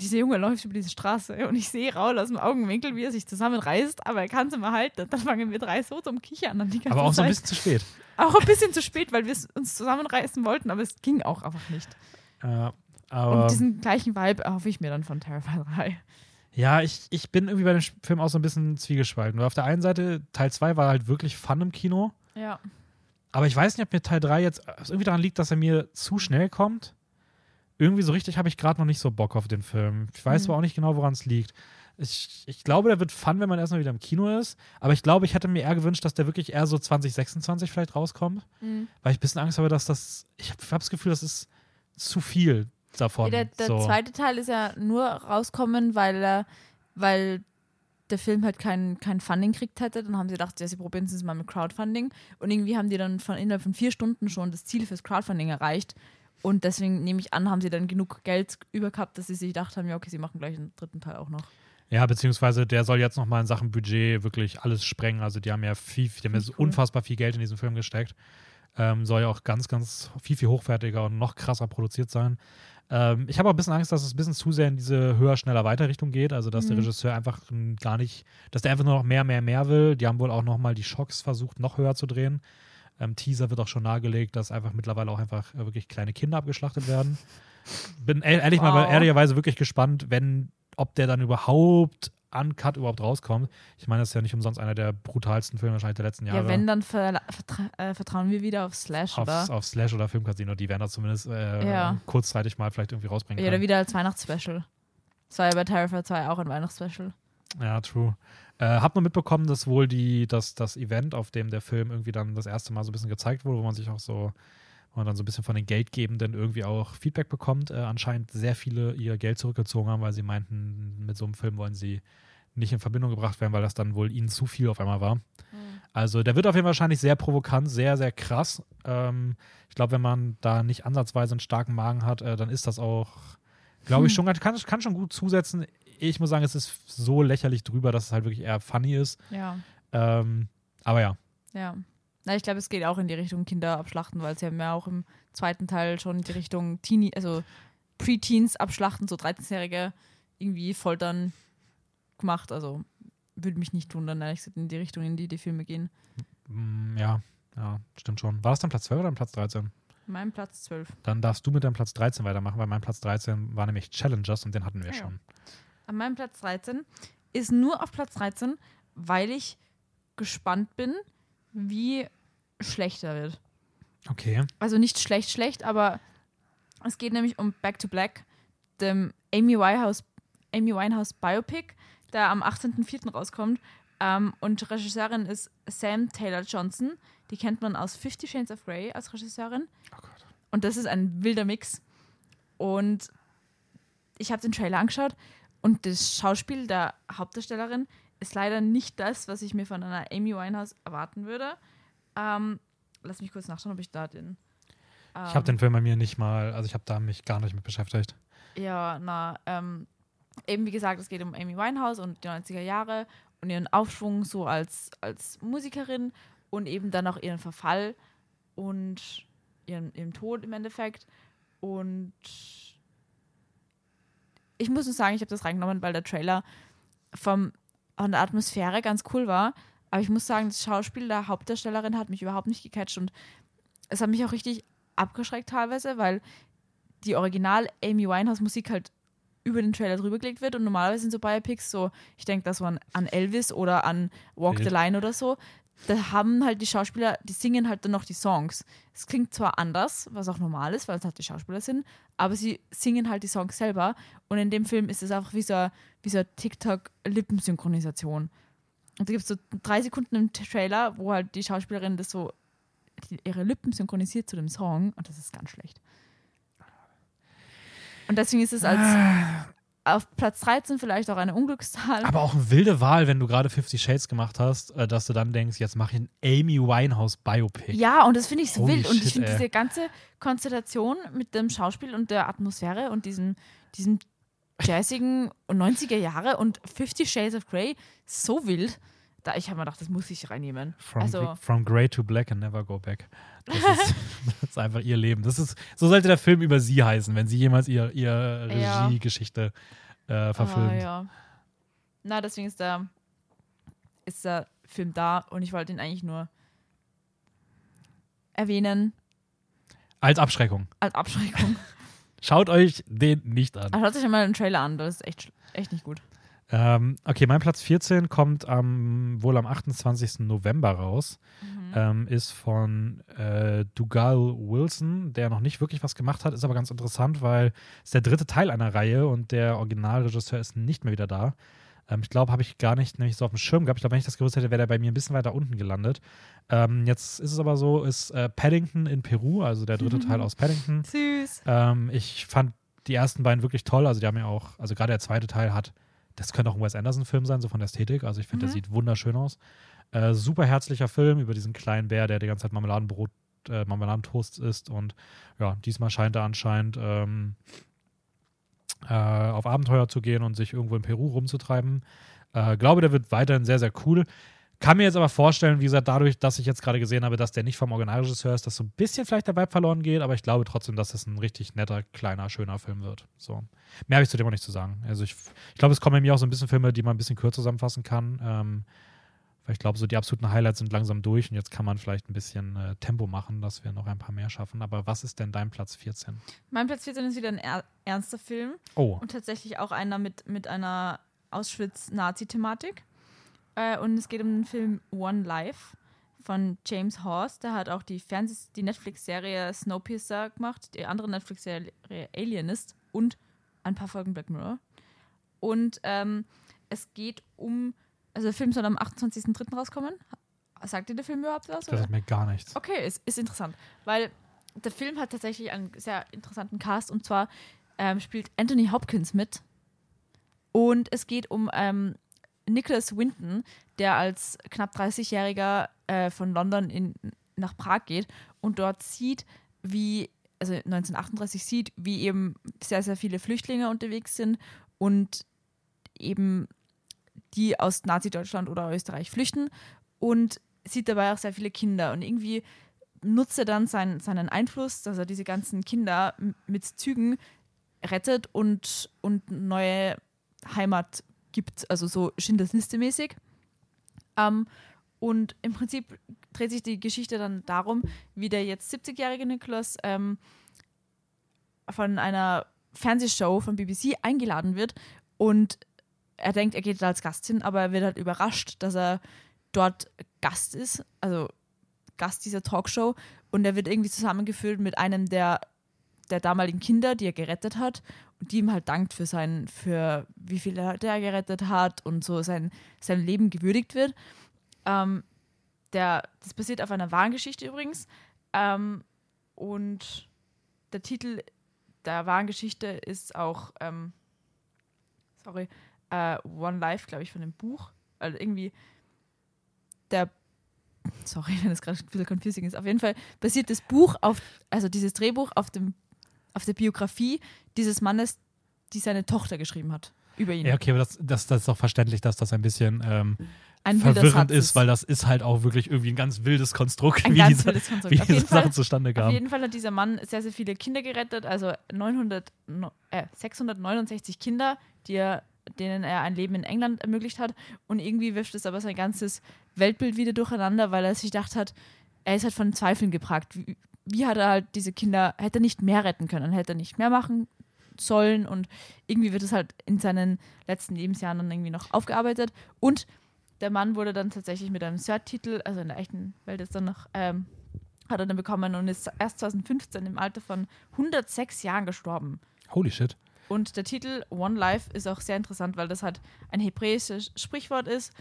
dieser Junge läuft über diese Straße und ich sehe Raul aus dem Augenwinkel, wie er sich zusammenreißt, aber er kann es immer halten. Dann fangen wir drei so zum Kichern an. Aber auch so ein bisschen zu spät. Auch ein bisschen zu spät, weil wir uns zusammenreißen wollten, aber es ging auch einfach nicht. Und diesen gleichen Vibe erhoffe ich mir dann von Terrifier 3. Ja, ich bin irgendwie bei dem Film auch so ein bisschen zwiegespalten. Weil auf der einen Seite, Teil 2 war halt wirklich Fun im Kino. Ja. Aber ich weiß nicht, ob mir Teil 3 jetzt irgendwie daran liegt, dass er mir zu schnell kommt. Irgendwie so richtig habe ich gerade noch nicht so Bock auf den Film. Ich weiß aber auch nicht genau, woran es liegt. Ich glaube, der wird fun, wenn man erstmal wieder im Kino ist. Aber ich glaube, ich hätte mir eher gewünscht, dass der wirklich eher so 2026 vielleicht rauskommt. Mhm. Weil ich ein bisschen Angst habe, dass das. Ich habe das Gefühl, das ist zu viel davon. Der zweite Teil ist ja nur rauskommen, weil der Film halt kein Funding gekriegt hätte. Dann haben sie gedacht, ja, sie probieren es mal mit Crowdfunding. Und irgendwie haben die dann innerhalb von 4 Stunden schon das Ziel fürs Crowdfunding erreicht. Und deswegen nehme ich an, haben sie dann genug Geld über gehabt, dass sie sich gedacht haben, ja okay, sie machen gleich einen dritten Teil auch noch. Ja, beziehungsweise der soll jetzt nochmal in Sachen Budget wirklich alles sprengen. Also die haben ja unfassbar viel Geld in diesen Film gesteckt. Soll ja auch ganz, ganz viel, viel hochwertiger und noch krasser produziert sein. Ich habe auch ein bisschen Angst, dass es ein bisschen zu sehr in diese höher, schneller, weiter Richtung geht. Also dass der Regisseur einfach gar nicht, dass der einfach nur noch mehr will. Die haben wohl auch nochmal die Schocks versucht, noch höher zu drehen. Teaser wird auch schon nahegelegt, dass einfach mittlerweile auch einfach wirklich kleine Kinder abgeschlachtet werden. Bin ehrlicherweise wirklich gespannt, ob der dann überhaupt uncut rauskommt. Ich meine, das ist ja nicht umsonst einer der brutalsten Filme wahrscheinlich der letzten Jahre. Ja, wenn, dann vertrauen wir wieder auf Slash, oder? Auf Slash oder Filmcasino, die werden das zumindest kurzzeitig mal vielleicht irgendwie rausbringen können. Ja, oder wieder als Weihnachtsspecial. Das war ja bei Terrifier 2 auch ein Weihnachtsspecial. Ja, true. Hab nur mitbekommen, dass wohl das Event, auf dem der Film irgendwie dann das erste Mal so ein bisschen gezeigt wurde, wo man dann so ein bisschen von den Geldgebenden irgendwie auch Feedback bekommt, anscheinend sehr viele ihr Geld zurückgezogen haben, weil sie meinten, mit so einem Film wollen sie nicht in Verbindung gebracht werden, weil das dann wohl ihnen zu viel auf einmal war. Mhm. Also der wird auf jeden Fall wahrscheinlich sehr provokant, sehr, sehr krass. Ich glaube, wenn man da nicht ansatzweise einen starken Magen hat, dann ist das auch Glaube ich schon, kann schon gut zusetzen. Ich muss sagen, es ist so lächerlich drüber, dass es halt wirklich eher funny ist. Ja. Aber ja. Ja. Na, ich glaube, es geht auch in die Richtung Kinder abschlachten, weil sie haben ja auch im zweiten Teil schon in die Richtung Teenie, also Preteens abschlachten, so 13-Jährige irgendwie foltern gemacht. Also würde mich nicht wundern, ehrlich gesagt, in die Richtung, in die die Filme gehen. Ja, stimmt schon. War das dann Platz 12 oder dann Platz 13? Mein Platz 12. Dann darfst du mit deinem Platz 13 weitermachen, weil mein Platz 13 war nämlich Challengers und den hatten wir schon. An meinem Platz 13 ist nur auf Platz 13, weil ich gespannt bin, wie schlecht er wird. Okay. Also nicht schlecht, aber es geht nämlich um Back to Black, dem Amy Winehouse Biopic, der am 18.04. rauskommt. Und Regisseurin ist Sam Taylor Johnson. Die kennt man aus 50 Shades of Grey als Regisseurin. Oh Gott. Und das ist ein wilder Mix. Und ich habe den Trailer angeschaut und das Schauspiel der Hauptdarstellerin ist leider nicht das, was ich mir von einer Amy Winehouse erwarten würde. Lass mich kurz nachschauen, ob ich da den... ich habe den Film bei mir nicht mal... Also ich habe da mich gar nicht mit beschäftigt. Ja, na... eben wie gesagt, es geht um Amy Winehouse und die 90er Jahre und ihren Aufschwung so als Musikerin und eben dann auch ihren Verfall und ihren Tod im Endeffekt. Und ich muss nur sagen, ich habe das reingenommen, weil der Trailer von der Atmosphäre ganz cool war. Aber ich muss sagen, das Schauspiel der Hauptdarstellerin hat mich überhaupt nicht gecatcht und es hat mich auch richtig abgeschreckt teilweise, weil die Original Amy Winehouse Musik halt über den Trailer drüber gelegt wird und normalerweise sind so Biopics so, ich denke, das war an Elvis oder an Walk the Line oder so, da haben halt die Schauspieler, die singen halt dann noch die Songs. Es klingt zwar anders, was auch normal ist, weil es halt die Schauspieler sind, aber sie singen halt die Songs selber und in dem Film ist es einfach wie so eine TikTok-Lippensynchronisation. Und da gibt es so 3 Sekunden im Trailer, wo halt die Schauspielerin das so, ihre Lippen synchronisiert zu dem Song und das ist ganz schlecht. Und deswegen ist es auf Platz 13 vielleicht auch eine Unglückszahl. Aber auch eine wilde Wahl, wenn du gerade 50 Shades gemacht hast, dass du dann denkst, jetzt mache ich ein Amy Winehouse Biopic. Ja, und das finde ich so wild. Und ich finde diese ganze Konstellation mit dem Schauspiel und der Atmosphäre und diesem jazzigen 90er Jahre und 50 Shades of Grey so wild. Ich habe mir gedacht, das muss ich reinnehmen. From Grey to Black and Never Go Back. Das ist einfach ihr Leben. So sollte der Film über sie heißen, wenn sie jemals ihre Regiegeschichte verfilmt. Ja. Na, deswegen ist der Film da und ich wollte ihn eigentlich nur erwähnen. Als Abschreckung. Schaut euch den nicht an. Schaut euch mal den Trailer an, das ist echt nicht gut. Okay, mein Platz 14 kommt wohl am 28. November raus. Ist von Dougal Wilson, der noch nicht wirklich was gemacht hat, ist aber ganz interessant, weil es der 3. Teil einer Reihe und der Originalregisseur ist nicht mehr wieder da. Ich glaube, habe ich gar nicht nämlich so auf dem Schirm gehabt. Ich glaube, wenn ich das gewusst hätte, wäre der bei mir ein bisschen weiter unten gelandet. Jetzt ist es aber so, ist Paddington in Peru, also der 3. Teil aus Paddington. Süß. Ich fand die ersten beiden wirklich toll, also die haben ja auch, also gerade der 2. Teil hat, das könnte auch ein Wes Anderson-Film sein, so von der Ästhetik. Also ich finde, der sieht wunderschön aus. Super herzlicher Film über diesen kleinen Bär, der die ganze Zeit Marmeladentoast isst. Und ja, diesmal scheint er anscheinend auf Abenteuer zu gehen und sich irgendwo in Peru rumzutreiben. Glaube, der wird weiterhin sehr, sehr cool. Kann mir jetzt aber vorstellen, wie gesagt, dadurch, dass ich jetzt gerade gesehen habe, dass der nicht vom Originalregisseur ist, dass so ein bisschen vielleicht der Vibe verloren geht, aber ich glaube trotzdem, dass das ein richtig netter, kleiner, schöner Film wird. So. Mehr habe ich zu dem auch nicht zu sagen. Also ich glaube, es kommen bei mir auch so ein bisschen Filme, die man ein bisschen kürzer zusammenfassen kann. Weil ich glaube, so die absoluten Highlights sind langsam durch und jetzt kann man vielleicht ein bisschen Tempo machen, dass wir noch ein paar mehr schaffen. Aber was ist denn dein Platz 14? Mein Platz 14 ist wieder ein ernster Film. Oh. Und tatsächlich auch einer mit einer Auschwitz-Nazi-Thematik. Und es geht um den Film One Life von James Horst. Der hat auch die Netflix-Serie Snowpiercer gemacht, die andere Netflix-Serie Alienist und ein paar Folgen Black Mirror. Und es geht um, also der Film soll am 28.03. rauskommen. Sagt dir der Film überhaupt was? Das ist mir gar nichts. Okay, ist interessant, weil der Film hat tatsächlich einen sehr interessanten Cast und zwar spielt Anthony Hopkins mit und es geht um Nicholas Winton, der als knapp 30-Jähriger von London nach Prag geht und dort sieht, wie also 1938 sieht, wie eben sehr, sehr viele Flüchtlinge unterwegs sind und eben die aus Nazi-Deutschland oder Österreich flüchten und sieht dabei auch sehr viele Kinder. Und irgendwie nutzt er dann seinen Einfluss, dass er diese ganzen Kinder mit Zügen rettet und neue Heimat gibt, also so Schindlers Liste-mäßig. Und im Prinzip dreht sich die Geschichte dann darum, wie der jetzt 70-jährige Nicholas von einer Fernsehshow von BBC eingeladen wird und er denkt, er geht da als Gast hin, aber er wird halt überrascht, dass er dort Gast ist, also Gast dieser Talkshow, und er wird irgendwie zusammengeführt mit einem der damaligen Kinder, die er gerettet hat und die ihm halt dankt für wie viel er gerettet hat und so sein Leben gewürdigt wird. Das basiert auf einer wahren Geschichte übrigens, und der Titel der wahren Geschichte ist auch One Life, glaube ich, von dem Buch, also irgendwie wenn das gerade ein bisschen confusing ist, auf jeden Fall basiert das Buch dieses Drehbuch auf der Biografie dieses Mannes, die seine Tochter geschrieben hat, über ihn. Ja, okay, aber das ist auch verständlich, dass das ein bisschen verwirrend ist, weil das ist halt auch wirklich irgendwie ein ganz wildes Konstrukt, wie diese Sachen zustande kamen. Auf jeden Fall hat dieser Mann sehr, sehr viele Kinder gerettet, also 669 Kinder, denen er ein Leben in England ermöglicht hat, und irgendwie wirft es aber sein ganzes Weltbild wieder durcheinander, weil er sich gedacht hat, er ist halt von Zweifeln geplagt. Wie hat er halt diese Kinder, hätte er nicht mehr retten können, hätte er nicht mehr machen sollen, und irgendwie wird es halt in seinen letzten Lebensjahren dann irgendwie noch aufgearbeitet, und der Mann wurde dann tatsächlich mit einem Third-Titel, also in der echten Welt ist dann noch, hat er dann bekommen und ist erst 2015 im Alter von 106 Jahren gestorben. Holy shit. Und der Titel One Life ist auch sehr interessant, weil das halt ein hebräisches Sprichwort ist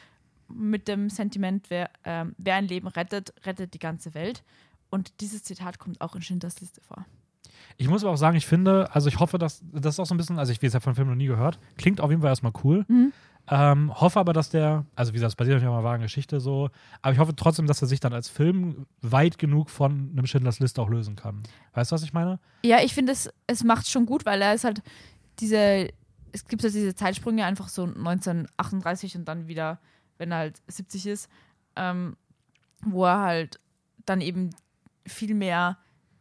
mit dem Sentiment, wer ein Leben rettet, rettet die ganze Welt. Und dieses Zitat kommt auch in Schindlers Liste vor. Ich muss aber auch sagen, ich finde, also ich hoffe, dass das auch so ein bisschen, also ich weiß ja von dem Film noch nie gehört, klingt auf jeden Fall erstmal cool. Mhm. Hoffe aber, dass der, also wie gesagt, es basiert natürlich auf einer wahren Geschichte so, aber ich hoffe trotzdem, dass er sich dann als Film weit genug von einem Schindlers List auch lösen kann. Weißt du, was ich meine? Ja, ich finde, es macht schon gut, weil er ist halt es gibt halt diese Zeitsprünge einfach so 1938 und dann wieder, wenn er halt 70 ist, wo er halt dann eben viel mehr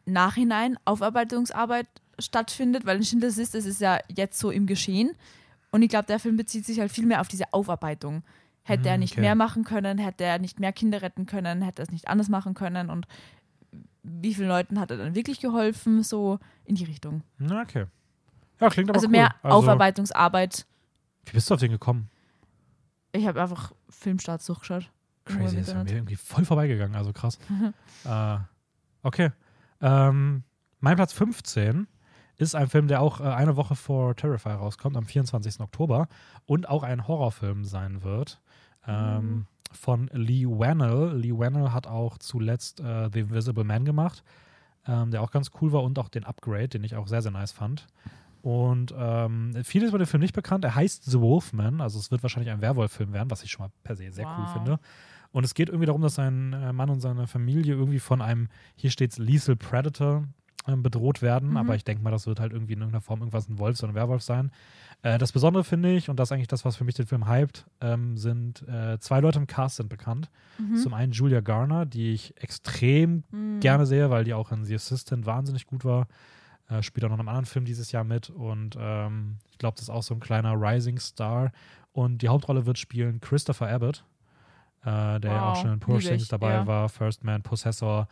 Nachhinein Aufarbeitungsarbeit stattfindet, weil in Schindlers Liste ist es ja jetzt so im Geschehen. Und ich glaube, der Film bezieht sich halt viel mehr auf diese Aufarbeitung. Hätte er nicht mehr machen können, hätte er nicht mehr Kinder retten können, hätte er es nicht anders machen können, und wie vielen Leuten hat er dann wirklich geholfen, so in die Richtung. Na, okay. Ja, klingt aber cool. Mehr Aufarbeitungsarbeit. Wie bist du auf den gekommen? Ich habe einfach Filmstarts durchgeschaut. Crazy, das ist mir irgendwie voll vorbeigegangen, also krass. Okay. Mein Platz 15 ist ein Film, der auch eine Woche vor Terrifier rauskommt, am 24. Oktober, und auch ein Horrorfilm sein wird, von Lee Wannell. Lee Wannell hat auch zuletzt The Invisible Man gemacht, der auch ganz cool war, und auch den Upgrade, den ich auch sehr, sehr nice fand. Und vieles über den Film nicht bekannt. Er heißt The Wolfman, also es wird wahrscheinlich ein Werwolf-Film werden, was ich schon mal per se sehr cool finde. Und es geht irgendwie darum, dass ein Mann und seine Familie irgendwie von einem, hier steht's, Lethal Predator bedroht werden, aber ich denke mal, das wird halt irgendwie in irgendeiner Form irgendwas ein Wolf oder ein Werwolf sein. Das Besondere finde ich, und das ist eigentlich das, was für mich den Film hypt, sind zwei Leute im Cast sind bekannt. Zum einen Julia Garner, die ich extrem gerne sehe, weil die auch in The Assistant wahnsinnig gut war. Spielt auch noch in einem anderen Film dieses Jahr mit, und ich glaube, das ist auch so ein kleiner Rising Star. Und die Hauptrolle wird spielen Christopher Abbott, der ja auch schon in Poor Things dabei war, First Man, Possessor,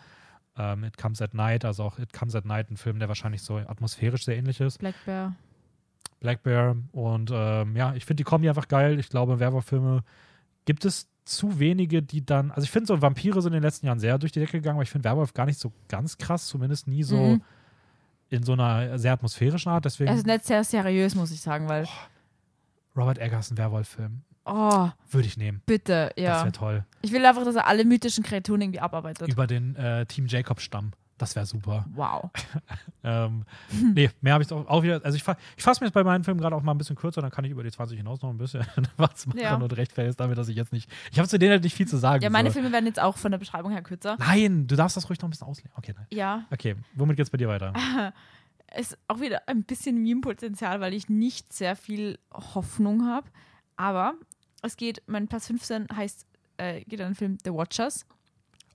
It Comes at Night, also auch It Comes at Night, ein Film, der wahrscheinlich so atmosphärisch sehr ähnlich ist. Black Bear. Und ja, ich finde die Kombi einfach geil. Ich glaube, Werwolf-Filme gibt es zu wenige, die dann, also ich finde so Vampire sind in den letzten Jahren sehr durch die Decke gegangen, aber ich finde Werwolf gar nicht so ganz krass, zumindest nie so in so einer sehr atmosphärischen Art. Deswegen, also nicht sehr seriös, muss ich sagen, weil Robert Eggers, ein Werwolf-Film. Würde ich nehmen. Bitte, ja. Das wäre toll. Ich will einfach, dass er alle mythischen Kreaturen irgendwie abarbeitet. Über den Team Jacob-Stamm. Das wäre super. Wow. Nee, mehr habe ich auch wieder. Also ich fasse mir jetzt bei meinen Filmen gerade auch mal ein bisschen kürzer, dann kann ich über die 20 hinaus noch ein bisschen was machen und rechtfertigen damit, dass ich jetzt nicht. Ich habe zu denen halt nicht viel zu sagen. Ja, meine Filme werden jetzt auch von der Beschreibung her kürzer. Nein, du darfst das ruhig noch ein bisschen auslegen. Okay, nein. Ja. Okay, womit geht's bei dir weiter? Ist auch wieder ein bisschen Meme-Potenzial, weil ich nicht sehr viel Hoffnung habe. Aber es geht, mein Platz 15 geht an den Film The Watchers.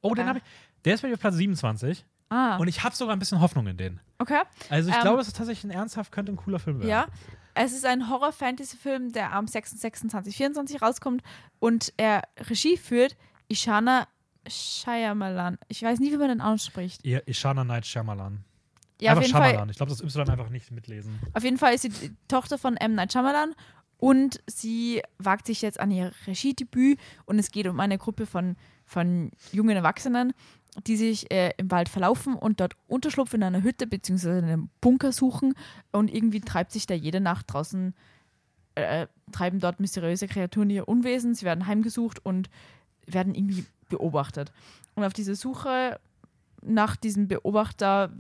Oh, den habe ich. Der ist bei mir Platz 27. Ah. Und ich habe sogar ein bisschen Hoffnung in den. Okay. Also ich glaube, es ist tatsächlich könnte ein cooler Film werden. Ja, es ist ein Horror-Fantasy-Film, der am 6.6.2024 rauskommt und er Regie führt Ishana Shyamalan. Ich weiß nie, wie man den ausspricht. Ja, Ishana Knight Shyamalan. Ja, einfach auf jeden Shyamalan. Fall, ich glaube, das Y einfach nicht mitlesen. Auf jeden Fall ist sie die Tochter von M. Night Shyamalan und sie wagt sich jetzt an ihr Regiedebüt und es geht um eine Gruppe von jungen Erwachsenen, die sich im Wald verlaufen und dort Unterschlupf in einer Hütte bzw. in einem Bunker suchen und irgendwie treibt sich da jede Nacht draußen, treiben dort mysteriöse Kreaturen ihr Unwesen, sie werden heimgesucht und werden irgendwie beobachtet. Und auf diese Suche nach diesem Beobachter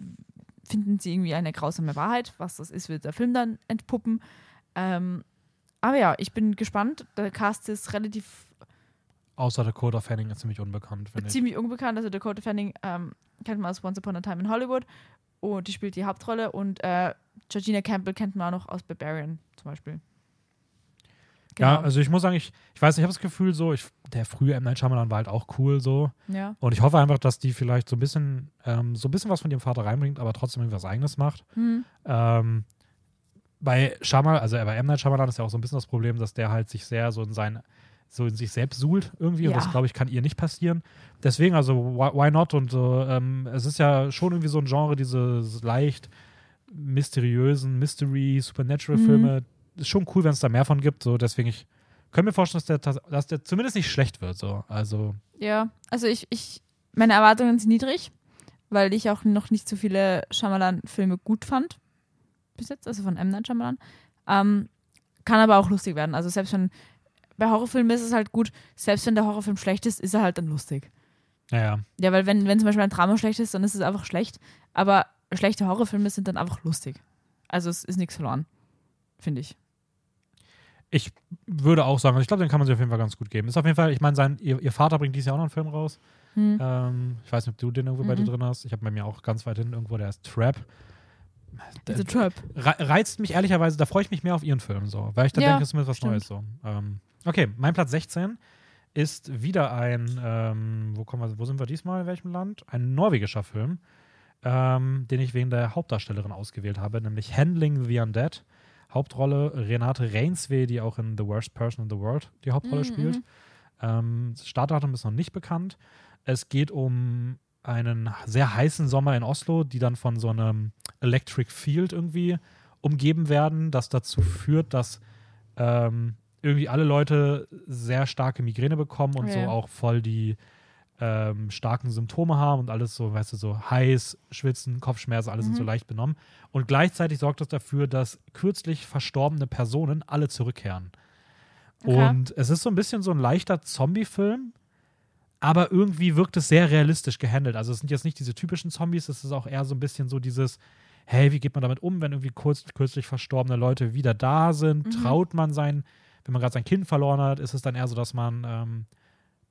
finden sie irgendwie eine grausame Wahrheit, was das ist, wird der Film dann entpuppen. Aber ja, ich bin gespannt, der Cast ist relativ außer Dakota Fanning ist ziemlich unbekannt, finde ich. Ziemlich unbekannt, also Dakota Fanning kennt man aus Once Upon a Time in Hollywood und die spielt die Hauptrolle und Georgina Campbell kennt man auch noch aus Barbarian zum Beispiel. Genau. Ja, also ich muss sagen, ich weiß nicht, ich habe das Gefühl so, der frühe M. Night Shyamalan war halt auch cool so. Ja. Und ich hoffe einfach, dass die vielleicht so ein bisschen was von ihrem Vater reinbringt, aber trotzdem irgendwas Eigenes macht. Mhm. Bei M. Night Shyamalan ist ja auch so ein bisschen das Problem, dass der halt sich sehr in sich selbst suhlt irgendwie und das, glaube ich, kann ihr nicht passieren. Deswegen, also why not? Und es ist ja schon irgendwie so ein Genre, diese leicht mysteriösen Mystery-Supernatural-Filme. Ist schon cool, wenn es da mehr von gibt. So. Deswegen, ich kann mir vorstellen, dass der zumindest nicht schlecht wird. So. Also. Ja, also meine Erwartungen sind niedrig, weil ich auch noch nicht so viele Shyamalan-Filme gut fand. Bis jetzt, also von M. Night Shyamalan. Kann aber auch lustig werden. Also selbst wenn bei Horrorfilmen ist es halt gut, selbst wenn der Horrorfilm schlecht ist er halt dann lustig. Ja. Ja, weil wenn zum Beispiel ein Drama schlecht ist, dann ist es einfach schlecht. Aber schlechte Horrorfilme sind dann einfach lustig. Also es ist nichts verloren, finde ich. Ich würde auch sagen, ich glaube, den kann man sich auf jeden Fall ganz gut geben. Ist auf jeden Fall, ich meine, ihr Vater bringt dieses Jahr auch noch einen Film raus. Ich weiß nicht, ob du den irgendwo bei dir drin hast. Ich habe bei mir auch ganz weit hinten irgendwo, der heißt Trap. The Trap. Reizt mich ehrlicherweise, da freue ich mich mehr auf ihren Film so, weil ich dann denke, es ist zumindest was Neues so. Okay, mein Platz 16 ist wieder ein, wo sind wir diesmal, in welchem Land? Ein norwegischer Film, den ich wegen der Hauptdarstellerin ausgewählt habe, nämlich Handling the Undead. Hauptrolle Renate Reinsve, die auch in The Worst Person in the World die Hauptrolle spielt. Startdatum ist noch nicht bekannt. Es geht um einen sehr heißen Sommer in Oslo, die dann von so einem Electric Field irgendwie umgeben werden, das dazu führt, dass irgendwie alle Leute sehr starke Migräne bekommen und so auch voll die starken Symptome haben und alles so, weißt du, so heiß, Schwitzen, Kopfschmerzen, alles sind so leicht benommen. Und gleichzeitig sorgt das dafür, dass kürzlich verstorbene Personen alle zurückkehren. Okay. Und es ist so ein bisschen so ein leichter Zombie-Film, aber irgendwie wirkt es sehr realistisch gehandelt. Also es sind jetzt nicht diese typischen Zombies, es ist auch eher so ein bisschen so dieses, hey, wie geht man damit um, wenn irgendwie kürzlich verstorbene Leute wieder da sind? Traut man wenn man gerade sein Kind verloren hat, ist es dann eher so, dass man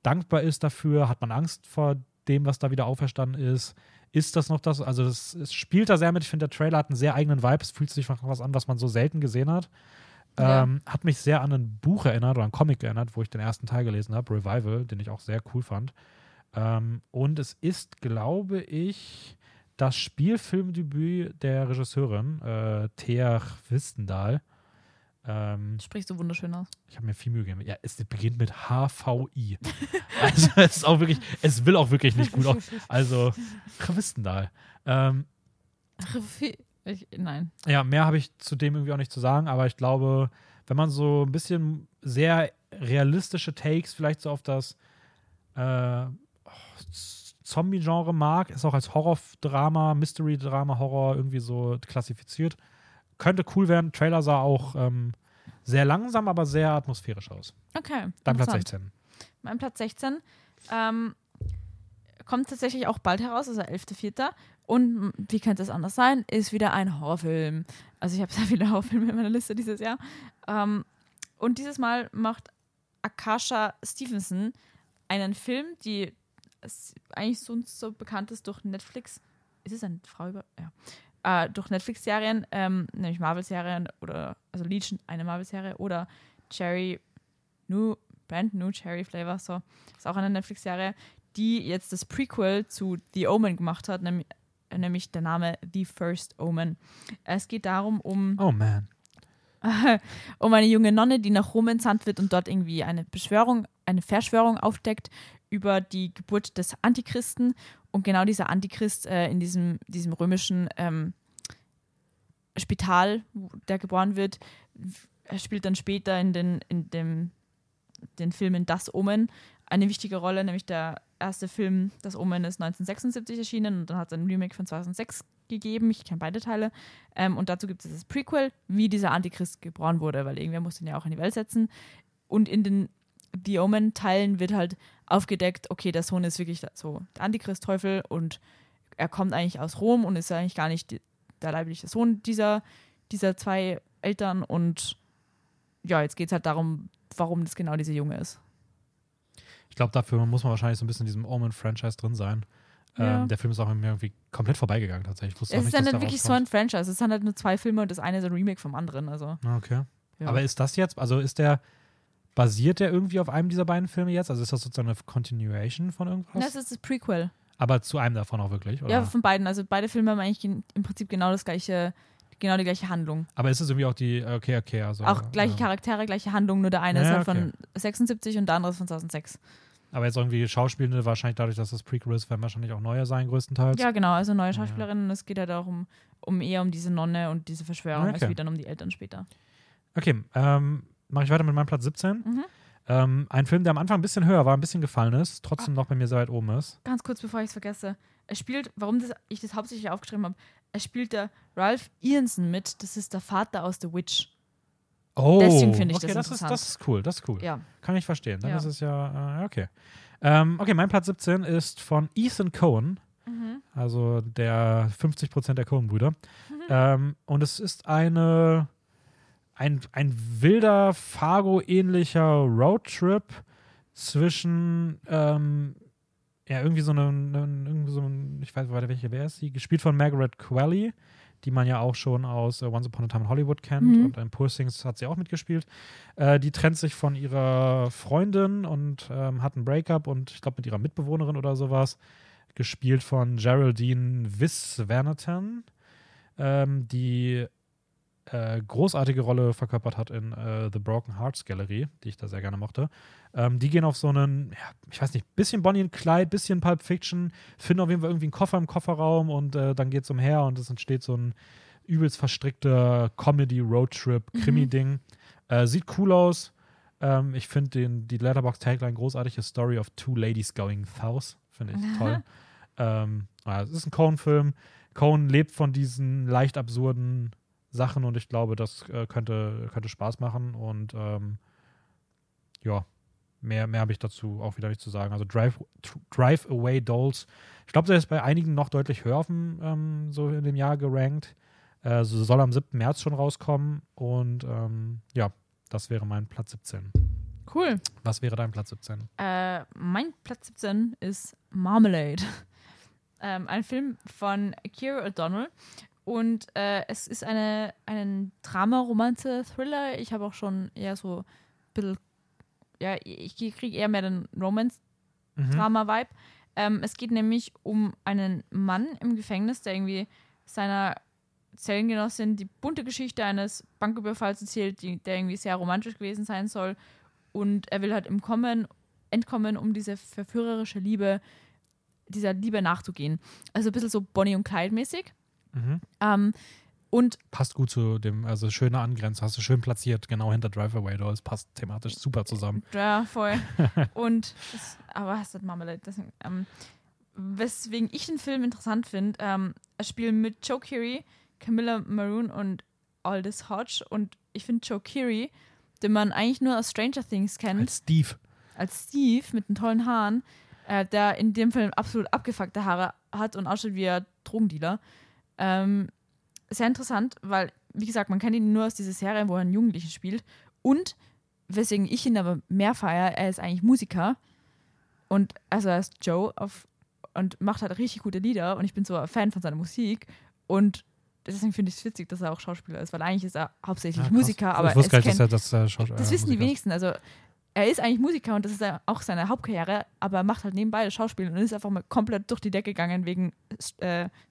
dankbar ist dafür? Hat man Angst vor dem, was da wieder auferstanden ist? Ist das noch das? Also es spielt da sehr mit. Ich finde, der Trailer hat einen sehr eigenen Vibe. Es fühlt sich nach was an, was man so selten gesehen hat. Hat mich sehr an ein Buch erinnert oder einen Comic erinnert, wo ich den ersten Teil gelesen habe, Revival, den ich auch sehr cool fand. Und es ist, glaube ich, das Spielfilmdebüt der Regisseurin Thea Hvistendahl. Sprichst du wunderschön aus. Ich habe mir viel Mühe gegeben. Ja, es beginnt mit HVI. Also es ist auch wirklich, es will auch wirklich nicht gut aus. Also Hvistendahl. Nein. Ja, mehr habe ich zu dem irgendwie auch nicht zu sagen, aber ich glaube, wenn man so ein bisschen sehr realistische Takes vielleicht so auf das Zombie-Genre mag, ist auch als Horror-Drama, Mystery-Drama, Horror irgendwie so klassifiziert, könnte cool werden. Trailer sah auch sehr langsam, aber sehr atmosphärisch aus. Okay. Dein Platz 16. Mein Platz 16 kommt tatsächlich auch bald heraus, also 11.04. Und, wie könnte es anders sein, ist wieder ein Horrorfilm. Also ich habe sehr viele Horrorfilme in meiner Liste dieses Jahr. Und dieses Mal macht Akasha Stevenson einen Film, die eigentlich sonst so bekannt ist durch Netflix. Ist es eine Frau über... Ja. Durch Netflix-Serien, nämlich Marvel-Serien oder... Also Legion, eine Marvel-Serie. Oder Brand New Cherry Flavor. So, ist auch eine Netflix-Serie, die jetzt das Prequel zu The Omen gemacht hat, nämlich der Name The First Omen. Es geht darum um eine junge Nonne, die nach Rom entsandt wird und dort irgendwie eine Verschwörung aufdeckt über die Geburt des Antichristen. Und genau dieser Antichrist in diesem römischen Spital, der geboren wird, spielt dann später in den Filmen Das Omen eine wichtige Rolle, nämlich der erste Film, Das Omen, ist 1976 erschienen und dann hat es ein Remake von 2006 gegeben. Ich kenne beide Teile. Und dazu gibt es das Prequel, wie dieser Antichrist geboren wurde, weil irgendwer muss ihn ja auch in die Welt setzen. Und in den The Omen-Teilen wird halt aufgedeckt, okay, der Sohn ist wirklich so der Antichrist-Teufel und er kommt eigentlich aus Rom und ist eigentlich gar nicht der leibliche Sohn dieser zwei Eltern. Und ja, jetzt geht es halt darum, warum das genau diese Junge ist. Ich glaube, dafür muss man wahrscheinlich so ein bisschen in diesem Omen-Franchise drin sein. Ja. Der Film ist auch mir irgendwie komplett vorbeigegangen tatsächlich. Es ist dann wirklich so ein Franchise. Es sind halt nur zwei Filme und das eine ist ein Remake vom anderen. Also. Okay. Ja. Aber ist das jetzt, also basiert der irgendwie auf einem dieser beiden Filme jetzt? Also ist das sozusagen eine Continuation von irgendwas? Das ist das Prequel. Aber zu einem davon auch wirklich, oder? Ja, von beiden. Also beide Filme haben eigentlich im Prinzip genau die gleiche Handlung. Aber ist es irgendwie auch die, okay, also... Auch gleiche Charaktere, gleiche Handlung, nur der eine ist halt von 76 und der andere ist von 2006. Aber jetzt irgendwie Schauspielende wahrscheinlich dadurch, dass das Prequel ist, werden wahrscheinlich auch neue sein, größtenteils. Ja, genau, also neue Schauspielerinnen. Es geht ja darum, eher um diese Nonne und diese Verschwörung, als wieder um die Eltern später. Okay, mache ich weiter mit meinem Platz 17. Mhm. Ein Film, der am Anfang ein bisschen höher war, ein bisschen gefallen ist, trotzdem noch bei mir sehr weit oben ist. Ganz kurz, bevor ich es vergesse. Ich das hauptsächlich aufgeschrieben habe, es spielt der Ralph Ienson mit, das ist der Vater aus The Witch. Oh, deswegen finde ich das interessant. Das ist cool. Ja. Kann ich verstehen. Dann ist es okay. Mein Platz 17 ist von Ethan Coen, also der 50% der Coen-Brüder. Und es ist ein wilder, Fargo-ähnlicher Roadtrip zwischen wer ist sie? Gespielt von Margaret Qualley, die man ja auch schon aus Once Upon a Time in Hollywood kennt. Mhm. Und in Poor Things hat sie auch mitgespielt. Die trennt sich von ihrer Freundin und hat ein Breakup und ich glaube mit ihrer Mitbewohnerin oder sowas. Gespielt von Geraldine Viswanathan, die großartige Rolle verkörpert hat in The Broken Hearts Gallery, die ich da sehr gerne mochte. Die gehen auf so einen, bisschen Bonnie und Clyde, bisschen Pulp Fiction, finden auf jeden Fall irgendwie einen Koffer im Kofferraum und dann geht's umher und es entsteht so ein übelst verstrickter Comedy-Roadtrip-Krimi-Ding. Sieht cool aus. Ich finde die Letterboxd-Tagline großartige Story of Two Ladies Going South. Finde ich toll. Es ist ein Coen-Film. Coen lebt von diesen leicht absurden Sachen und ich glaube, das könnte Spaß machen und mehr habe ich dazu auch wieder nicht zu sagen. Also Drive Away Dolls, ich glaube, der ist bei einigen noch deutlich höher so in dem Jahr gerankt. Soll am 7. März schon rauskommen und das wäre mein Platz 17. Cool. Was wäre dein Platz 17? Mein Platz 17 ist Marmalade. Ein Film von Keira O'Donnell. Und es ist ein Drama, Romanze, Thriller. Ich habe auch schon eher so ein bisschen, ich kriege eher mehr den Romance-Drama-Vibe. Es geht nämlich um einen Mann im Gefängnis, der irgendwie seiner Zellengenossin die bunte Geschichte eines Banküberfalls erzählt, der irgendwie sehr romantisch gewesen sein soll. Und er will halt entkommen, um diese verführerische Liebe, dieser Liebe nachzugehen. Also ein bisschen so Bonnie und Clyde-mäßig. Und passt gut zu dem, also schöne Angrenze, hast du schön platziert, genau hinter Drive Away Dolls, passt thematisch super zusammen. Ja, voll. Aber hast du Marmalade, weswegen ich den Film interessant finde, er spielt mit Joe Keery, Camilla Maroon und Aldous Hodge und ich finde Joe Keery, den man eigentlich nur aus Stranger Things kennt. Als Steve mit den tollen Haaren, der in dem Film absolut abgefuckte Haare hat und ausschaut wie ein Drogendealer. Sehr interessant, weil, wie gesagt, man kennt ihn nur aus dieser Serie, wo er einen Jugendlichen spielt. Und weswegen ich ihn aber mehr feiere, er ist eigentlich Musiker. Und also er ist Joe und macht halt richtig gute Lieder. Und ich bin so ein Fan von seiner Musik. Und deswegen finde ich es witzig, dass er auch Schauspieler ist, weil eigentlich ist er hauptsächlich Musiker. Aber ich wusste gar nicht, dass er Schauspieler ist. Das wissen die wenigsten. Also er ist eigentlich Musiker und das ist auch seine Hauptkarriere, aber er macht halt nebenbei das Schauspiel und ist einfach mal komplett durch die Decke gegangen wegen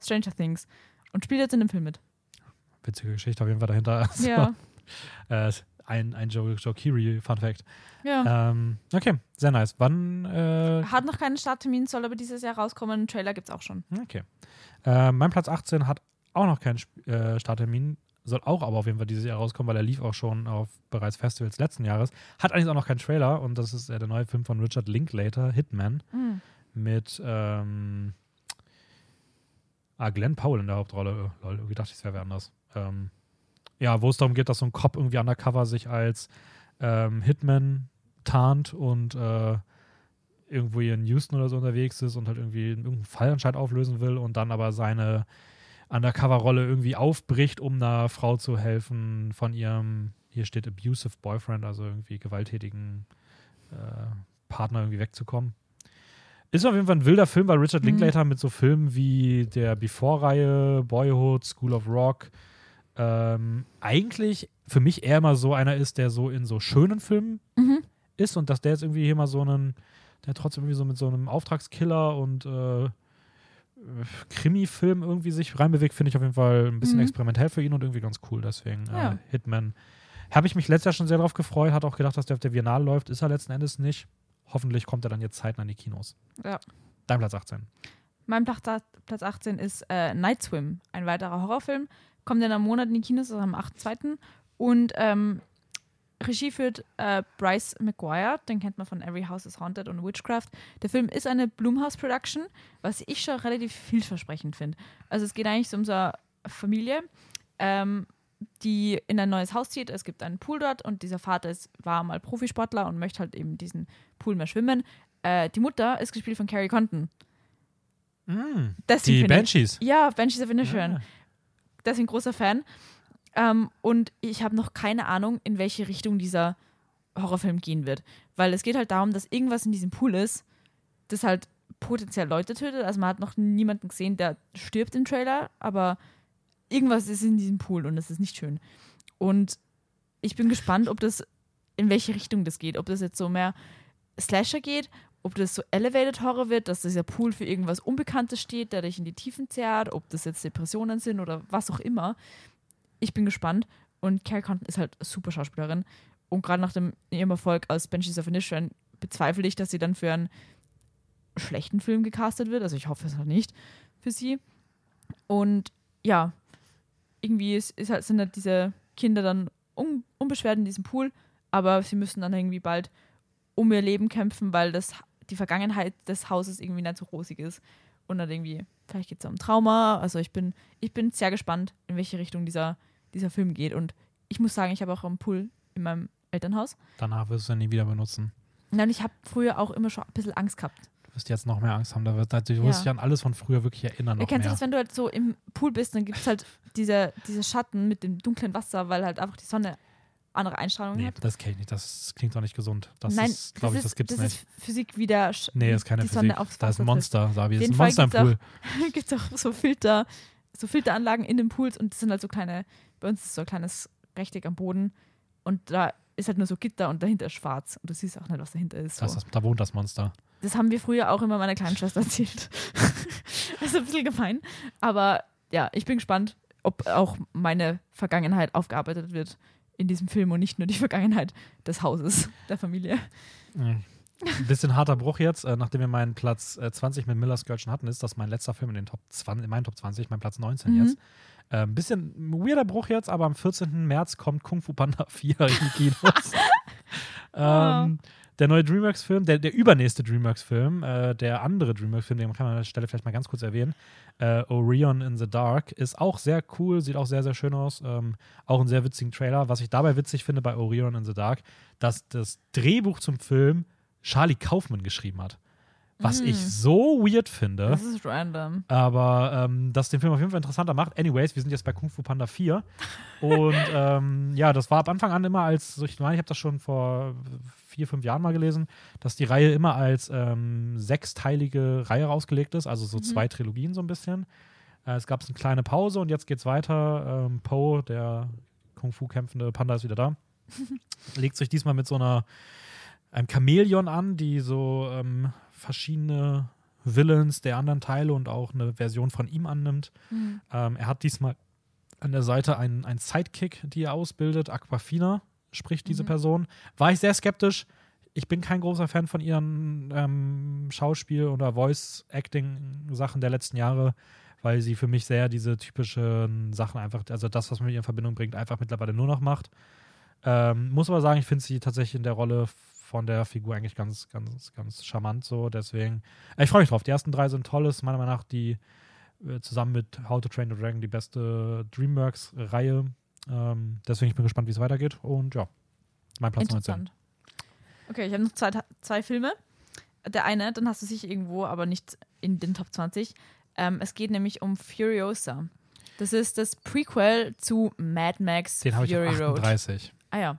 Stranger Things und spielt jetzt in dem Film mit. Witzige Geschichte auf jeden Fall dahinter. Also, ja. Ein Joe Keery Fun Fact. Ja. Okay, sehr nice. Wann? Hat noch keinen Starttermin, soll aber dieses Jahr rauskommen. Einen Trailer gibt's auch schon. Okay. Mein Platz 18 hat auch noch keinen Starttermin, soll auch aber auf jeden Fall dieses Jahr rauskommen, weil er lief auch schon auf bereits Festivals letzten Jahres. Hat eigentlich auch noch keinen Trailer und das ist der neue Film von Richard Linklater, Hitman, mit Glenn Powell in der Hauptrolle. Lol, irgendwie dachte ich, es wäre wer anders. Ja, wo es darum geht, dass so ein Cop irgendwie undercover sich als Hitman tarnt und irgendwo hier in Houston oder so unterwegs ist und halt irgendwie irgendeinen Fall anscheinend auflösen will und dann aber seine Undercover-Rolle irgendwie aufbricht, um einer Frau zu helfen von ihrem, hier steht abusive Boyfriend, also irgendwie gewalttätigen Partner irgendwie wegzukommen. Ist auf jeden Fall ein wilder Film, weil Richard Linklater mit so Filmen wie der Before-Reihe, Boyhood, School of Rock eigentlich für mich eher immer so einer ist, der so in so schönen Filmen ist und dass der jetzt irgendwie hier mal so einen, der trotzdem irgendwie so mit so einem Auftragskiller und Krimi-Film irgendwie sich reinbewegt, finde ich auf jeden Fall ein bisschen experimentell für ihn und irgendwie ganz cool. Deswegen Hitman. Habe ich mich letztes Jahr schon sehr drauf gefreut, hat auch gedacht, dass der auf der Viennale läuft. Ist er letzten Endes nicht. Hoffentlich kommt er dann jetzt zeitnah in die Kinos. Ja. Dein Platz 18. Mein Platz 18 ist Night Swim, ein weiterer Horrorfilm. Kommt in einem Monat in die Kinos, also am 8.2. Und Regie führt Bryce McGuire, den kennt man von Every House is Haunted und Witchcraft. Der Film ist eine Blumhouse-Production, was ich schon relativ vielversprechend finde. Also es geht eigentlich so um so eine Familie, die in ein neues Haus zieht. Es gibt einen Pool dort und dieser Vater war mal Profisportler und möchte halt eben diesen Pool mehr schwimmen. Die Mutter ist gespielt von Carrie Condon. Die Banshees. Ja, Banshees of Inisherin. Deswegen großer Fan. Und ich habe noch keine Ahnung, in welche Richtung dieser Horrorfilm gehen wird. Weil es geht halt darum, dass irgendwas in diesem Pool ist, das halt potenziell Leute tötet. Also man hat noch niemanden gesehen, der stirbt im Trailer, aber irgendwas ist in diesem Pool und das ist nicht schön. Und ich bin gespannt, ob das, in welche Richtung das geht. Ob das jetzt so mehr Slasher geht, ob das so Elevated Horror wird, dass dieser Pool für irgendwas Unbekanntes steht, der dich in die Tiefen zerrt, ob das jetzt Depressionen sind oder was auch immer. Ich bin gespannt und Carrie Condon ist halt super Schauspielerin und gerade nach ihrem Erfolg aus Banshees of Inisherin bezweifle ich, dass sie dann für einen schlechten Film gecastet wird, also ich hoffe es noch nicht für sie und ja, irgendwie sind halt diese Kinder dann unbeschwert in diesem Pool, aber sie müssen dann irgendwie bald um ihr Leben kämpfen, weil die Vergangenheit des Hauses irgendwie nicht so rosig ist und dann irgendwie, vielleicht geht es um Trauma, also ich bin sehr gespannt, in welche Richtung dieser Film geht. Und ich muss sagen, ich habe auch einen Pool in meinem Elternhaus. Danach wirst du ihn nie wieder benutzen. Nein, ich habe früher auch immer schon ein bisschen Angst gehabt. Du wirst jetzt noch mehr Angst haben. Du wirst dich an alles von früher wirklich erinnern. Du kennst das, wenn du halt so im Pool bist, dann gibt es halt diese Schatten mit dem dunklen Wasser, weil halt einfach die Sonne andere Einstrahlung hat. Das kenne ich nicht. Das klingt doch nicht gesund. Das ist Physik wieder. Nee, das ist keine Physik. Da ist ein Monster, Sabi. Das ist ein Monster im Pool. Gibt es auch so Filteranlagen in den Pools und das sind halt so kleine, bei uns ist so ein kleines Rechteck am Boden und da ist halt nur so Gitter und dahinter ist schwarz und du siehst auch nicht, was dahinter ist. So. Da wohnt das Monster. Das haben wir früher auch immer meiner kleinen Schwester erzählt. Das ist ein bisschen gemein. Aber ja, ich bin gespannt, ob auch meine Vergangenheit aufgearbeitet wird in diesem Film und nicht nur die Vergangenheit des Hauses, der Familie. Ein bisschen harter Bruch jetzt, nachdem wir meinen Platz 20 mit Miller's Girl schon hatten, ist das mein letzter Film in den Top 20, in meinen Top 20, mein Platz 19 jetzt. Ein bisschen weirder Bruch jetzt, aber am 14. März kommt Kung Fu Panda 4 in die Kinos. Der neue Dreamworks-Film, der übernächste Dreamworks-Film, der andere Dreamworks-Film, den kann man an der Stelle vielleicht mal ganz kurz erwähnen, Orion in the Dark, ist auch sehr cool, sieht auch sehr, sehr schön aus, auch einen sehr witzigen Trailer. Was ich dabei witzig finde bei Orion in the Dark, dass das Drehbuch zum Film Charlie Kaufman geschrieben hat. was ich so weird finde. Das ist random. Aber das den Film auf jeden Fall interessanter macht. Anyways, wir sind jetzt bei Kung Fu Panda 4. Und ja, das war ab Anfang an immer als, ich meine, ich habe das schon vor 4-5 Jahren mal gelesen, dass die Reihe immer als sechsteilige Reihe rausgelegt ist, also so 2 Trilogien so ein bisschen. Es gab eine kleine Pause und jetzt geht's weiter. Po, der Kung-Fu-kämpfende Panda, ist wieder da. Legt sich diesmal mit so einem Chamäleon an, die so verschiedene Villains der anderen Teile und auch eine Version von ihm annimmt. Mhm. Er hat diesmal an der Seite einen Sidekick, die er ausbildet. Aquafina spricht diese Person. War ich sehr skeptisch. Ich bin kein großer Fan von ihren Schauspiel- oder Voice-Acting-Sachen der letzten Jahre, weil sie für mich sehr diese typischen Sachen einfach, also das, was man mit ihr in Verbindung bringt, einfach mittlerweile nur noch macht. Muss aber sagen, ich finde sie tatsächlich in der Rolle von der Figur eigentlich ganz, ganz, ganz charmant so. Deswegen, ich freue mich drauf. Die ersten 3 sind toll. Ist meiner Meinung nach die zusammen mit How to Train Your Dragon die beste DreamWorks-Reihe. Deswegen ich bin gespannt, wie es weitergeht. Und ja, mein Platz 19. Okay, ich habe noch zwei Filme. Der eine, dann hast du sicher irgendwo, aber nicht in den Top 20. Es geht nämlich um Furiosa. Das ist das Prequel zu Mad Max Fury Road. Den habe ich auf 38. Ah ja.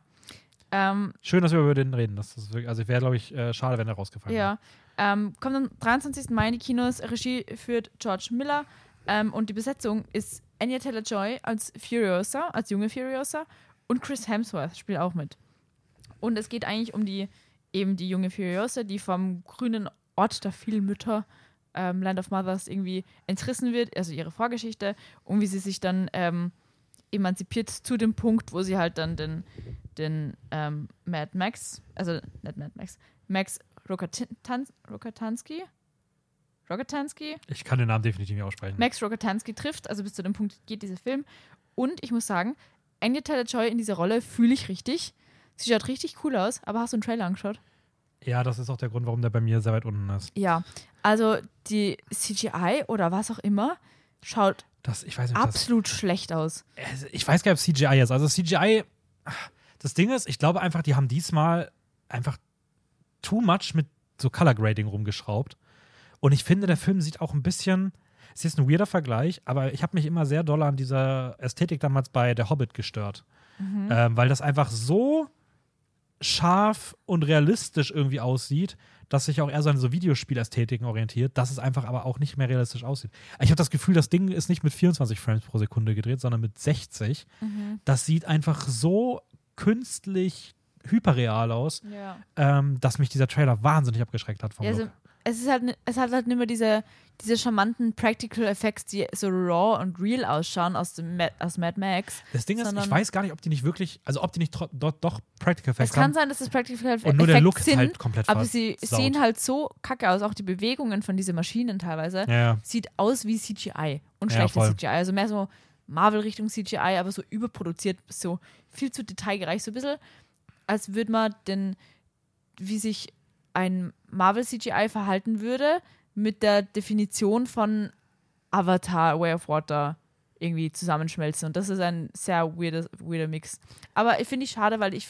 Schön, dass wir über den reden. Das ist wirklich, also wäre, glaube ich, schade, wenn er rausgefallen wäre. Ja. Kommt am 23. Mai in die Kinos. Regie führt George Miller. Und die Besetzung ist Anya Taylor-Joy als Furiosa, als junge Furiosa. Und Chris Hemsworth spielt auch mit. Und es geht eigentlich um die junge Furiosa, die vom grünen Ort der vielen Mütter Land of Mothers irgendwie entrissen wird, also ihre Vorgeschichte, und wie sie sich dann emanzipiert zu dem Punkt, wo sie halt dann den Mad Max, also nicht Mad Max, Max Rokatansky? Ich kann den Namen definitiv nicht aussprechen. Max Rokatansky trifft, also bis zu dem Punkt geht dieser Film. Und ich muss sagen, Anya Taylor-Joy in dieser Rolle fühle ich richtig. Sie schaut richtig cool aus, aber hast du einen Trailer angeschaut? Ja, das ist auch der Grund, warum der bei mir sehr weit unten ist. Ja, also die CGI oder was auch immer schaut absolut schlecht aus. Ich weiß gar nicht, ob CGI ist. Also CGI, das Ding ist, ich glaube einfach, die haben diesmal einfach too much mit so Color Grading rumgeschraubt. Und ich finde, der Film sieht auch ein bisschen, es ist ein weirder Vergleich, aber ich habe mich immer sehr doll an dieser Ästhetik damals bei Der Hobbit gestört. Mhm. Weil das einfach so scharf und realistisch irgendwie aussieht, dass sich auch eher so an so Videospielästhetiken orientiert, dass es einfach aber auch nicht mehr realistisch aussieht. Ich habe das Gefühl, das Ding ist nicht mit 24 Frames pro Sekunde gedreht, sondern mit 60. Mhm. Das sieht einfach so künstlich hyperreal aus, ja, dass mich dieser Trailer wahnsinnig abgeschreckt hat vom Look. Es hat halt nicht mehr diese charmanten Practical Effects, die so raw und real ausschauen aus Mad Max. Das Ding ist, ich weiß gar nicht, ob die nicht wirklich, also ob die nicht doch Practical Effects haben. Es kann sein, dass das Practical Effects sind. Und nur der Look ist halt komplett versaut. Aber sie sehen halt so kacke aus, auch die Bewegungen von diesen Maschinen teilweise. Ja. Sieht aus wie CGI und schlechte CGI. Also mehr so Marvel-Richtung CGI, aber so überproduziert, so viel zu detailgereich, so ein bisschen, als würde man wie sich ein Marvel-CGI verhalten würde, mit der Definition von Avatar, Way of Water irgendwie zusammenschmelzen. Und das ist ein sehr weirder Mix. Aber ich finde es schade, weil ich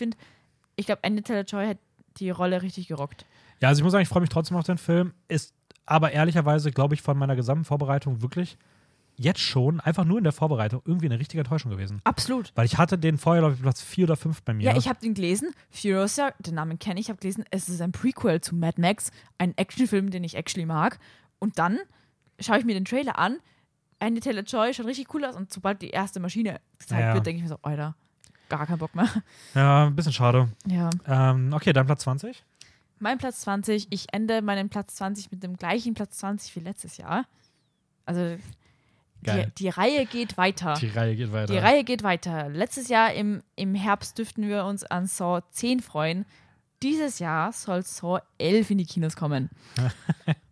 glaube, Anya Taylor-Joy hat die Rolle richtig gerockt. Ja, also ich muss sagen, ich freue mich trotzdem auf den Film. Ist aber ehrlicherweise, glaube ich, von meiner gesamten Vorbereitung wirklich jetzt schon, einfach nur in der Vorbereitung, irgendwie eine richtige Enttäuschung gewesen. Absolut. Weil ich hatte den vorher, glaube ich, Platz 4 oder 5 bei mir. Ja, ich habe den gelesen. Furiosa, den Namen kenne ich, habe gelesen, es ist ein Prequel zu Mad Max, ein Actionfilm, den ich actually mag. Und dann schaue ich mir den Trailer an, Anya Taylor-Joy schaut richtig cool aus, und sobald die erste Maschine gezeigt wird, denke ich mir so, Alter, gar keinen Bock mehr. Ja, ein bisschen schade. Ja. Okay, dein Platz 20? Mein Platz 20, ich ende meinen Platz 20 mit dem gleichen Platz 20 wie letztes Jahr. Also Die Reihe geht weiter. Letztes Jahr im Herbst dürften wir uns an Saw 10 freuen. Dieses Jahr soll Saw 11 in die Kinos kommen.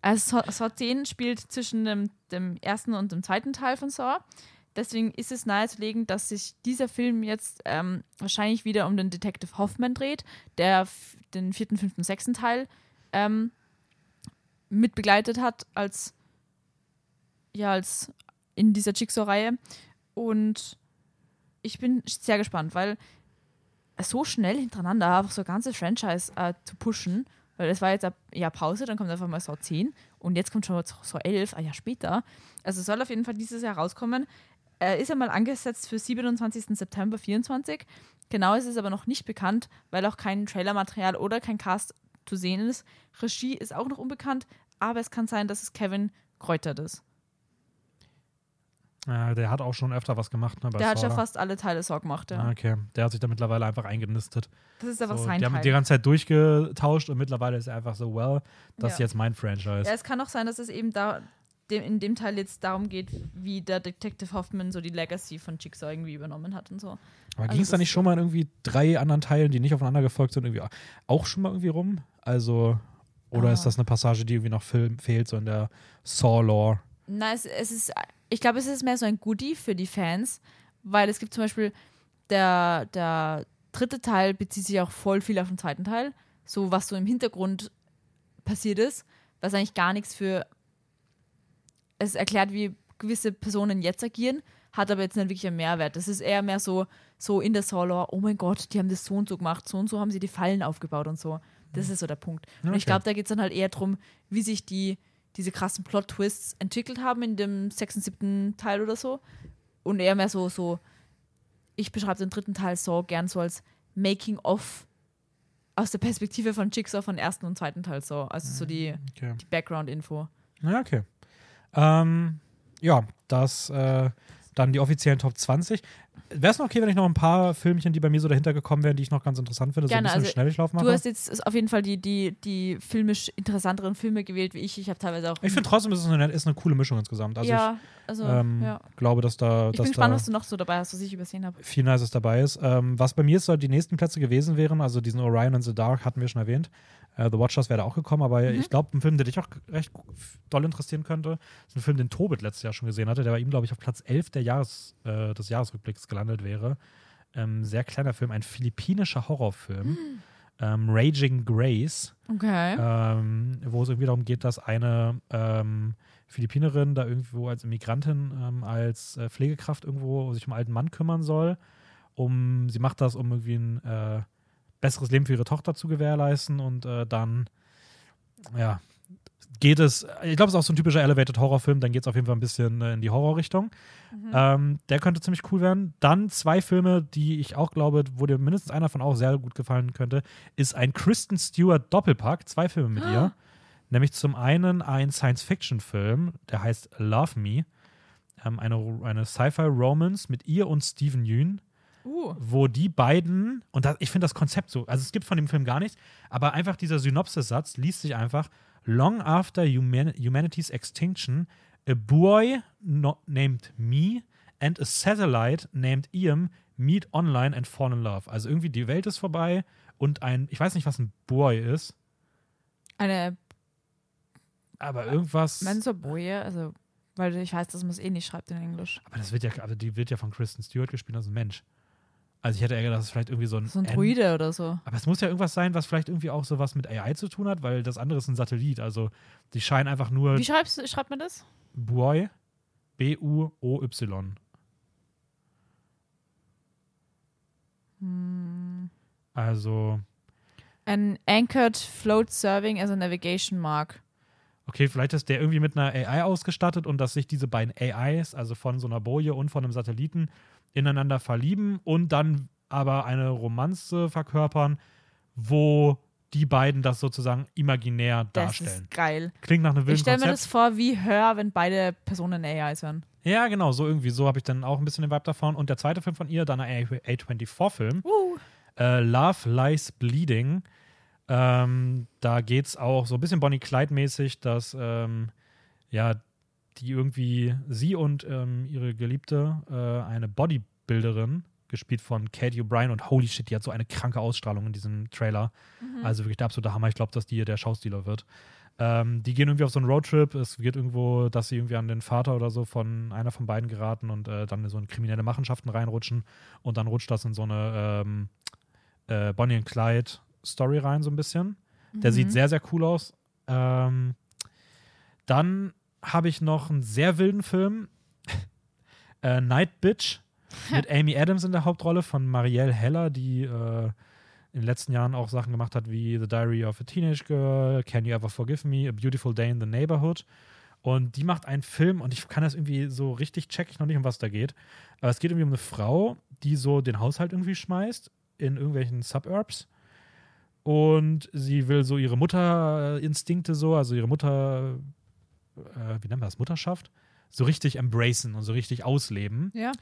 Also Saw 10 spielt zwischen dem ersten und dem zweiten Teil von Saw. Deswegen ist es nahezulegen, dass sich dieser Film jetzt wahrscheinlich wieder um den Detective Hoffman dreht, der den 4., 5., 6. Teil mitbegleitet hat als in dieser Jigsaw-Reihe, und ich bin sehr gespannt, weil so schnell hintereinander einfach so ganze Franchise zu pushen Weil es war jetzt ein Jahr Pause, dann kommt einfach mal Saw 10 und jetzt kommt schon Saw 11, ein Jahr später. Also es soll auf jeden Fall dieses Jahr rauskommen. Ist einmal angesetzt für 27. September 2024. Genau ist es aber noch nicht bekannt, weil auch kein Trailermaterial oder kein Cast zu sehen ist. Regie ist auch noch unbekannt, aber es kann sein, dass es Kevin Kräutert ist. Der hat auch schon öfter was gemacht. Ne, bei der Saw, hat ja fast alle Teile Saw gemacht. Ja. Ah, okay, der hat sich da mittlerweile einfach eingenistet. Das ist einfach so, sein Teil. Die haben die ganze Zeit durchgetauscht und mittlerweile ist er einfach so, well, das ist jetzt mein Franchise. Ja, es kann auch sein, dass es eben in dem Teil jetzt darum geht, wie der Detective Hoffman so die Legacy von Jigsaw irgendwie übernommen hat und so. Aber also ging es da nicht schon mal in irgendwie 3 anderen Teilen, die nicht aufeinander gefolgt sind, irgendwie auch schon mal irgendwie rum? Also, oder ist das eine Passage, die irgendwie noch fehlt, so in der Saw-Lore? Nein, ich glaube, es ist mehr so ein Goodie für die Fans, weil es gibt zum Beispiel, der dritte Teil bezieht sich auch voll viel auf den zweiten Teil, so was so im Hintergrund passiert ist, was eigentlich gar nichts für, es erklärt, wie gewisse Personen jetzt agieren, hat aber jetzt nicht wirklich einen Mehrwert. Das ist eher mehr so in der Saw-Lore, oh mein Gott, die haben das so und so gemacht, so und so haben sie die Fallen aufgebaut und so. Das ist so der Punkt. Und ich glaube, da geht es dann halt eher darum, wie sich diese krassen Plot-Twists entwickelt haben in dem 6. und 7. Teil oder so. Und eher mehr so ich beschreibe den dritten Teil so gern so als Making-of aus der Perspektive von Jigsaw von 1. und 2. Teil so. Also so die Background-Info. Ja, okay. Dann die offiziellen Top 20. Wäre es noch okay, wenn ich noch ein paar Filmchen, die bei mir so dahinter gekommen wären, die ich noch ganz interessant finde, gerne, so ein bisschen Schnelldurchlauf mache? Du hast jetzt auf jeden Fall die filmisch interessanteren Filme gewählt wie ich. Ich habe teilweise auch... Ich finde trotzdem, ist eine coole Mischung insgesamt. Also ich glaube, dass da... Ich bin gespannt, was du noch so dabei hast, was ich übersehen habe. Viel Nices dabei ist. Was bei mir so die nächsten Plätze gewesen wären, also diesen Orion and the Dark hatten wir schon erwähnt. The Watchers wäre da auch gekommen, aber ich glaube, ein Film, der dich auch recht doll interessieren könnte, ist ein Film, den Tobit letztes Jahr schon gesehen hatte, der bei ihm, glaube ich, auf Platz 11 des Jahresrückblicks gelandet wäre. Sehr kleiner Film, ein philippinischer Horrorfilm, Raging Grace, okay. Wo es irgendwie darum geht, dass eine Philippinerin da irgendwo als Immigrantin, als Pflegekraft irgendwo sich um einen alten Mann kümmern soll. Sie macht das, um irgendwie ein besseres Leben für ihre Tochter zu gewährleisten und dann geht es, ich glaube, es ist auch so ein typischer Elevated-Horrorfilm, dann geht es auf jeden Fall ein bisschen in die Horrorrichtung. Mhm. Der könnte ziemlich cool werden. Dann 2 Filme, die ich auch glaube, wo dir mindestens einer von auch sehr gut gefallen könnte, ist ein Kristen Stewart Doppelpack, 2 Filme mit ihr. Nämlich zum einen ein Science-Fiction-Film, der heißt Love Me, eine Sci-Fi-Romance mit ihr und Steven Yeun. Wo die beiden, und ich finde das Konzept so, also es gibt von dem Film gar nichts, aber einfach dieser Synopsis-Satz liest sich einfach: Long after humanity's extinction, a boy named Me and a satellite named Ian meet online and fall in love. Also irgendwie die Welt ist vorbei und ich weiß nicht, was ein Boy ist. Aber irgendwas. Meinst du Boy, also, weil ich weiß, dass man es eh nicht schreibt in Englisch. Aber die wird ja von Kristen Stewart gespielt, also ein Mensch. Also ich hätte eher gedacht, das ist vielleicht irgendwie so ein Droide oder so. Aber es muss ja irgendwas sein, was vielleicht irgendwie auch sowas mit AI zu tun hat, weil das andere ist ein Satellit. Also die scheinen einfach nur... Wie schreibt man das? Buoy. Buoy. Also... An Anchored Float Serving as a Navigation Mark. Okay, vielleicht ist der irgendwie mit einer AI ausgestattet und dass sich diese beiden AIs, also von so einer Boje und von einem Satelliten, ineinander verlieben und dann aber eine Romanze verkörpern, wo die beiden das sozusagen imaginär darstellen. Das ist geil. Klingt nach einem wilden Konzept. Ich stelle mir das vor wie Her, wenn beide Personen AIs wären. Ja, genau, so irgendwie. So habe ich dann auch ein bisschen den Vibe davon. Und der zweite Film von ihr, dann ein A24-Film, Love Lies Bleeding. Da geht's auch so ein bisschen Bonnie Clyde-mäßig, dass die irgendwie, sie und ihre Geliebte, eine Bodybuilderin, gespielt von Katie O'Brien, und holy shit, die hat so eine kranke Ausstrahlung in diesem Trailer. Mhm. Also wirklich der absolute Hammer. Ich glaube, dass die der Schauspieler wird. Die gehen irgendwie auf so einen Roadtrip. Es geht irgendwo, dass sie irgendwie an den Vater oder so von einer von beiden geraten und dann in so in kriminelle Machenschaften reinrutschen. Und dann rutscht das in so eine Bonnie und Clyde-Story rein, so ein bisschen. Mhm. Der sieht sehr, sehr cool aus. Dann habe ich noch einen sehr wilden Film, Night Bitch, mit Amy Adams in der Hauptrolle, von Marielle Heller, die in den letzten Jahren auch Sachen gemacht hat wie The Diary of a Teenage Girl, Can You Ever Forgive Me, A Beautiful Day in the Neighborhood. Und die macht einen Film und ich kann das irgendwie so richtig check ich noch nicht, um was da geht. Aber es geht irgendwie um eine Frau, die so den Haushalt irgendwie schmeißt in irgendwelchen Suburbs. Und sie will so ihre Mutterinstinkte so, also ihre Mutter, wie nennt man das, Mutterschaft, so richtig embracen und so richtig ausleben. Ja.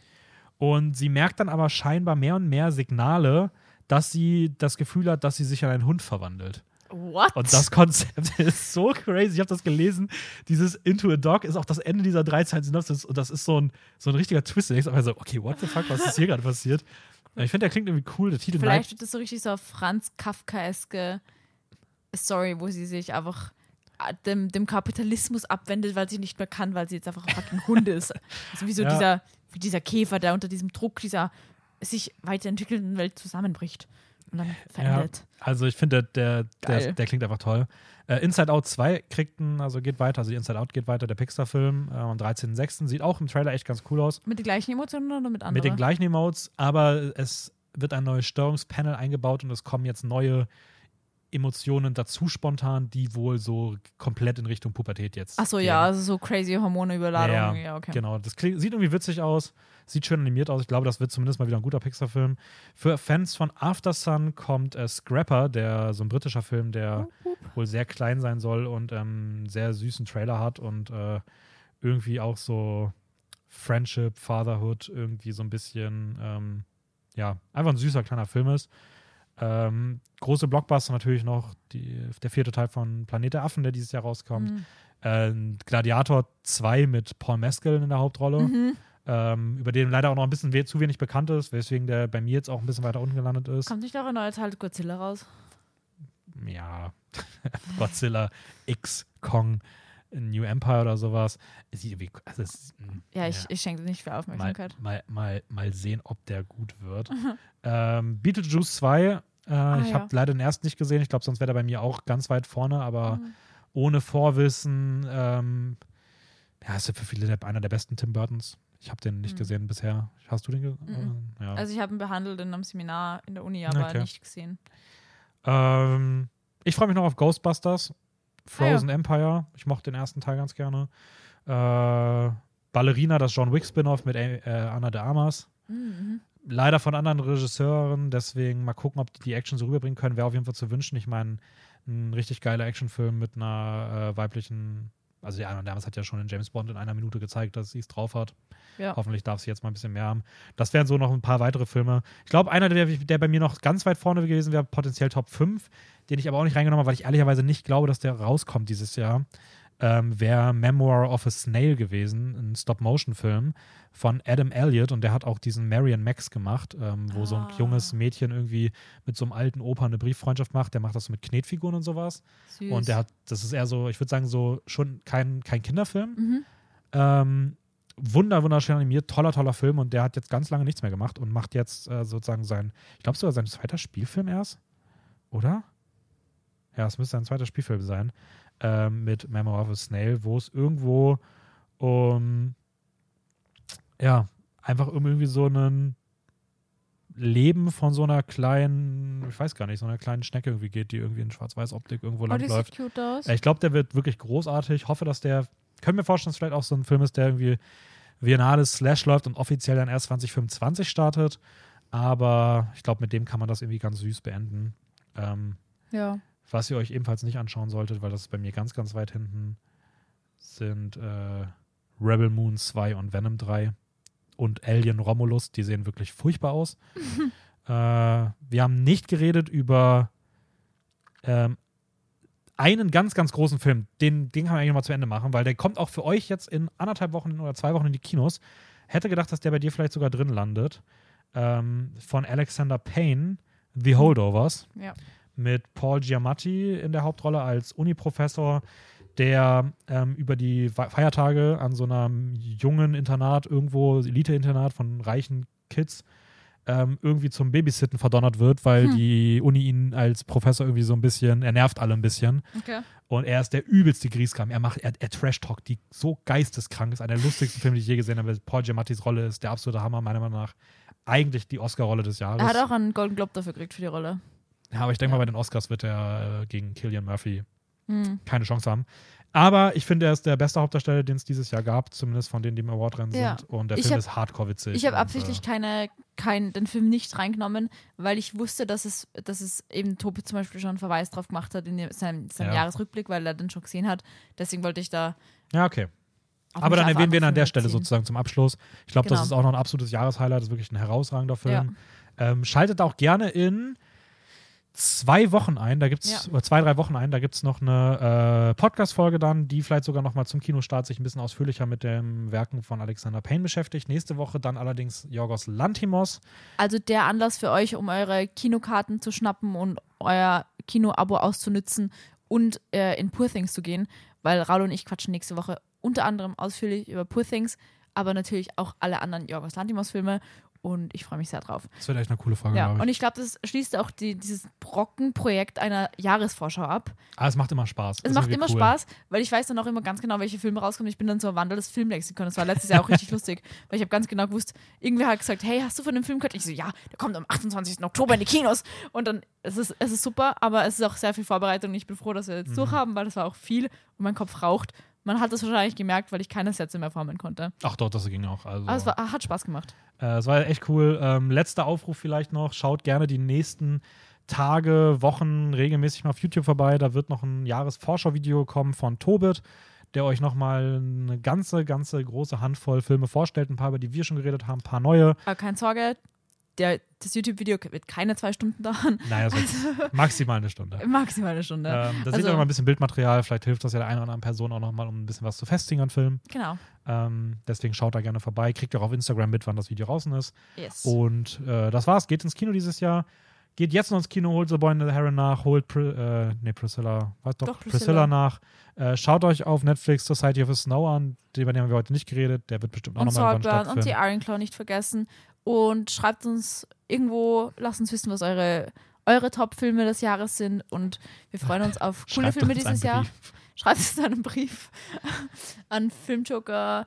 Und sie merkt dann aber scheinbar mehr und mehr Signale, dass sie das Gefühl hat, dass sie sich in einen Hund verwandelt. What? Und das Konzept ist so crazy. Ich habe das gelesen. Dieses Into a Dog ist auch das Ende dieser 13 Synopsis. Und das ist so ein richtiger Twist. Ich sage so, okay, what the fuck, was ist hier gerade passiert? Ich finde, der klingt irgendwie cool, der Titel. Vielleicht wird das so richtig so auf Franz Kafkaeske Story, wo sie sich einfach dem Kapitalismus abwendet, weil sie nicht mehr kann, weil sie jetzt einfach ein fucking Hund ist. Also wie so dieser Käfer, der unter diesem Druck dieser sich weiterentwickelnden Welt zusammenbricht. Und dann verändert. Ja, also ich finde, der klingt einfach toll. Inside Out 2 geht weiter, also Inside Out geht weiter, der Pixar-Film am 13.06. Sieht auch im Trailer echt ganz cool aus. Mit den gleichen Emotionen oder mit anderen? Mit den gleichen Emotes, aber es wird ein neues Steuerungspanel eingebaut und es kommen jetzt neue Emotionen dazu spontan, die wohl so komplett in Richtung Pubertät jetzt. Achso, ja, also so crazy Hormone-Überladung. Ja, okay. Genau. Das sieht irgendwie witzig aus, sieht schön animiert aus. Ich glaube, das wird zumindest mal wieder ein guter Pixar-Film. Für Fans von After Sun kommt Scrapper, so ein britischer Film, der wohl sehr klein sein soll und sehr süßen Trailer hat und irgendwie auch so Friendship, Fatherhood irgendwie so ein bisschen, einfach ein süßer kleiner Film ist. Große Blockbuster natürlich noch, der vierte Teil von Planet der Affen, der dieses Jahr rauskommt. Mhm. Gladiator 2 mit Paul Mescal in der Hauptrolle, über den leider auch noch ein bisschen zu wenig bekannt ist, weswegen der bei mir jetzt auch ein bisschen weiter unten gelandet ist. Kommt nicht auch ein neuer Teil Godzilla raus? Ja, Godzilla, X, Kong, New Empire oder sowas. Ich schenke nicht viel Aufmerksamkeit. Mal sehen, ob der gut wird. Beetlejuice 2 ich habe leider den ersten nicht gesehen. Ich glaube, sonst wäre der bei mir auch ganz weit vorne, aber ohne Vorwissen. Ist ja für viele einer der besten Tim Burtons. Ich habe den nicht gesehen bisher. Hast du den gesehen? Ja. Also ich habe ihn behandelt in einem Seminar in der Uni, aber nicht gesehen. Ich freue mich noch auf Ghostbusters. Frozen Empire. Ich mochte den ersten Teil ganz gerne. Ballerina, das John Wick Spin-Off mit Ana de Armas. Leider von anderen Regisseuren, deswegen mal gucken, ob die Action so rüberbringen können. Wäre auf jeden Fall zu wünschen. Ich meine, ein richtig geiler Actionfilm mit einer weiblichen, also die Ana de Armas hat ja schon in James Bond in einer Minute gezeigt, dass sie es drauf hat. Ja. Hoffentlich darf sie jetzt mal ein bisschen mehr haben. Das wären so noch ein paar weitere Filme. Ich glaube, einer, der bei mir noch ganz weit vorne gewesen wäre, potenziell Top 5, den ich aber auch nicht reingenommen habe, weil ich ehrlicherweise nicht glaube, dass der rauskommt dieses Jahr, wäre Memoir of a Snail gewesen, ein Stop-Motion-Film von Adam Elliott und der hat auch diesen Marian Max gemacht, wo so ein junges Mädchen irgendwie mit so einem alten Opa eine Brieffreundschaft macht, der macht das so mit Knetfiguren und sowas. Süß. Und das ist eher so, ich würde sagen, so schon kein Kinderfilm. Wunderschön animiert, toller Film und der hat jetzt ganz lange nichts mehr gemacht und macht jetzt sozusagen sein zweiter Spielfilm erst, oder? Ja, es müsste ein zweiter Spielfilm sein, mit Memoir of a Snail, wo es irgendwo einfach irgendwie so ein Leben von so einer kleinen, ich weiß gar nicht, so einer kleinen Schnecke irgendwie geht, die irgendwie in Schwarz-Weiß-Optik irgendwo langläuft. Sieht cute aus. Ich glaube, der wird wirklich großartig. Ich hoffe, dass der, können wir vorstellen, dass vielleicht auch so ein Film ist, der irgendwie Viennale / läuft und offiziell dann erst 2025 startet. Aber ich glaube, mit dem kann man das irgendwie ganz süß beenden. Was ihr euch ebenfalls nicht anschauen solltet, weil das bei mir ganz, ganz weit hinten sind Rebel Moon 2 und Venom 3 und Alien Romulus, die sehen wirklich furchtbar aus. Wir haben nicht geredet über einen ganz, ganz großen Film. Den kann man eigentlich mal zu Ende machen, weil der kommt auch für euch jetzt in 1,5 Wochen oder 2 Wochen in die Kinos. Hätte gedacht, dass der bei dir vielleicht sogar drin landet. Von Alexander Payne, The Holdovers. Ja. Mit Paul Giamatti in der Hauptrolle als Uniprofessor, der über die Feiertage an so einem jungen Internat irgendwo, Elite-Internat von reichen Kids, irgendwie zum Babysitten verdonnert wird, weil die Uni ihn als Professor irgendwie so ein bisschen, er nervt alle ein bisschen. Okay. Und er ist der übelste Grießkram. Er Trash-talkt, die so geisteskrank ist. Einer der lustigsten Filme, die ich je gesehen habe. Paul Giamattis Rolle ist der absolute Hammer, meiner Meinung nach. Eigentlich die Oscar-Rolle des Jahres. Er hat auch einen Golden Globe dafür gekriegt für die Rolle. Ja, aber ich denke mal, bei den Oscars wird er gegen Cillian Murphy keine Chance haben. Aber ich finde, er ist der beste Hauptdarsteller, den es dieses Jahr gab, zumindest von denen, die im Award drin sind. Und der Film ist hardcore witzig. Ich habe absichtlich den Film nicht reingenommen, weil ich wusste, dass es eben Tobi zum Beispiel schon einen Verweis drauf gemacht hat in seinem Jahresrückblick, weil er den schon gesehen hat. Deswegen wollte ich da... Ja, okay. Aber dann erwähnen wir ihn an der Stelle sozusagen zum Abschluss. Ich glaube, das ist auch noch ein absolutes Jahreshighlight. Das ist wirklich ein herausragender Film. Ja. Schaltet auch gerne in 2 Wochen ein, da gibt's oder 2-3 Wochen ein, da gibt's noch eine Podcast-Folge dann, die vielleicht sogar nochmal zum Kinostart sich ein bisschen ausführlicher mit den Werken von Alexander Payne beschäftigt. Nächste Woche dann allerdings Yorgos Lanthimos. Also der Anlass für euch, um eure Kinokarten zu schnappen und euer Kino-Abo auszunützen und in Poor Things zu gehen, weil Raul und ich quatschen nächste Woche unter anderem ausführlich über Poor Things, aber natürlich auch alle anderen Yorgos Lanthimos-Filme. Und ich freue mich sehr drauf. Das wird echt eine coole Frage, glaube ich. Und ich glaube, das schließt auch dieses Brockenprojekt einer Jahresvorschau ab. Aber es macht immer Spaß. Es macht immer Spaß, weil ich weiß dann auch immer ganz genau, welche Filme rauskommen. Ich bin dann so ein wandelndes Filmlexikon. Das war letztes Jahr auch richtig lustig, weil ich habe ganz genau gewusst, irgendwer hat gesagt, hey, hast du von dem Film gehört? Ich so, ja, der kommt am 28. Oktober in die Kinos. Und dann, es ist super, aber es ist auch sehr viel Vorbereitung. Ich bin froh, dass wir jetzt durchhaben, weil das war auch viel und mein Kopf raucht. Man hat das wahrscheinlich gemerkt, weil ich keine Sätze mehr formen konnte. Ach doch, das ging auch. Also. Aber es hat Spaß gemacht. Es war echt cool. Letzter Aufruf vielleicht noch. Schaut gerne die nächsten Tage, Wochen regelmäßig mal auf YouTube vorbei. Da wird noch ein Jahresvorschau-Video kommen von Tobit, der euch nochmal eine ganze, ganze große Handvoll Filme vorstellt. Ein paar, über die wir schon geredet haben, ein paar neue. Aber keine Sorge, das YouTube-Video wird keine 2 Stunden dauern. Naja, maximal eine Stunde. Maximal eine Stunde. Da seht ihr auch mal ein bisschen Bildmaterial. Vielleicht hilft das ja der einen oder anderen Person auch nochmal, um ein bisschen was zu festigen an Filmen. Genau. Deswegen schaut da gerne vorbei. Kriegt auch auf Instagram mit, wann das Video draußen ist. Yes. Und das war's. Geht ins Kino dieses Jahr. Geht jetzt noch ins Kino, holt The Boy and the Heron nach, holt Priscilla nach. Schaut euch auf Netflix Society of the Snow an, über den haben wir heute nicht geredet. Der wird bestimmt auch nochmal irgendwann stattfinden. Und Saltburn und die Iron Claw nicht vergessen. Und schreibt uns irgendwo, lasst uns wissen, was eure Top-Filme des Jahres sind. Und wir freuen uns auf coole Filme dieses Jahr. Schreibt uns einen Brief an Filmjoker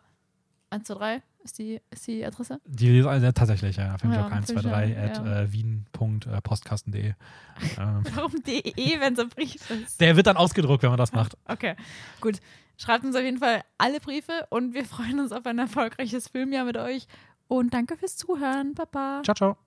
123. Ist die Adresse? Die ist tatsächlich, ja. filmjoker123@wien.postkasten.de. Warum DE, wenn es ein Brief ist? Der wird dann ausgedruckt, wenn man das macht. Okay, gut. Schreibt uns auf jeden Fall alle Briefe und wir freuen uns auf ein erfolgreiches Filmjahr mit euch. Und danke fürs Zuhören. Baba. Ciao, ciao.